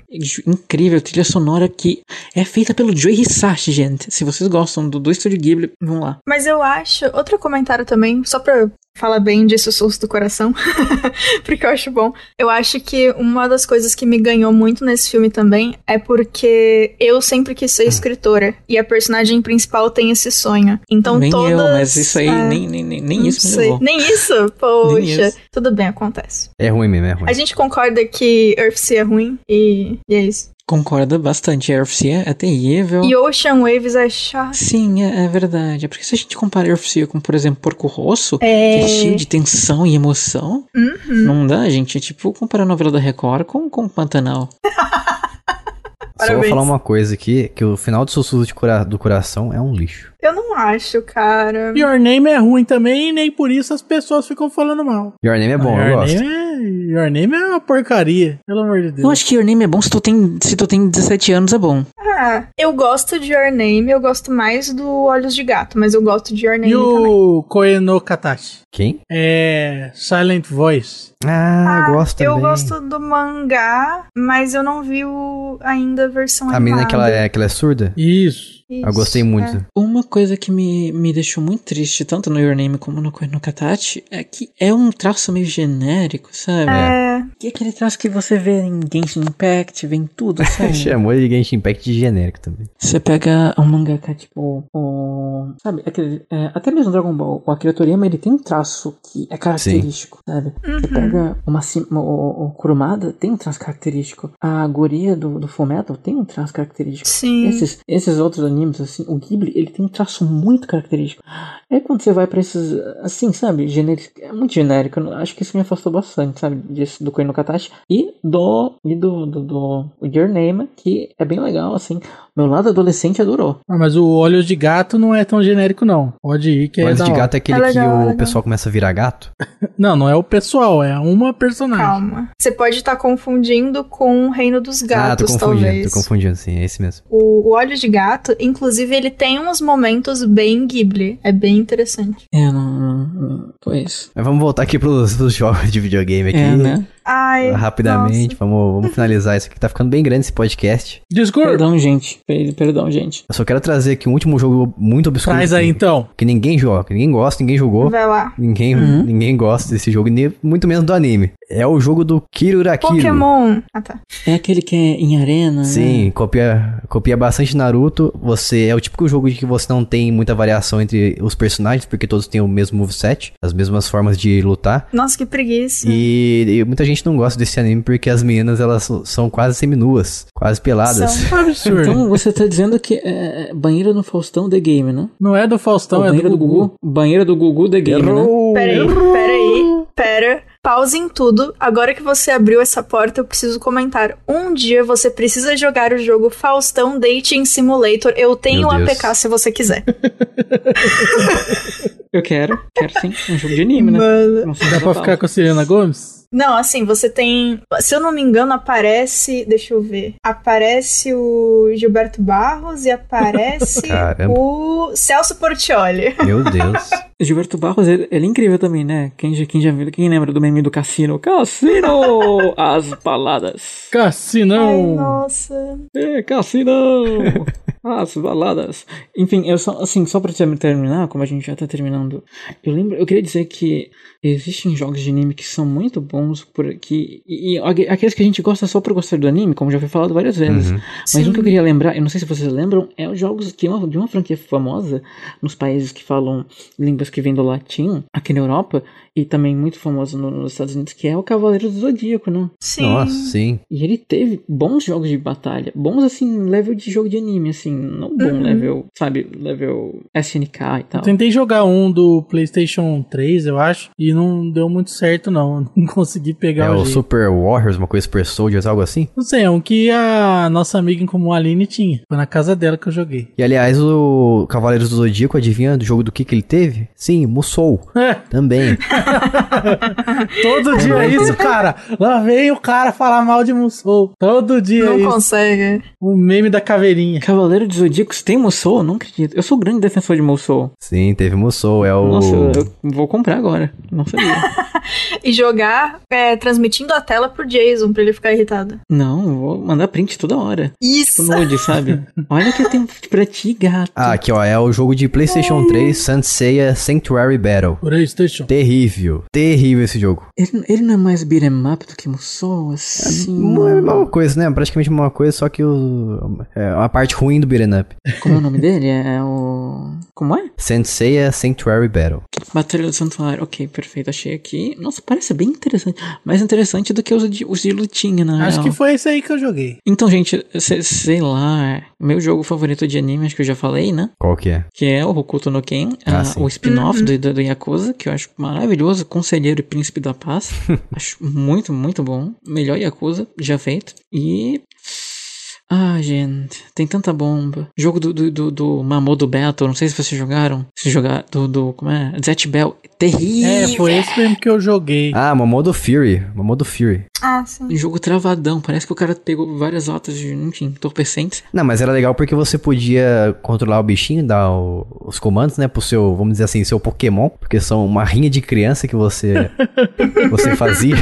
Incrível, trilha sonora que é feita pelo Joe Hisashi, gente. Se vocês gostam do Estúdio Ghibli, vão lá. Mas eu acho... Outro comentário também, só pra... Fala bem de Sussurros do Coração, porque eu acho bom. Eu acho que uma das coisas que me ganhou muito nesse filme também é porque eu sempre quis ser escritora, e a personagem principal tem esse sonho. Então nem todas... Nem eu, mas isso aí, nem isso me levou. Nem isso? Poxa. Nem isso. Tudo bem, acontece. É ruim mesmo, é ruim. A gente concorda que Earthsea é ruim, e é isso. Concorda bastante, Earthsea é terrível. E Ocean Waves é chato. Sim, é verdade. É porque se a gente compara Earthsea com, por exemplo, Porco Rosso... É cheio de tensão e emoção. Não dá, gente. É tipo comparar a novela da Record com o Pantanal. Só vou falar uma coisa aqui, que o final de Sussurros do Coração é um lixo. Eu não acho, cara. Your Name é ruim também, e nem por isso as pessoas ficam falando mal. Your Name é bom, eu gosto. Your Name é uma porcaria, pelo amor de Deus. Eu acho que Your Name é bom se tu tem 17 anos, é bom. Eu gosto de Your Name, eu gosto mais do Olhos de Gato, mas eu gosto de Your Name e também. E o Koe no Katachi? Quem? É Silent Voice. Eu gosto também. Eu gosto do mangá, mas eu não vi ainda a versão animada. A menina que ela é surda? Isso. Eu gostei muito. Uma coisa que me deixou muito triste, tanto no Your Name como no Koe no Katachi, é que é um traço meio genérico, sabe? E aquele traço que você vê em Genshin Impact, vem tudo, sabe? Chamou ele de Genshin Impact de genérico também. Você pega um mangaka, tipo, sabe, aquele, até mesmo Dragon Ball, o Akira Toriyama, ele tem um traço que é característico, sim, sabe? Uhum. Você pega o Kurumada, tem um traço característico. A guria do Full Metal tem um traço característico. Sim. Esses outros animes, assim, o Ghibli, ele tem um traço muito característico. É quando você vai pra esses, assim, sabe, genérico, é muito genérico. Eu acho que isso me afastou bastante, sabe, do Koe no Katachi e do Your Name, que é bem legal, assim. Meu lado adolescente adorou. Ah, mas o Olhos de Gato não é tão genérico, não. Pode ir que é Olhos de Gato é aquele que o pessoal começa a virar gato? Não é o pessoal, é uma personagem. Calma. Você pode estar confundindo com o Reino dos Gatos, talvez. Ah, tô confundindo, sim. É esse mesmo. O Olhos de Gato, inclusive, ele tem uns momentos bem Ghibli. É bem interessante. É, não foi isso. Mas vamos voltar aqui pros jogos de videogame aqui. É, né? Ai, rapidamente, vamos finalizar isso aqui, tá ficando bem grande esse podcast. Discord. Perdão, gente. Eu só quero trazer aqui um último jogo muito obscuro. Traz aí, então. Que ninguém joga, ninguém gosta, ninguém jogou. Vai lá. Ninguém gosta desse jogo, nem, muito menos do anime. É o jogo do Kirurakiru. Pokémon. Ah, tá. É aquele que é em arena, sim, né? copia bastante Naruto. Você é o típico jogo de que você não tem muita variação entre os personagens, porque todos têm o mesmo moveset, as mesmas formas de lutar. Nossa, que preguiça. E muita gente não gosta desse anime porque as meninas, elas são quase seminuas, quase peladas. São absurdo. Então você tá dizendo que é banheira no Faustão The Game, né? Não é do Faustão, é do Gugu. Banheira do Gugu The Game, errou, né? Pera aí. Pause em tudo. Agora que você abriu essa porta, eu preciso comentar. Um dia você precisa jogar o jogo Faustão Dating Simulator. Eu tenho o APK se você quiser. Eu quero sim. Um jogo de anime, né? Não sei, dá pra ficar com a Selena Gomes? Não, assim, você tem... Se eu não me engano, aparece... Deixa eu ver. Aparece o Gilberto Barros e aparece o Celso Portiolli. Meu Deus. Gilberto Barros, ele é incrível também, né? Quem já viu, quem lembra do meme do Cassino? Cassino! As baladas. Cassinão! Ai, nossa. É, Cassinão! As baladas. Enfim, eu só, assim, só pra terminar, como a gente já tá terminando, eu queria dizer que existem jogos de anime que são muito bons por aqui, e aqueles que a gente gosta só por gostar do anime, como já foi falado várias vezes. Uhum. Mas um que eu queria lembrar, eu não sei se vocês lembram, é os jogos que de uma franquia famosa nos países que falam línguas que vem do latim, aqui na Europa, e também muito famoso nos Estados Unidos, que é o Cavaleiro do Zodíaco, né? Sim. Nossa, sim. E ele teve bons jogos de batalha, bons, assim, level de jogo de anime, assim, não bom level, sabe, level SNK e tal. Eu tentei jogar um do Playstation 3, eu acho, e não deu muito certo, não. Não consegui pegar o jeito. Super Warriors, uma coisa, Super Soldiers, algo assim? Não sei, é um que a nossa amiga em comum, a Aline, tinha. Foi na casa dela que eu joguei. E, aliás, o Cavaleiro do Zodíaco, adivinha do jogo do que ele teve? Sim, Musou. É. Também. Todo dia é isso, cara. Lá vem o cara falar mal de Musou. Todo dia não é isso. Não consegue. O meme da caveirinha. Cavaleiro dos Zodíacos tem Musou? Não acredito. Eu sou grande defensor de Musou. Sim, teve Musou. Nossa, eu vou comprar agora. Não sabia. E jogar transmitindo a tela pro Jason, pra ele ficar irritado. Não, eu vou mandar print toda hora. Isso. Tipo nude, sabe? Olha o que eu tenho pra ti, gato. Ah, aqui, ó. É o jogo de Playstation 3, Sanseiya Sanctuary Battle. PlayStation. Terrível esse jogo. Ele não é mais beat'em up do que Musou, assim? Não, é a mesma coisa, né? Praticamente a mesma coisa, só que a parte ruim do beat'em up. Como é o nome dele? Como é? Sanseiya Sanctuary Battle. Batalha do Santuário. Ok, perfeito. Achei aqui. Nossa, parece bem interessante. Mais interessante do que os de lutinha, na real. Acho que foi esse aí que eu joguei. Então, gente, sei lá. Meu jogo favorito de anime, acho que eu já falei, né? Qual que é? Que é o Hokuto no Ken. O spin-off do Yakuza, que eu acho maravilhoso. Conselheiro e Príncipe da Paz. Acho muito, muito bom. Melhor Yakuza já feito. E... Ah, gente, tem tanta bomba. Jogo do Mamoru Battle, não sei se vocês jogaram. Se jogar como é? Zetch Bell, terrível. É, foi esse mesmo que eu joguei. Ah, Mamoru Fury. Ah, sim. Um jogo travadão. Parece que o cara pegou várias latas de, enfim, entorpecentes. Não, mas era legal porque você podia controlar o bichinho, dar os comandos, né, pro seu, vamos dizer assim, seu Pokémon, porque são uma rinha de criança que você fazia.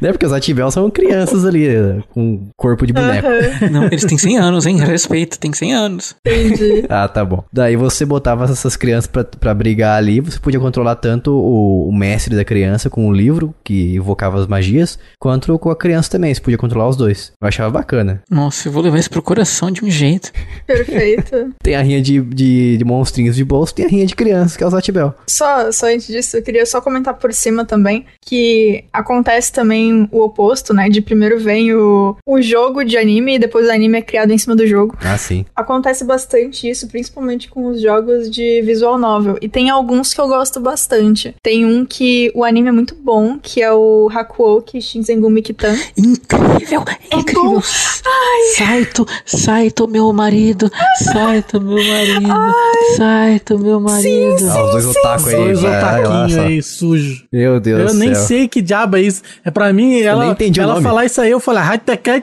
Né, porque os Ativel são crianças ali, com corpo de boneco. Uhum. Não, eles têm 100 anos, hein? Respeito, tem 100 anos. Entendi. Ah, tá bom. Daí você botava essas crianças pra brigar ali, você podia controlar tanto o mestre da criança com o livro, que evocava as magias, quanto com a criança também, você podia controlar os dois. Eu achava bacana. Nossa, eu vou levar isso pro coração de um jeito. Perfeito. Tem a rinha de monstrinhos de bolso, tem a rinha de crianças, que é o Zatibel. Só antes disso, eu queria só comentar por cima também, que acontece também o oposto, né? De primeiro vem o jogo de anime, e depois o anime é criado em cima do jogo. Ah, sim. Acontece bastante isso, principalmente com os jogos de visual novel. E tem alguns que eu gosto bastante. Tem um que o anime é muito bom, que é o Hakuouki Shinsengumi Kitan. Incrível! É incrível! Saito, meu marido! Saito, meu marido! Ai. Saito, meu marido! Sim, os dois otaku aí, dois otaquinhos aí, sujo. Meu Deus do céu. Eu nem sei que diabo é isso. É pra mim, ela falar isso aí, eu falei, é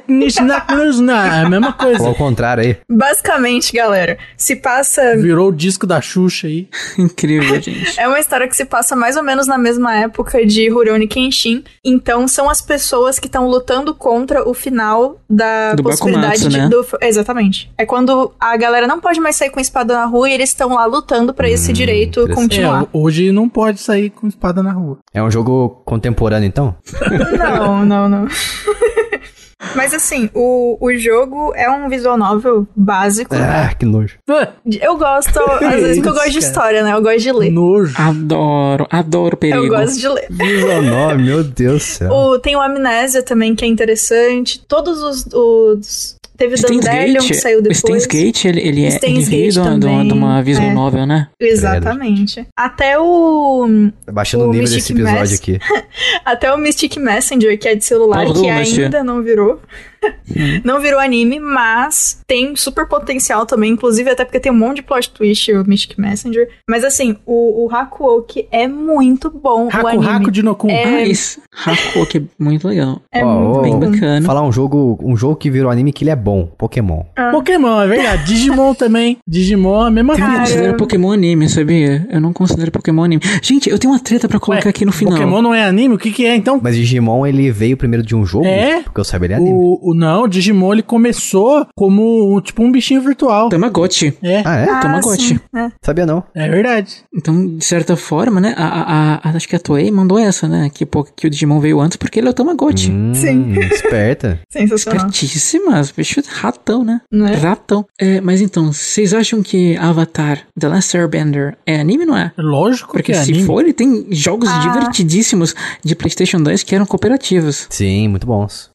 a mesma coisa. Ou ao contrário aí. Basicamente, galera, se passa... Virou o disco da Xuxa aí. Incrível, gente. É uma história que se passa mais ou menos na mesma época de Rurouni Kenshin. Então, são as pessoas que estão lutando contra o final do possibilidade Bakumatsu, né? Exatamente. É quando a galera não pode mais sair com espada na rua e eles estão lá lutando pra esse direito continuar. É, hoje não pode sair com espada na rua. É um jogo contemporâneo, então? Não. Mas assim, o jogo é um visual novel básico. Ah, que nojo. Eu gosto, às vezes que eu gosto de história, né? Eu gosto de ler. Nojo. Adoro perigo. Eu gosto de ler. Visual novel, meu Deus do céu. Tem o Amnésia também, que é interessante. Todos os teve o Dandelion, que saiu depois. O Steins Gate, ele é de uma visual novel, né? Exatamente. Até o... Tá baixando o nível desse episódio aqui. Até o Mystic Messenger, que é de celular, que ainda não virou. Não virou anime, mas tem super potencial também, inclusive até porque tem um monte de plot twist o Mystic Messenger. Mas assim, o Hakuouki é muito bom. O anime. Haku de Nokun. É isso. Hakuouki é muito legal. É muito bem bacana. Falar um jogo que virou anime que ele é bom. Pokémon. Ah. Pokémon, é verdade. Digimon também. Digimon é a mesma coisa. Eu não considero Pokémon anime, sabia? Eu não considero Pokémon anime. Gente, eu tenho uma treta pra colocar aqui no final. Pokémon não é anime? O que é então? Mas Digimon ele veio primeiro de um jogo? É? Porque eu sabia ele é anime. Não, o Digimon ele começou como um bichinho virtual. Tamagotchi. É. Ah, é? Tamagotchi. É. Sabia não. É verdade. Então, de certa forma, né, acho que a Toei mandou essa, né, que o Digimon veio antes porque ele é o Tamagotchi. Sim. Esperta. Sensacional. Espertíssima. Bicho ratão, né? Não é? Ratão. É, mas então, vocês acham que Avatar, The Last Airbender é anime, não é? Lógico porque que é anime. Porque se for, ele tem jogos divertidíssimos de Playstation 2 que eram cooperativos. Sim, muito bons.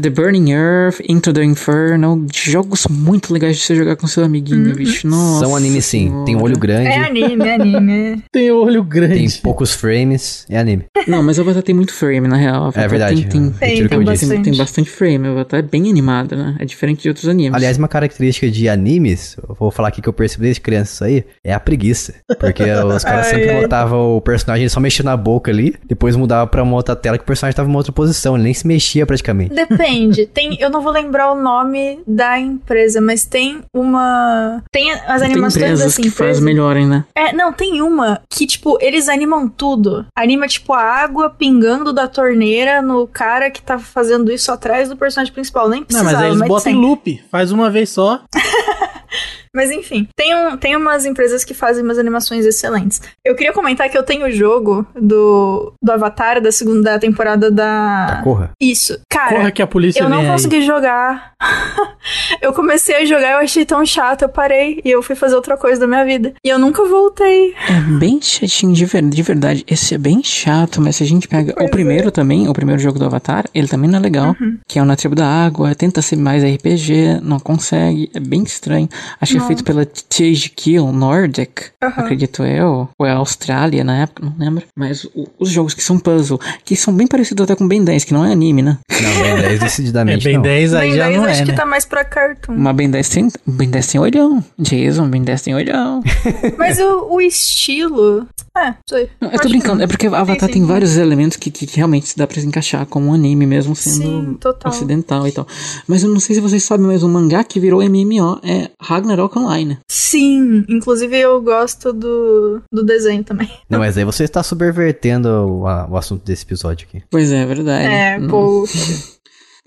The Burning Earth, Into the Inferno, jogos muito legais de você jogar com seu amiguinho, bicho. Nossa. São anime sim, tem olho grande. É anime. Tem olho grande. Tem poucos frames, é anime. Não, mas o Avatar tem muito frame, na real. É verdade. Tem bastante frame, o Avatar é bem animado, né? É diferente de outros animes. Aliás, uma característica de animes, eu vou falar aqui que eu percebi desde criança isso aí, é a preguiça. Porque os caras sempre botavam o personagem só mexendo na boca ali, depois mudava pra uma outra tela que o personagem tava em uma outra posição, ele nem se mexia praticamente. Depende. Eu não vou lembrar o nome da empresa, mas tem uma... Tem as animações dessa empresa. Tem empresas que fazem melhorem, né? É, não, tem uma que, eles animam tudo. Anima, a água pingando da torneira no cara que tá fazendo isso atrás do personagem principal. Nem precisa. Não, mas eles botam em loop. Faz uma vez só. Mas enfim, tem umas empresas que fazem umas animações excelentes. Eu queria comentar que eu tenho o jogo do Avatar, da segunda temporada da Korra. Isso. Cara, Korra que a polícia eu não consegui jogar. Eu comecei a jogar, eu achei tão chato, eu parei e eu fui fazer outra coisa da minha vida. E eu nunca voltei. É bem chatinho, de verdade. Esse é bem chato, mas se a gente pega o primeiro também, o primeiro jogo do Avatar, ele também não é legal. Uhum. Que é o Na Tribo da Água, tenta ser mais RPG, não consegue, é bem estranho. Acho que feito pela THQ Nordic, acredito eu, ou é a Austrália na época, não lembro, mas os jogos que são puzzle, que são bem parecidos até com Ben 10, que não é anime, né? Não, Ben 10 decididamente Ben 10 aí Ben já 10 não acho que tá mais pra cartoon. Mas Ben 10 tem olhão, Jason, Ben 10 tem olhão. Mas o estilo... É, sei. Não, eu tô brincando, é porque Avatar tem vários elementos que realmente dá pra se encaixar como um anime, mesmo sendo ocidental e tal. Mas eu não sei se vocês sabem, mas o mangá que virou MMO é Ragnarok Online. Sim, inclusive eu gosto do desenho também. Não, mas aí você está subvertendo o assunto desse episódio aqui. Pois é, verdade. É, pô...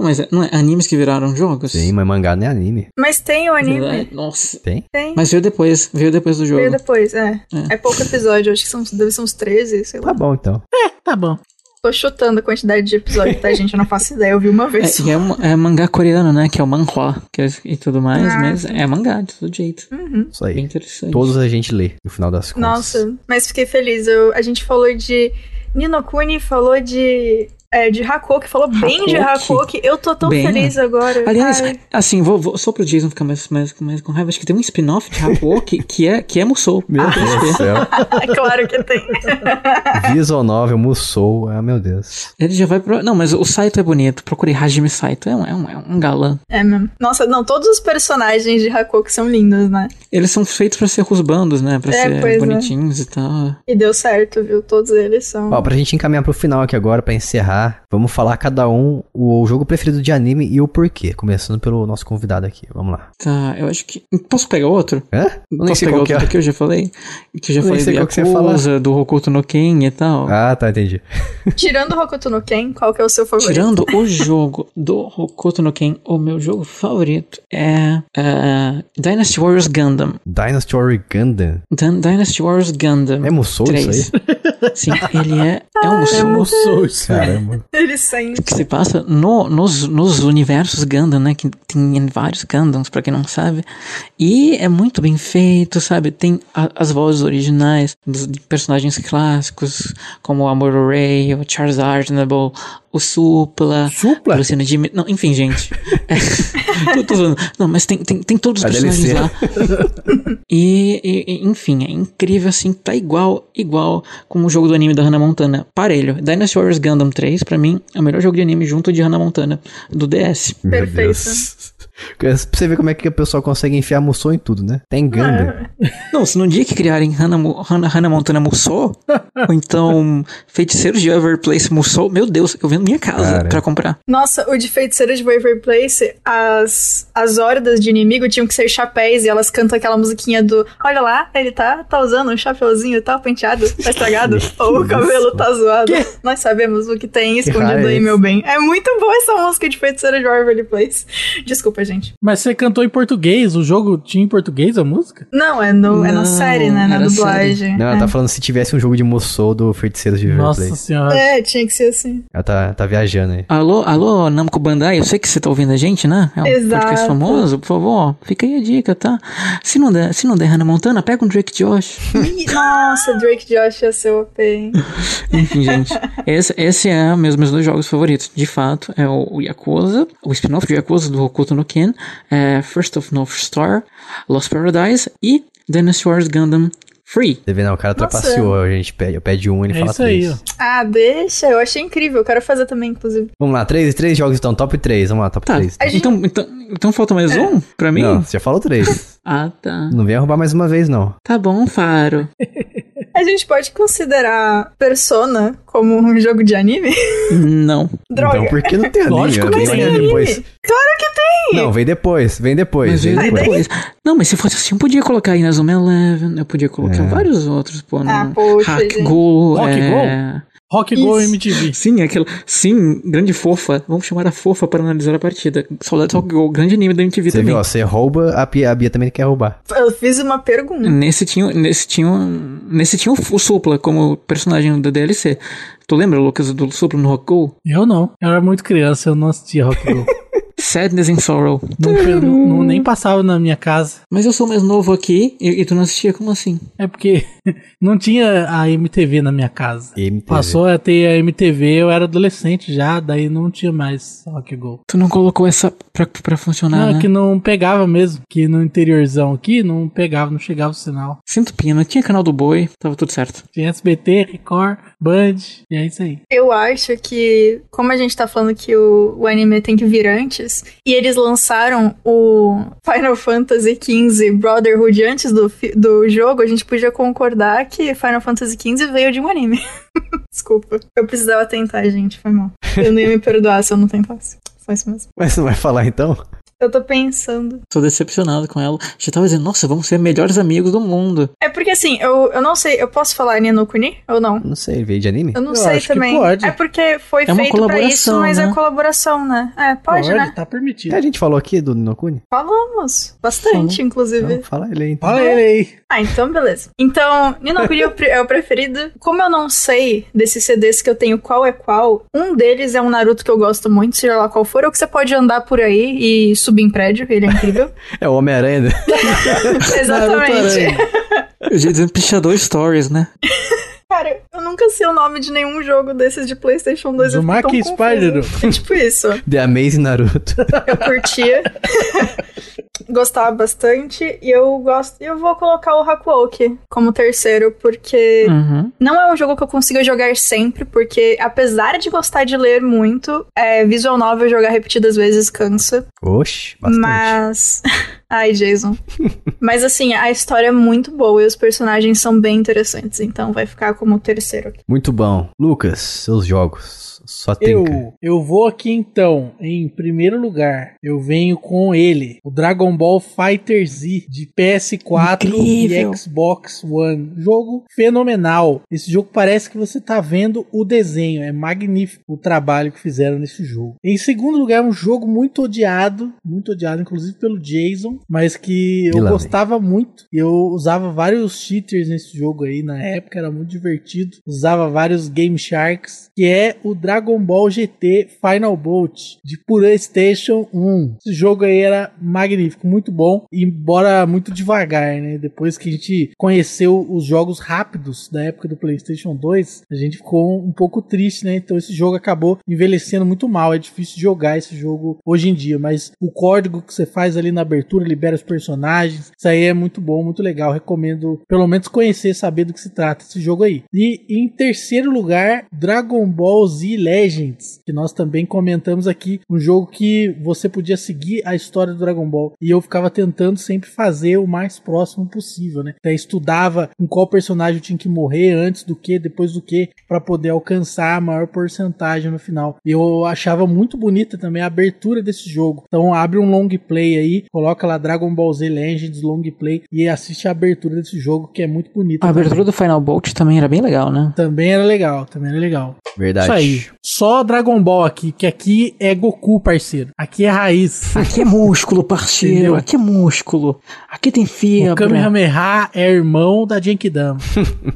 Mas não é animes que viraram jogos? Sim, mas mangá não é anime. Mas tem o anime. Verdade? Nossa. Tem. Mas veio depois do jogo. Veio depois, é. É pouco episódio, acho que deve ser uns 13, sei lá. Tá bom, então. É, tá bom. Tô chutando a quantidade de episódios, tá, gente? Eu não faço ideia, eu vi uma vez. É mangá coreano, né? Que é o manhwa e tudo mais, mas é mangá de todo jeito. Uhum. Isso aí. Bem interessante. Todos a gente lê, no final das contas. Nossa, mas fiquei feliz. A gente falou de... Ninokuni falou de... É, de Hakou, que falou bem de Hakou, que eu tô tão feliz agora. Aliás, assim, vou só pro Jason ficar mais com raiva, acho que tem um spin-off de Hakou que é Musou. Meu Deus do céu. Claro que tem. Visual Novel, Musou, ah, meu Deus. Ele já vai pro... Não, mas o Saito é bonito, procurei Hajime Saito, é um galã. É mesmo. Nossa, não, todos os personagens de Hakou que são lindos, né? Eles são feitos pra ser rusbandos, né? Pra ser bonitinhos e tal. E deu certo, viu? Todos eles são... Ó, pra gente encaminhar pro final aqui agora, pra encerrar, vamos falar cada um o jogo preferido de anime e o porquê. Começando pelo nosso convidado aqui, vamos lá. Tá, eu acho que... Posso pegar outro? É? Posso pegar outro que eu já falei? Que eu já falei do Yakuza, do Hokuto no Ken e tal. Ah, tá, entendi. Tirando o Hokuto no Ken, qual que é o seu favorito? Tirando o jogo do Hokuto no Ken, o meu jogo favorito é Dynasty Warriors Gundam. Dynasty Warriors Gundam? Dynasty Warriors Gundam. É Musou isso aí? Sim, ele é um Musou. É Musou isso, caramba. Ele sente. Que se passa nos universos Gundam, né? Que tem vários Gundams, pra quem não sabe. E é muito bem feito, sabe? Tem as vozes originais de personagens clássicos, como o Amuro Ray, o Charles Aznavour, o Supla? Luciano Jimmy... Não, enfim, gente. Tô falando. Não, mas tem todos os personagens lá. E, enfim, é incrível, assim. Tá igual como o jogo do anime da Hannah Montana. Parelho. Dynasty Warriors Gundam 3, pra mim, é o melhor jogo de anime junto de Hannah Montana, do DS. Perfeito. Pra você ver como é que o pessoal consegue enfiar Musou em tudo, né? Tem Gundam. Não, se no dia que criarem Hannah Montana Musou, ou então Feiticeiros de Waverly Place Musou, meu Deus, eu vendo minha casa pra comprar. Nossa, o de Feiticeiros de Waverly Place, as hordas de inimigo tinham que ser chapéus e elas cantam aquela musiquinha do olha lá, ele tá usando um chapeuzinho, tá penteado, tá estragado, ou o cabelo tá zoado. Que? Nós sabemos o que tem escondido aí, meu bem. É muito boa essa música de Feiticeiros de Waverly Place. Desculpa, gente. Mas você cantou em português, o jogo tinha em português a música? Não, é na série, né? Na dublagem. Série. Não, ela tá falando se tivesse um jogo de Musou do Feiticeiros de Nossa Play. Senhora. É, tinha que ser assim. Ela tá viajando aí. Alô, Namco Bandai, eu sei que você tá ouvindo a gente, né? É um podcast famoso, por favor, fica aí a dica, tá? Se não der Hannah Montana, pega um Drake Josh. Nossa, Drake Josh ia ser OP, hein? Enfim, gente, esse é meus dois jogos favoritos. De fato, é o Yakuza, o spin-off de Yakuza do Hokuto no Ken, First of North Star, Lost Paradise e Dynasty Warriors Gundam Free. Deve não, o cara trapaceou, a gente pede um e ele fala isso três. Aí, ah, deixa, eu achei incrível, eu quero fazer também, inclusive. Vamos lá, três jogos então, top 3, vamos lá, top 3. Tá. Então falta mais um pra mim? Não, você já falou 3. Ah, tá. Não venha roubar mais uma vez, não. Tá bom, Faro. A gente pode considerar Persona como um jogo de anime? Não. Droga. Não, porque não tem anime. Lógico que tem anime. Depois. Claro que tem! Não, vem depois. Mas vem depois. Não, mas se fosse assim, eu podia colocar aí na Zoom Eleven, eu podia colocar vários outros, pô. Ah, no... poxa, Rock Go MTV. Sim, aquela... Sim, grande fofa. Vamos chamar a fofa para analisar a partida. Saudades Rock Go, grande anime da MTV também. Você viu, você rouba, a Bia também quer roubar. Eu fiz uma pergunta. Nesse tinha o Supla como personagem da DLC. Tu lembra, Lucas, do Supla no Rock Go? Eu não. Eu era muito criança, eu não assistia Rock Go. Sadness and Sorrow. Não, nem passava na minha casa. Mas eu sou mais novo aqui e tu não assistia, como assim? É porque não tinha a MTV na minha casa. MTV. Passou a ter a MTV, eu era adolescente já, daí não tinha mais Rock Go. Tu não colocou essa pra funcionar, não, né? Que não pegava mesmo, que no interiorzão aqui não pegava, não chegava o sinal. Sinto pena, tinha Canal do Boi, tava tudo certo. Tinha SBT, Record, Band, e é isso aí. Eu acho que, como a gente tá falando que o anime tem que vir antes, Xbox e eles lançaram o Final Fantasy XV Brotherhood antes do jogo, a gente podia concordar que Final Fantasy XV veio de um anime. Desculpa. Eu precisava tentar, gente. Foi mal. Eu não ia me perdoar se eu não tentasse. Só isso mesmo. Mas você não vai falar, então? Eu tô pensando. Tô decepcionado com ela. Já tava dizendo, nossa, vamos ser melhores amigos do mundo. É porque assim, eu não sei, eu posso falar Ni no Kuni ou não? Não sei, veio de anime? Eu não sei também. Pode. É porque foi feito pra isso, mas né? É colaboração, né? É, pode, né? Tá permitido. A gente falou aqui do Ni no Kuni? Falamos. Bastante, inclusive. Então, fala ele aí. Então. Fala ele aí. Ah, então beleza. Então, Ni no Kuni é o preferido. Como eu não sei desses CDs que eu tenho qual é qual, um deles é um Naruto que eu gosto muito, seja lá qual for, ou que você pode andar por aí e subir em prédio, ele é incrível. É o Homem-Aranha, né? Exatamente. Eu já dizendo Pichador Stories, né? Cara, eu nunca sei o nome de nenhum jogo desses de Playstation 2. O Mac Spider. É tipo isso. The Amazing Naruto. Eu curtia. Gostava bastante. E eu vou colocar o Hakuouki como terceiro, porque não é um jogo que eu consiga jogar sempre, porque apesar de gostar de ler muito, visual novel jogar repetidas vezes cansa. Oxe, bastante. Mas... Ai, Jason. Mas assim, a história é muito boa e os personagens são bem interessantes, então vai ficar como o terceiro aqui. Muito bom. Lucas, seus jogos. Só tem eu vou aqui então, em primeiro lugar, eu venho com ele, o Dragon Ball Fighter Z de PS4 Incrível. E Xbox One. Jogo fenomenal. Esse jogo parece que você tá vendo o desenho. É magnífico o trabalho que fizeram nesse jogo. Em segundo lugar, um jogo muito odiado, inclusive pelo Jason, mas que eu gostava muito. Eu usava vários cheaters nesse jogo aí, na época era muito divertido. Usava vários Game Sharks, que é o Dragon Ball GT Final Bolt de PlayStation 1. Esse jogo aí era magnífico, muito bom, embora muito devagar, né? Depois que a gente conheceu os jogos rápidos da época do PlayStation 2, a gente ficou um pouco triste, né? Então esse jogo acabou envelhecendo muito mal, é difícil jogar esse jogo hoje em dia, mas o código que você faz ali na abertura, libera os personagens, isso aí é muito bom, muito legal, recomendo pelo menos conhecer, saber do que se trata esse jogo aí. E em terceiro lugar, Dragon Ball Z Legends, que nós também comentamos aqui, um jogo que você podia seguir a história do Dragon Ball e eu ficava tentando sempre fazer o mais próximo possível, né? Até estudava em qual personagem eu tinha que morrer, antes do que, depois do que, para poder alcançar a maior porcentagem no final. E eu achava muito bonita também a abertura desse jogo, então abre um long play aí, coloca lá Dragon Ball Z Legends long play e assiste a abertura desse jogo, que é muito bonita. A abertura do Final Bolt também era bem legal, né? Também era legal. Verdade. Isso aí. Só Dragon Ball aqui, que aqui é Goku, parceiro. Aqui é raiz. Aqui é músculo, parceiro. Entendeu? Aqui é músculo. Aqui tem fibra. O Kamehameha é irmão da Genkidama.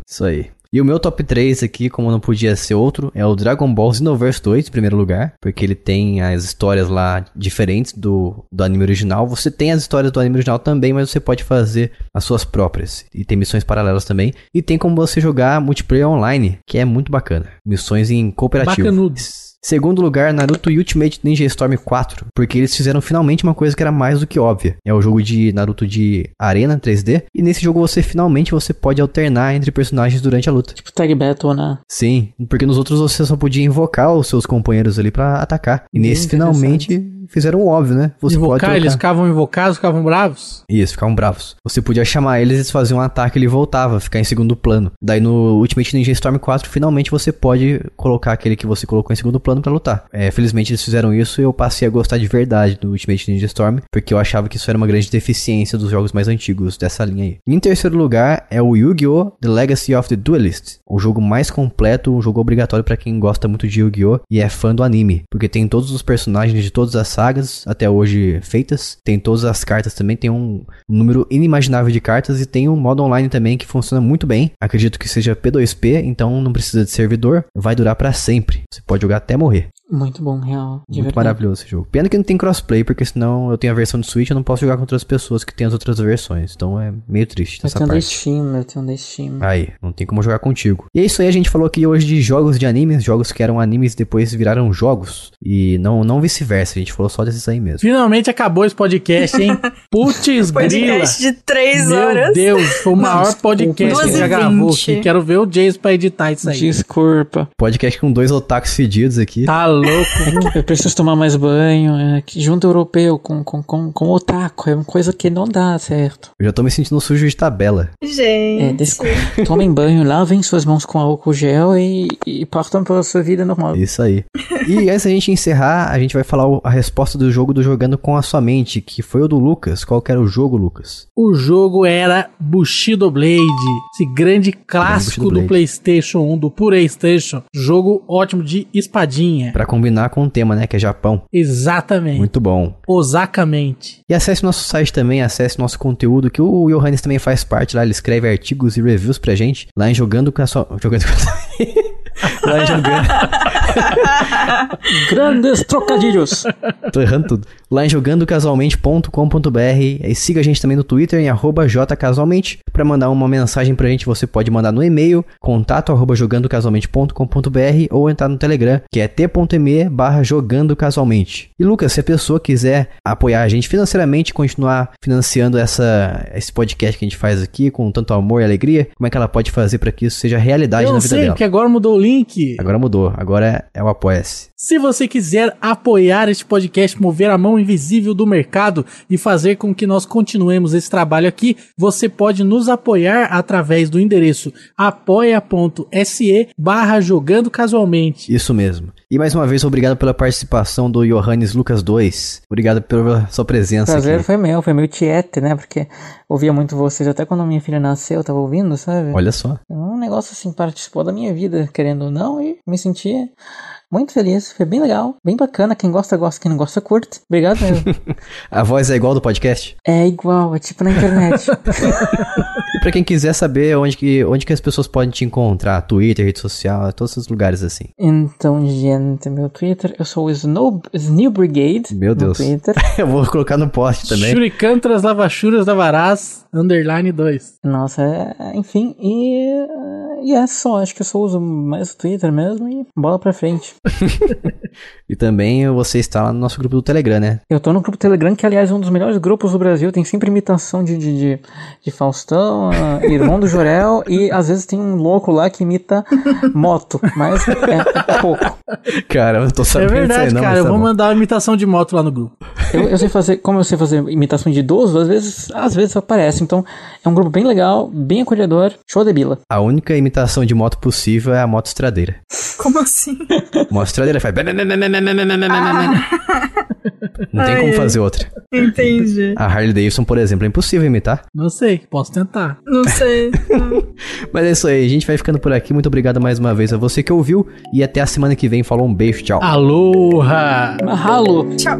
Isso aí. E o meu top 3 aqui, como não podia ser outro, é o Dragon Ball Xenoverse 2, em primeiro lugar, porque ele tem as histórias lá diferentes do anime original. Você tem as histórias do anime original também, mas você pode fazer as suas próprias. E tem missões paralelas também. E tem como você jogar multiplayer online, que é muito bacana. Missões em cooperativo. Bacanudos. Segundo lugar, Naruto Ultimate Ninja Storm 4, porque eles fizeram finalmente uma coisa que era mais do que óbvia. É o jogo de Naruto de Arena 3D, e nesse jogo você finalmente pode alternar entre personagens durante a luta. Tipo Tag Battle, né? Sim, porque nos outros você só podia invocar os seus companheiros ali pra atacar. E nesse finalmente fizeram o óbvio, né? Você pode eles ficavam invocados, ficavam bravos? Isso, ficavam bravos. Você podia chamar eles, eles faziam um ataque, ele voltava, ficar em segundo plano. Daí no Ultimate Ninja Storm 4, finalmente você pode colocar aquele que você colocou em segundo plano pra lutar. Felizmente eles fizeram isso e eu passei a gostar de verdade do Ultimate Ninja Storm, porque eu achava que isso era uma grande deficiência dos jogos mais antigos dessa linha aí. Em terceiro lugar é o Yu-Gi-Oh! The Legacy of the Duelist, o jogo mais completo, um jogo obrigatório pra quem gosta muito de Yu-Gi-Oh! E é fã do anime, porque tem todos os personagens de todas as sagas até hoje feitas, tem todas as cartas também, tem um número inimaginável de cartas e tem um modo online também que funciona muito bem, acredito que seja P2P, então não precisa de servidor, vai durar pra sempre, você pode jogar até morrer. Muito bom, real. Muito maravilhoso esse jogo. Pena que não tem crossplay, porque senão eu tenho a versão de Switch, eu não posso jogar com outras pessoas que tem as outras versões. Então é meio triste essa parte. Eu tenho da Steam. Aí, não tem como jogar contigo. E é isso aí, a gente falou aqui hoje de jogos de animes, jogos que eram animes e depois viraram jogos. E não vice-versa, a gente falou só desses aí mesmo. Finalmente acabou esse podcast, hein? Putz, grila. Podcast de 3 horas. Meu Deus, foi o maior podcast que já gravou. Quero ver o Jason pra editar isso aí. Desculpa. Podcast com 2 otakus fedidos aqui. Tá louco. Eu preciso tomar mais banho. Junto europeu com otaku. É uma coisa que não dá certo. Eu já tô me sentindo sujo de tabela. Gente. Tomem banho, lavem suas mãos com álcool gel e partam pela sua vida normal. Isso aí. E antes da gente encerrar, a gente vai falar a resposta do jogo do Jogando com a Sua Mente, que foi o do Lucas. Qual que era o jogo, Lucas? O jogo era Bushido Blade. Esse grande clássico do PlayStation 1, do PlayStation. Jogo ótimo de espadinha. Pra combinar com o tema, né? Que é Japão. Exatamente. Muito bom. Osakamente. E acesse nosso site também, acesse nosso conteúdo, que o Johannes também faz parte lá. Ele escreve artigos e reviews pra gente. Lá em Jogando com a Sua... Jogando com a Sua... Lá em Jogando... Grandes trocadilhos. Tô errando tudo. Lá em jogandocasualmente.com.br. E siga a gente também no Twitter em @jcasualmente. Pra mandar uma mensagem pra gente, você pode mandar no e-mail contato@jogandocasualmente.com.br ou entrar no Telegram, que é t.me/jogandocasualmente. E Lucas, se a pessoa quiser apoiar a gente financeiramente, continuar financiando esse podcast que a gente faz aqui com tanto amor e alegria, como é que ela pode fazer pra que isso seja realidade na vida dela? Eu sei, que agora mudou o link. Agora mudou. Agora é o Apoia-se. Se você quiser apoiar este podcast, mover a mão invisível do mercado e fazer com que nós continuemos esse trabalho aqui, você pode nos apoiar através do endereço apoia.se/jogando casualmente. Isso mesmo. E mais uma vez, obrigado pela participação do Johannes Lucas 2. Obrigado pela sua presença. O prazer aqui foi meu tiete, né? Porque ouvia muito vocês, até quando minha filha nasceu, eu tava ouvindo, sabe? Olha só. Um negócio assim, participou da minha vida, querendo ou não, e me sentia... muito feliz, foi bem legal, bem bacana. Quem gosta, gosta. Quem não gosta, curte. Obrigado mesmo. A voz é igual do podcast? É igual, é tipo na internet. E pra quem quiser saber onde que as pessoas podem te encontrar, Twitter, rede social, todos esses lugares assim. Então, gente, meu Twitter, eu sou o Snow Brigade. Meu Deus. Eu vou colocar no post também. Churicantras, lavachuras, lavarás, _2. Nossa, enfim, e é só, acho que eu só uso mais o Twitter mesmo e bola pra frente. E também você está lá no nosso grupo do Telegram, né? Eu tô no grupo do Telegram, que aliás é um dos melhores grupos do Brasil. Tem sempre imitação de Faustão, irmão do Jorel, e às vezes tem um louco lá que imita moto, mas é pouco. Cara, eu tô sabendo. É verdade, isso aí, não, cara, eu vou mandar uma imitação de moto lá no grupo. Eu sei fazer, como eu sei fazer imitação de idoso, às vezes aparece. Então é um grupo bem legal, bem acolhedor, show de bila. A única imitação de moto possível é a moto estradeira. Como assim? Uma estradeira faz... Não tem como fazer outra. Entendi. A Harley Davidson, por exemplo, é impossível imitar. Não sei, posso tentar. Não sei. Mas é isso aí, a gente vai ficando por aqui. Muito obrigado mais uma vez a você que ouviu. E até a semana que vem. Falou, um beijo, tchau. Aloha. Mahalo. Tchau.